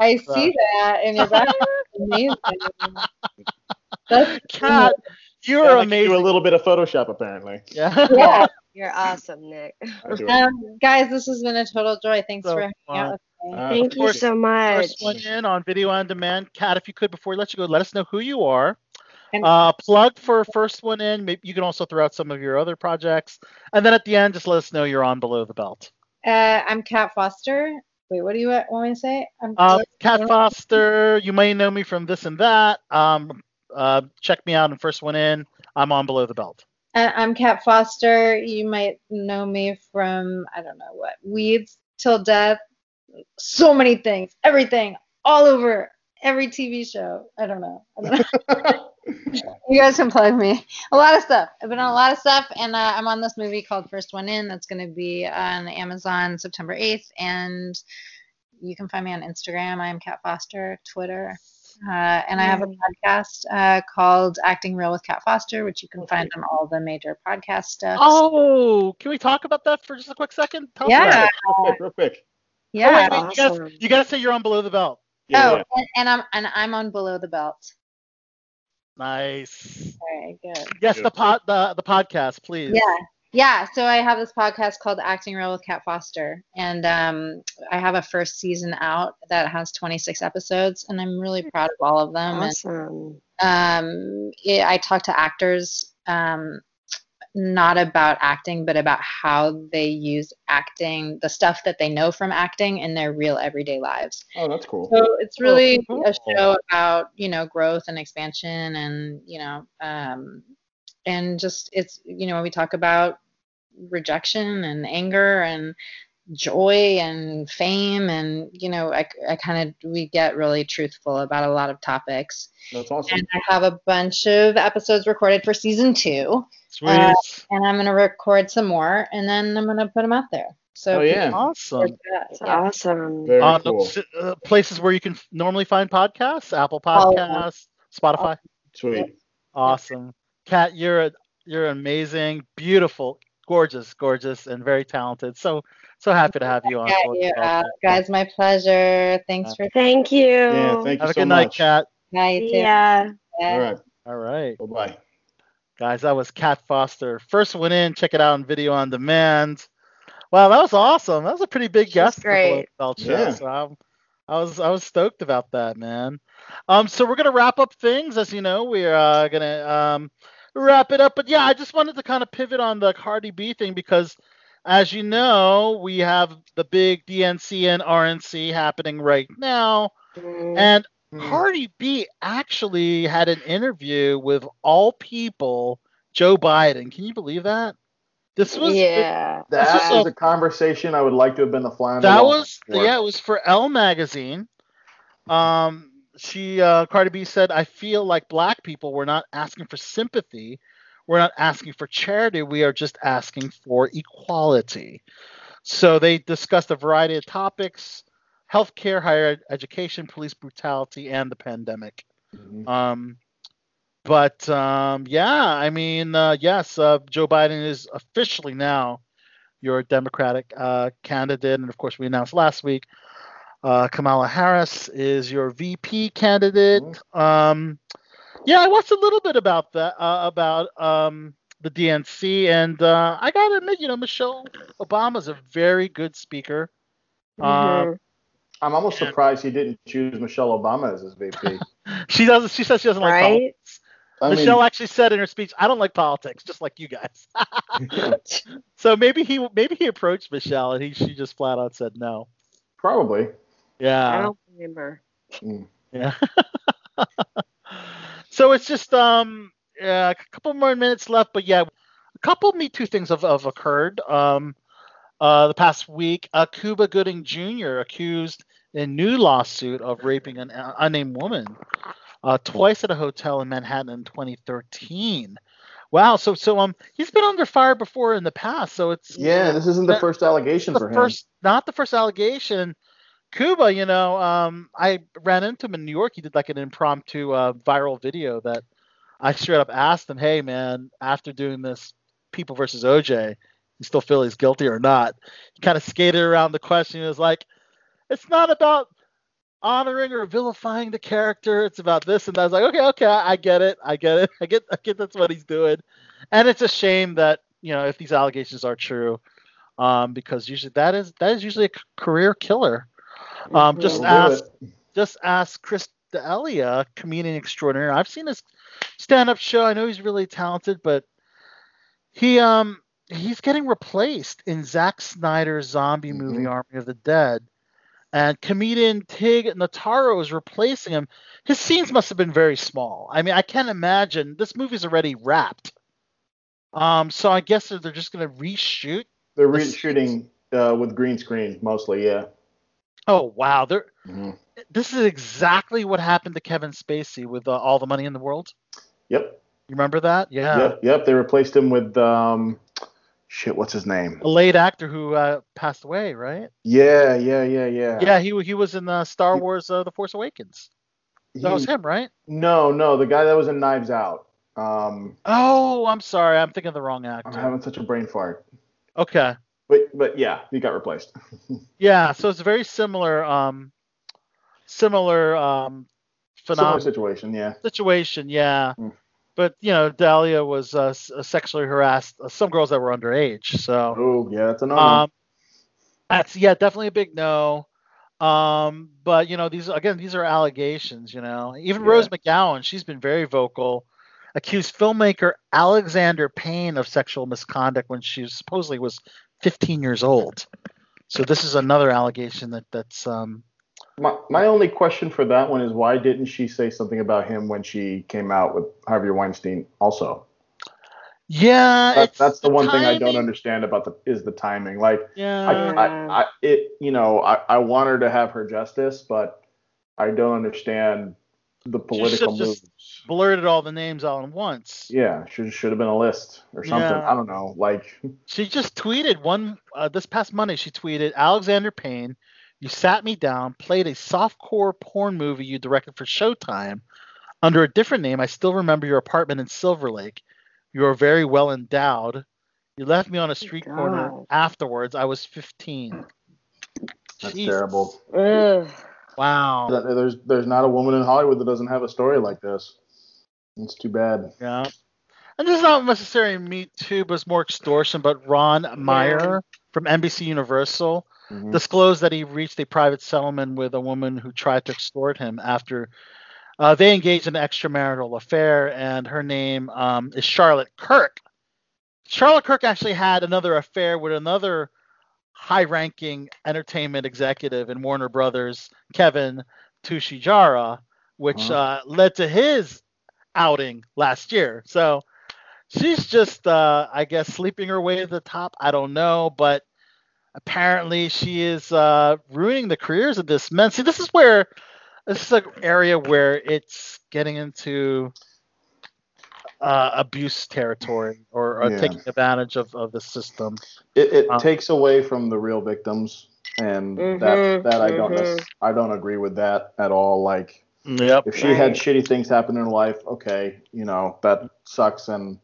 I see that, and that's amazing. Kat, you're amazing. You do a little bit of Photoshop apparently. Yeah. You're awesome, Nick. Guys, this has been a total joy. Thanks for hanging out with me. Thank you so much. First One In on Video On Demand. Kat, if you could, before I let you go, let us know who you are. Plug for First One In. Maybe you can also throw out some of your other projects. And then at the end, just let us know you're on Below the Belt. I'm Kat Foster. Wait, what do you want me to say? Kat Foster. You may know me from this and that. Check me out on First One In. I'm on Below the Belt. I'm Kat Foster. You might know me from, I don't know what, Weeds, Till Death, so many things, everything, all over every TV show. I don't know. You guys can plug me. A lot of stuff. I've been on a lot of stuff, and I'm on this movie called First One In that's going to be on Amazon September 8th, and you can find me on Instagram. I'm Kat Foster, Twitter, and I have a podcast called Acting Real with Kat Foster, which you can find on all the major podcast stuff. Oh, can we talk about that for just a quick second? Yeah. Real quick. Yeah. Oh, wait, awesome. You got to say you're on Below the Belt. Yeah. Oh, and I'm on Below the Belt. Nice. All right, good. Yes, the podcast, please. Yeah. So I have this podcast called Acting Real with Kat Foster, and I have a first season out that has 26 episodes, and I'm really proud of all of them. Awesome. And, I talk to actors, not about acting, but about how they use acting, the stuff that they know from acting in their real everyday lives. Oh, that's cool. So it's really a show about, growth and expansion and, and just it's, we talk about rejection and anger and joy and fame and, we get really truthful about a lot of topics. That's awesome. And I have a bunch of episodes recorded for season 2. Sweet. And I'm going to record some more, and then I'm going to put them out there. So awesome. Awesome. Very cool. Places where you can normally find podcasts, Apple Podcasts, Spotify. Sweet. Awesome. Kat, you're amazing, beautiful, gorgeous, and very talented. So happy to have you on. Yeah, guys, my pleasure. Thank you. Yeah, thank you so much. Have a good night, Kat. Night. Yeah. All right. Bye-bye. Guys, that was Kat Foster. First One In. Check it out on video on demand. Wow, that was awesome. That was a pretty big guest. Great. Yeah. So I was stoked about that, man. So we're gonna wrap up things, as you know, we're gonna wrap it up. But yeah, I just wanted to kind of pivot on the Cardi B thing because, as you know, we have the big DNC and RNC happening right now, and Cardi B actually had an interview with all people, Joe Biden. Can you believe that? This was a conversation I would like to have been the fly on the wall. It was for Elle magazine. Cardi B said, "I feel like black people, we're not asking for sympathy. We're not asking for charity. We are just asking for equality." So they discussed a variety of topics: healthcare, higher education, police brutality, and the pandemic. Joe Biden is officially now your Democratic candidate. And, of course, we announced last week Kamala Harris is your VP candidate. I watched a little bit about that, about the DNC. And I got to admit, Michelle Obama's a very good speaker. I'm almost surprised he didn't choose Michelle Obama as his VP. She says she doesn't like politics. Michelle actually said in her speech, "I don't like politics, just like you guys." So maybe he approached Michelle and she just flat out said no. Probably. Yeah. I don't remember. Yeah. So it's just a couple more minutes left, but yeah, a couple Me Too things have occurred. The past week, Cuba Gooding Jr. accused in a new lawsuit of raping an unnamed woman twice at a hotel in Manhattan in 2013. Wow, so he's been under fire before in the past, so it's this isn't the first allegation for him. Not the first allegation. Cuba, I ran into him in New York. He did like an impromptu viral video that I straight up asked him, "Hey man, after doing this People versus OJ, you still feel he's guilty or not?" He kind of skated around the question. He was like, "It's not about honoring or vilifying the character. It's about this." And I was like, okay, I get it. I get that's what he's doing. And it's a shame that, if these allegations are true, because usually that is usually a career killer. Just ask Chris D'Elia, comedian extraordinaire. I've seen his stand-up show. I know he's really talented, but he's getting replaced in Zack Snyder's zombie movie Army of the Dead, and comedian Tig Notaro is replacing him. His scenes must have been very small. I mean, I can't imagine. This movie's already wrapped, so I guess they're just going to reshoot. They're reshooting with green screen mostly. Oh wow, This is exactly what happened to Kevin Spacey with All the Money in the World. Yep. You remember that? Yeah. Yep. They replaced him with what's his name? A late actor who passed away, right? Yeah. Yeah, he was in Star Wars: The Force Awakens. That was him, right? No, the guy that was in Knives Out. I'm sorry, I'm thinking of the wrong actor. I'm having such a brain fart. Okay. But yeah, he got replaced. Yeah, so it's a very similar phenomenon. Similar situation, yeah. Mm. But, Dahlia was sexually harassed. Some girls that were underage. So. Oh, yeah, that's a no. That's definitely a big no. But these are allegations. Rose McGowan, she's been very vocal, accused filmmaker Alexander Payne of sexual misconduct when she supposedly was 15 years old. So this is another allegation that's. My only question for that one is why didn't she say something about him when she came out with Harvey Weinstein also? Yeah, that's the one timing. Thing I don't understand about is the timing. Like, yeah. I want her to have her justice, but I don't understand the political moves. Just blurted all the names all at once. Yeah, should have been a list or something. Yeah. I don't know. Like, she just tweeted this past Monday. She tweeted, "Alexander Payne, you sat me down, played a softcore porn movie you directed for Showtime under a different name. I still remember your apartment in Silver Lake. You are very well endowed. You left me on a street corner afterwards. I was 15. That's terrible. Ugh. Wow. There's not a woman in Hollywood that doesn't have a story like this. It's too bad. Yeah. And this is not necessarily Me Too, but it's more extortion. But Ron Meyer from NBC Universal disclosed that he reached a private settlement with a woman who tried to extort him after they engaged in an extramarital affair, and her name is Charlotte Kirk. Charlotte Kirk actually had another affair with another high-ranking entertainment executive in Warner Brothers, Kevin Tushijara, which led to his outing last year. So she's just, I guess, sleeping her way to the top. I don't know, but apparently she is ruining the careers of this men. See, this is an area where it's getting into abuse territory or taking advantage of the system. It takes away from the real victims, and I don't agree with that at all. Like, if she had shitty things happen in her life, okay, that sucks, and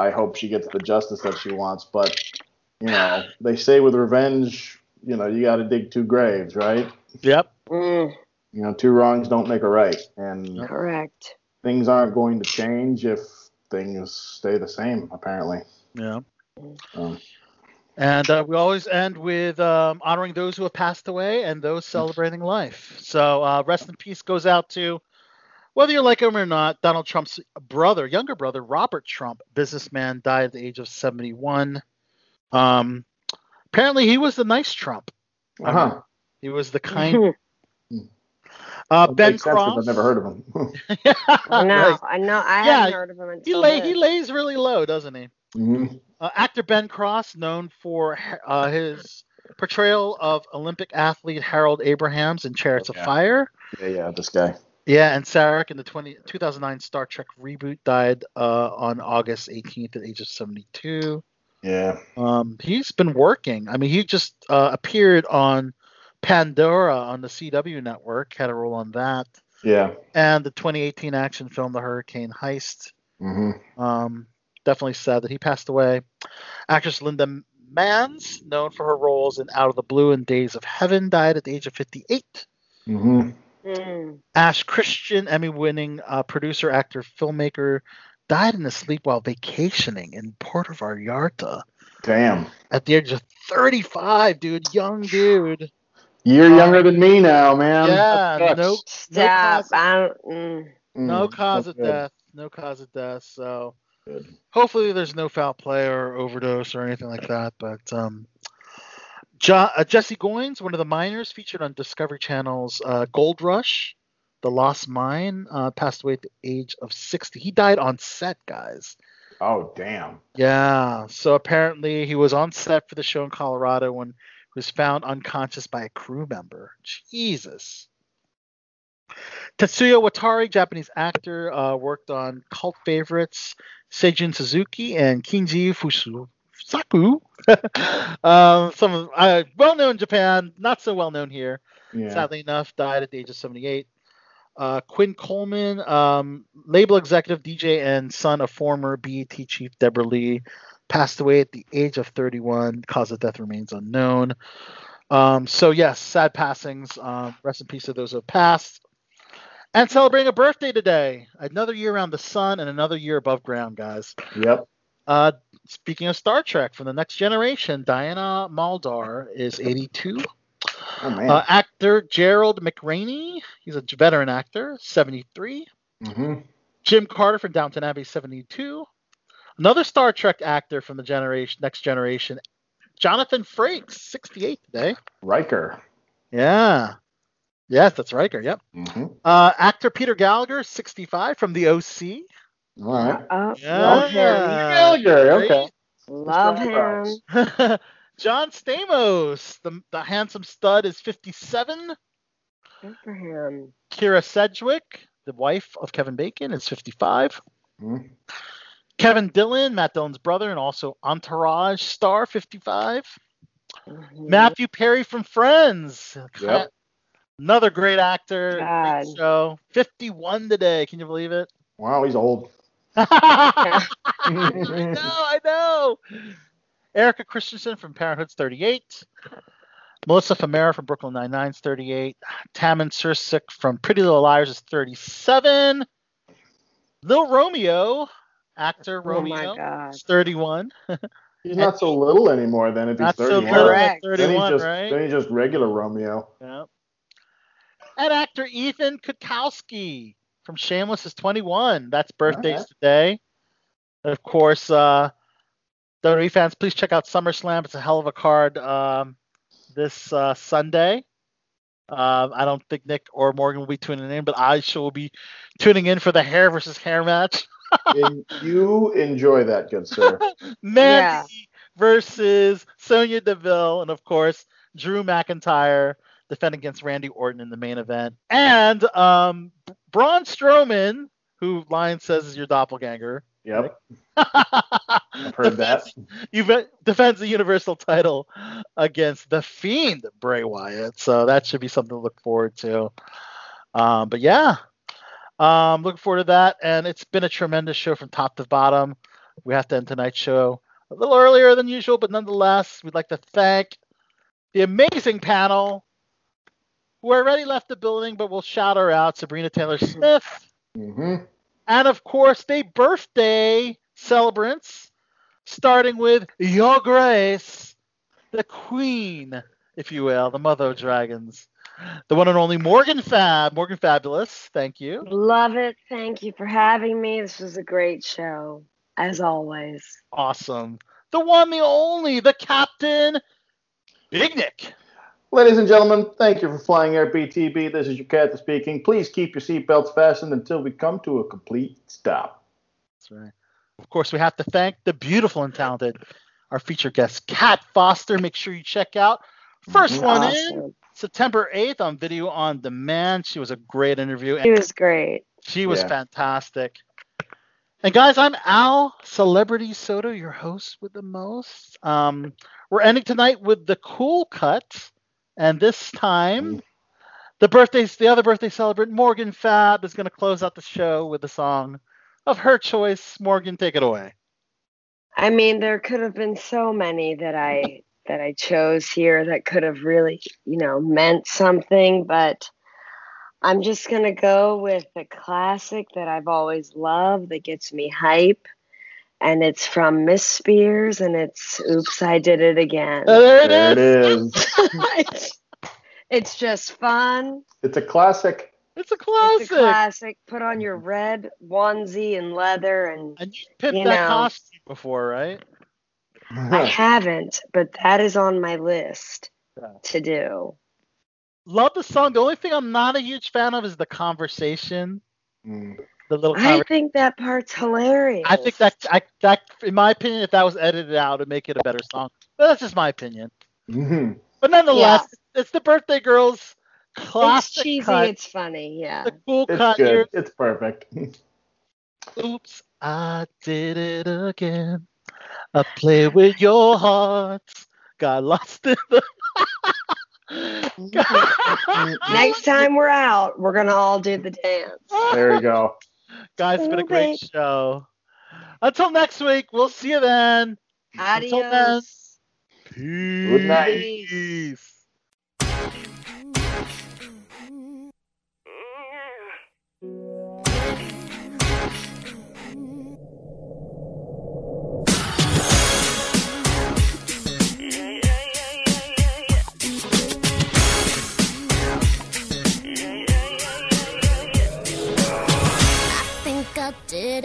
I hope she gets the justice that she wants. But they say with revenge, you got to dig two graves, right? Yep. Mm. Two wrongs don't make a right, and correct. Things aren't going to change if things stay the same, apparently. Yeah. And we always end with honoring those who have passed away and those celebrating life. So rest in peace goes out to, whether you like him or not, Donald Trump's younger brother, Robert Trump, businessman, died at the age of 71. Apparently, he was the nice Trump. He was the kind. Ben Crofts. I've never heard of him. I haven't heard of him. He lays really low, doesn't he? Mm-hmm. Actor Ben Crofts, known for his portrayal of Olympic athlete Harold Abrahams in Chariots of Fire. Yeah, this guy. Yeah, and Sarek in the 2009 Star Trek reboot, died on August 18th at the age of 72. Yeah. He's been working. I mean, he just appeared on Pandora on the CW network, had a role on that. Yeah. And the 2018 action film, The Hurricane Heist. Mm-hmm. Definitely sad that he passed away. Actress Linda Manns, known for her roles in Out of the Blue and Days of Heaven, died at the age of 58. Mm-hmm. Mm. Ash Christian, Emmy-winning producer, actor, filmmaker, died in his sleep while vacationing in Puerto Vallarta. Damn. At the age of 35, dude. Young dude. You're younger than me now, man. Yeah, nope. Stop. No cause of death. No cause of death. So hopefully there's no foul play or overdose or anything like that. But Jesse Goins, one of the miners featured on Discovery Channel's Gold Rush, The Lost Mine, passed away at the age of 60. He died on set, guys. Oh, damn. Yeah. So apparently he was on set for the show in Colorado when was found unconscious by a crew member. Jesus. Tetsuya Watari, Japanese actor, worked on cult favorites Seijun Suzuki and Kinji Fusaku. Well known in Japan, not so well known here. Yeah. Sadly enough, died at the age of 78. Quinn Coleman, label executive, DJ, and son of former BET chief Deborah Lee, passed away at the age of 31. Cause of death remains unknown. So yes, sad passings. Rest in peace to those who have passed. And celebrating a birthday today. Another year around the sun and another year above ground, guys. Yep. Speaking of Star Trek, from The Next Generation, Diana Maldar is 82. Oh, man. Actor Gerald McRaney, he's a veteran actor, 73. Mm-hmm. Jim Carter from Downton Abbey, 72. Another Star Trek actor from the Next Generation, Jonathan Frakes, 68 today. Riker. Yeah. Yes, that's Riker, yep. Mm-hmm. Actor Peter Gallagher, 65, from The OC. All right. Love him. Gallagher, okay. Love him. John Stamos, the handsome stud, is 57. Good for him. Kira Sedgwick, the wife of Kevin Bacon, is 55. Mm-hmm. Kevin Dillon, Matt Dillon's brother, and also Entourage star, 55. Mm-hmm. Matthew Perry from Friends. Yep. Another great actor. Great show. 51 today. Can you believe it? Wow, he's old. I know. Erica Christensen from Parenthood's 38. Melissa Famera from Brooklyn Nine-Nine's 38. Tammin Sirsik from Pretty Little Liars is 37. Lil Romeo, actor Romeo, is 31. He's not so little anymore then if he's 31. Not so little at 31, right? Then he's just regular Romeo. Yeah. And actor Ethan Kutkowski from Shameless is 21. That's birthdays today. And of course, WWE fans, please check out SummerSlam. It's a hell of a card this Sunday. I don't think Nick or Morgan will be tuning in, but I shall be tuning in for the hair versus hair match. You enjoy that, good sir. Mandy versus Sonya Deville. And of course, Drew McIntyre defending against Randy Orton in the main event. And Braun Strowman, who Lion says is your doppelganger. Yep. I've heard that. Defends the Universal title against The Fiend, Bray Wyatt. So that should be something to look forward to. But yeah, looking forward to that. And it's been a tremendous show from top to bottom. We have to end tonight's show a little earlier than usual, but nonetheless, we'd like to thank the amazing panel. Who already left the building, but we'll shout her out. Sabrina Taylor-Smith. Mm-hmm. And, of course, the birthday celebrants, starting with Your Grace, the queen, if you will, the mother of dragons. The one and only Morgan Fab. Morgan Fabulous, thank you. Love it. Thank you for having me. This was a great show, as always. Awesome. The one, the only, the captain, Big Nick. Ladies and gentlemen, thank you for flying Air BTB. This is your captain speaking. Please keep your seatbelts fastened until we come to a complete stop. That's right. Of course, we have to thank the beautiful and talented, our featured guest, Kat Foster. Make sure you check out First One In, September 8th on Video On Demand. She was a great interview. She was great. She was fantastic. And guys, I'm Al Celebrity Soto, your host with the most. We're ending tonight with the cool cut. And this time, the other birthday celebrant, Morgan Fab, is going to close out the show with a song of her choice. Morgan, take it away. I mean, there could have been so many that I chose here that could have really, meant something. But I'm just going to go with a classic that I've always loved that gets me hype. And it's from Miss Spears, and it's Oops, I Did It Again. Oh, there it is. It's just fun. It's a classic. It's a classic. Put on your red onesie and leather. And you pimped that costume before, right? I haven't, but that is on my list to do. Love the song. The only thing I'm not a huge fan of is the conversation. Mm. I think that part's hilarious. I think that, in my opinion, if that was edited out, it'd make it a better song. But that's just my opinion. Mm-hmm. But nonetheless, it's the birthday girls' classic. It's cheesy, cut. It's funny, yeah. The cool it's cut. Good. It's perfect. Oops, I did it again. I played with your heart. Got lost in the... Next time we're out, we're going to all do the dance. There you go. Guys, it's been a great show. Until next week, we'll see you then. Adios. Until then. Peace. Good night. Peace. I did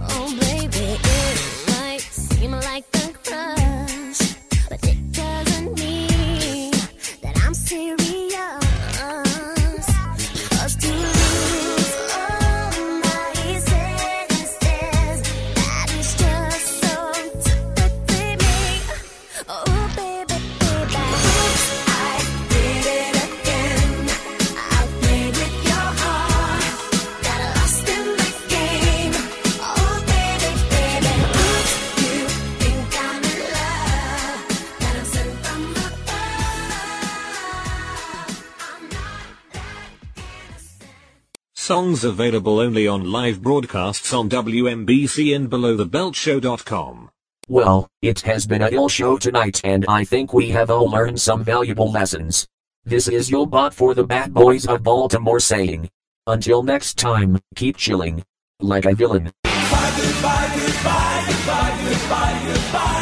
Oh, baby, it might seem like a crush, but it doesn't mean that I'm serious. Songs available only on live broadcasts on WMBC and BelowTheBeltShow.com. Well, it has been a ill show tonight, and I think we have all learned some valuable lessons. This is your bot for the bad boys of Baltimore saying, until next time, keep chilling. Like a villain. Bye, goodbye, goodbye, goodbye, goodbye, goodbye.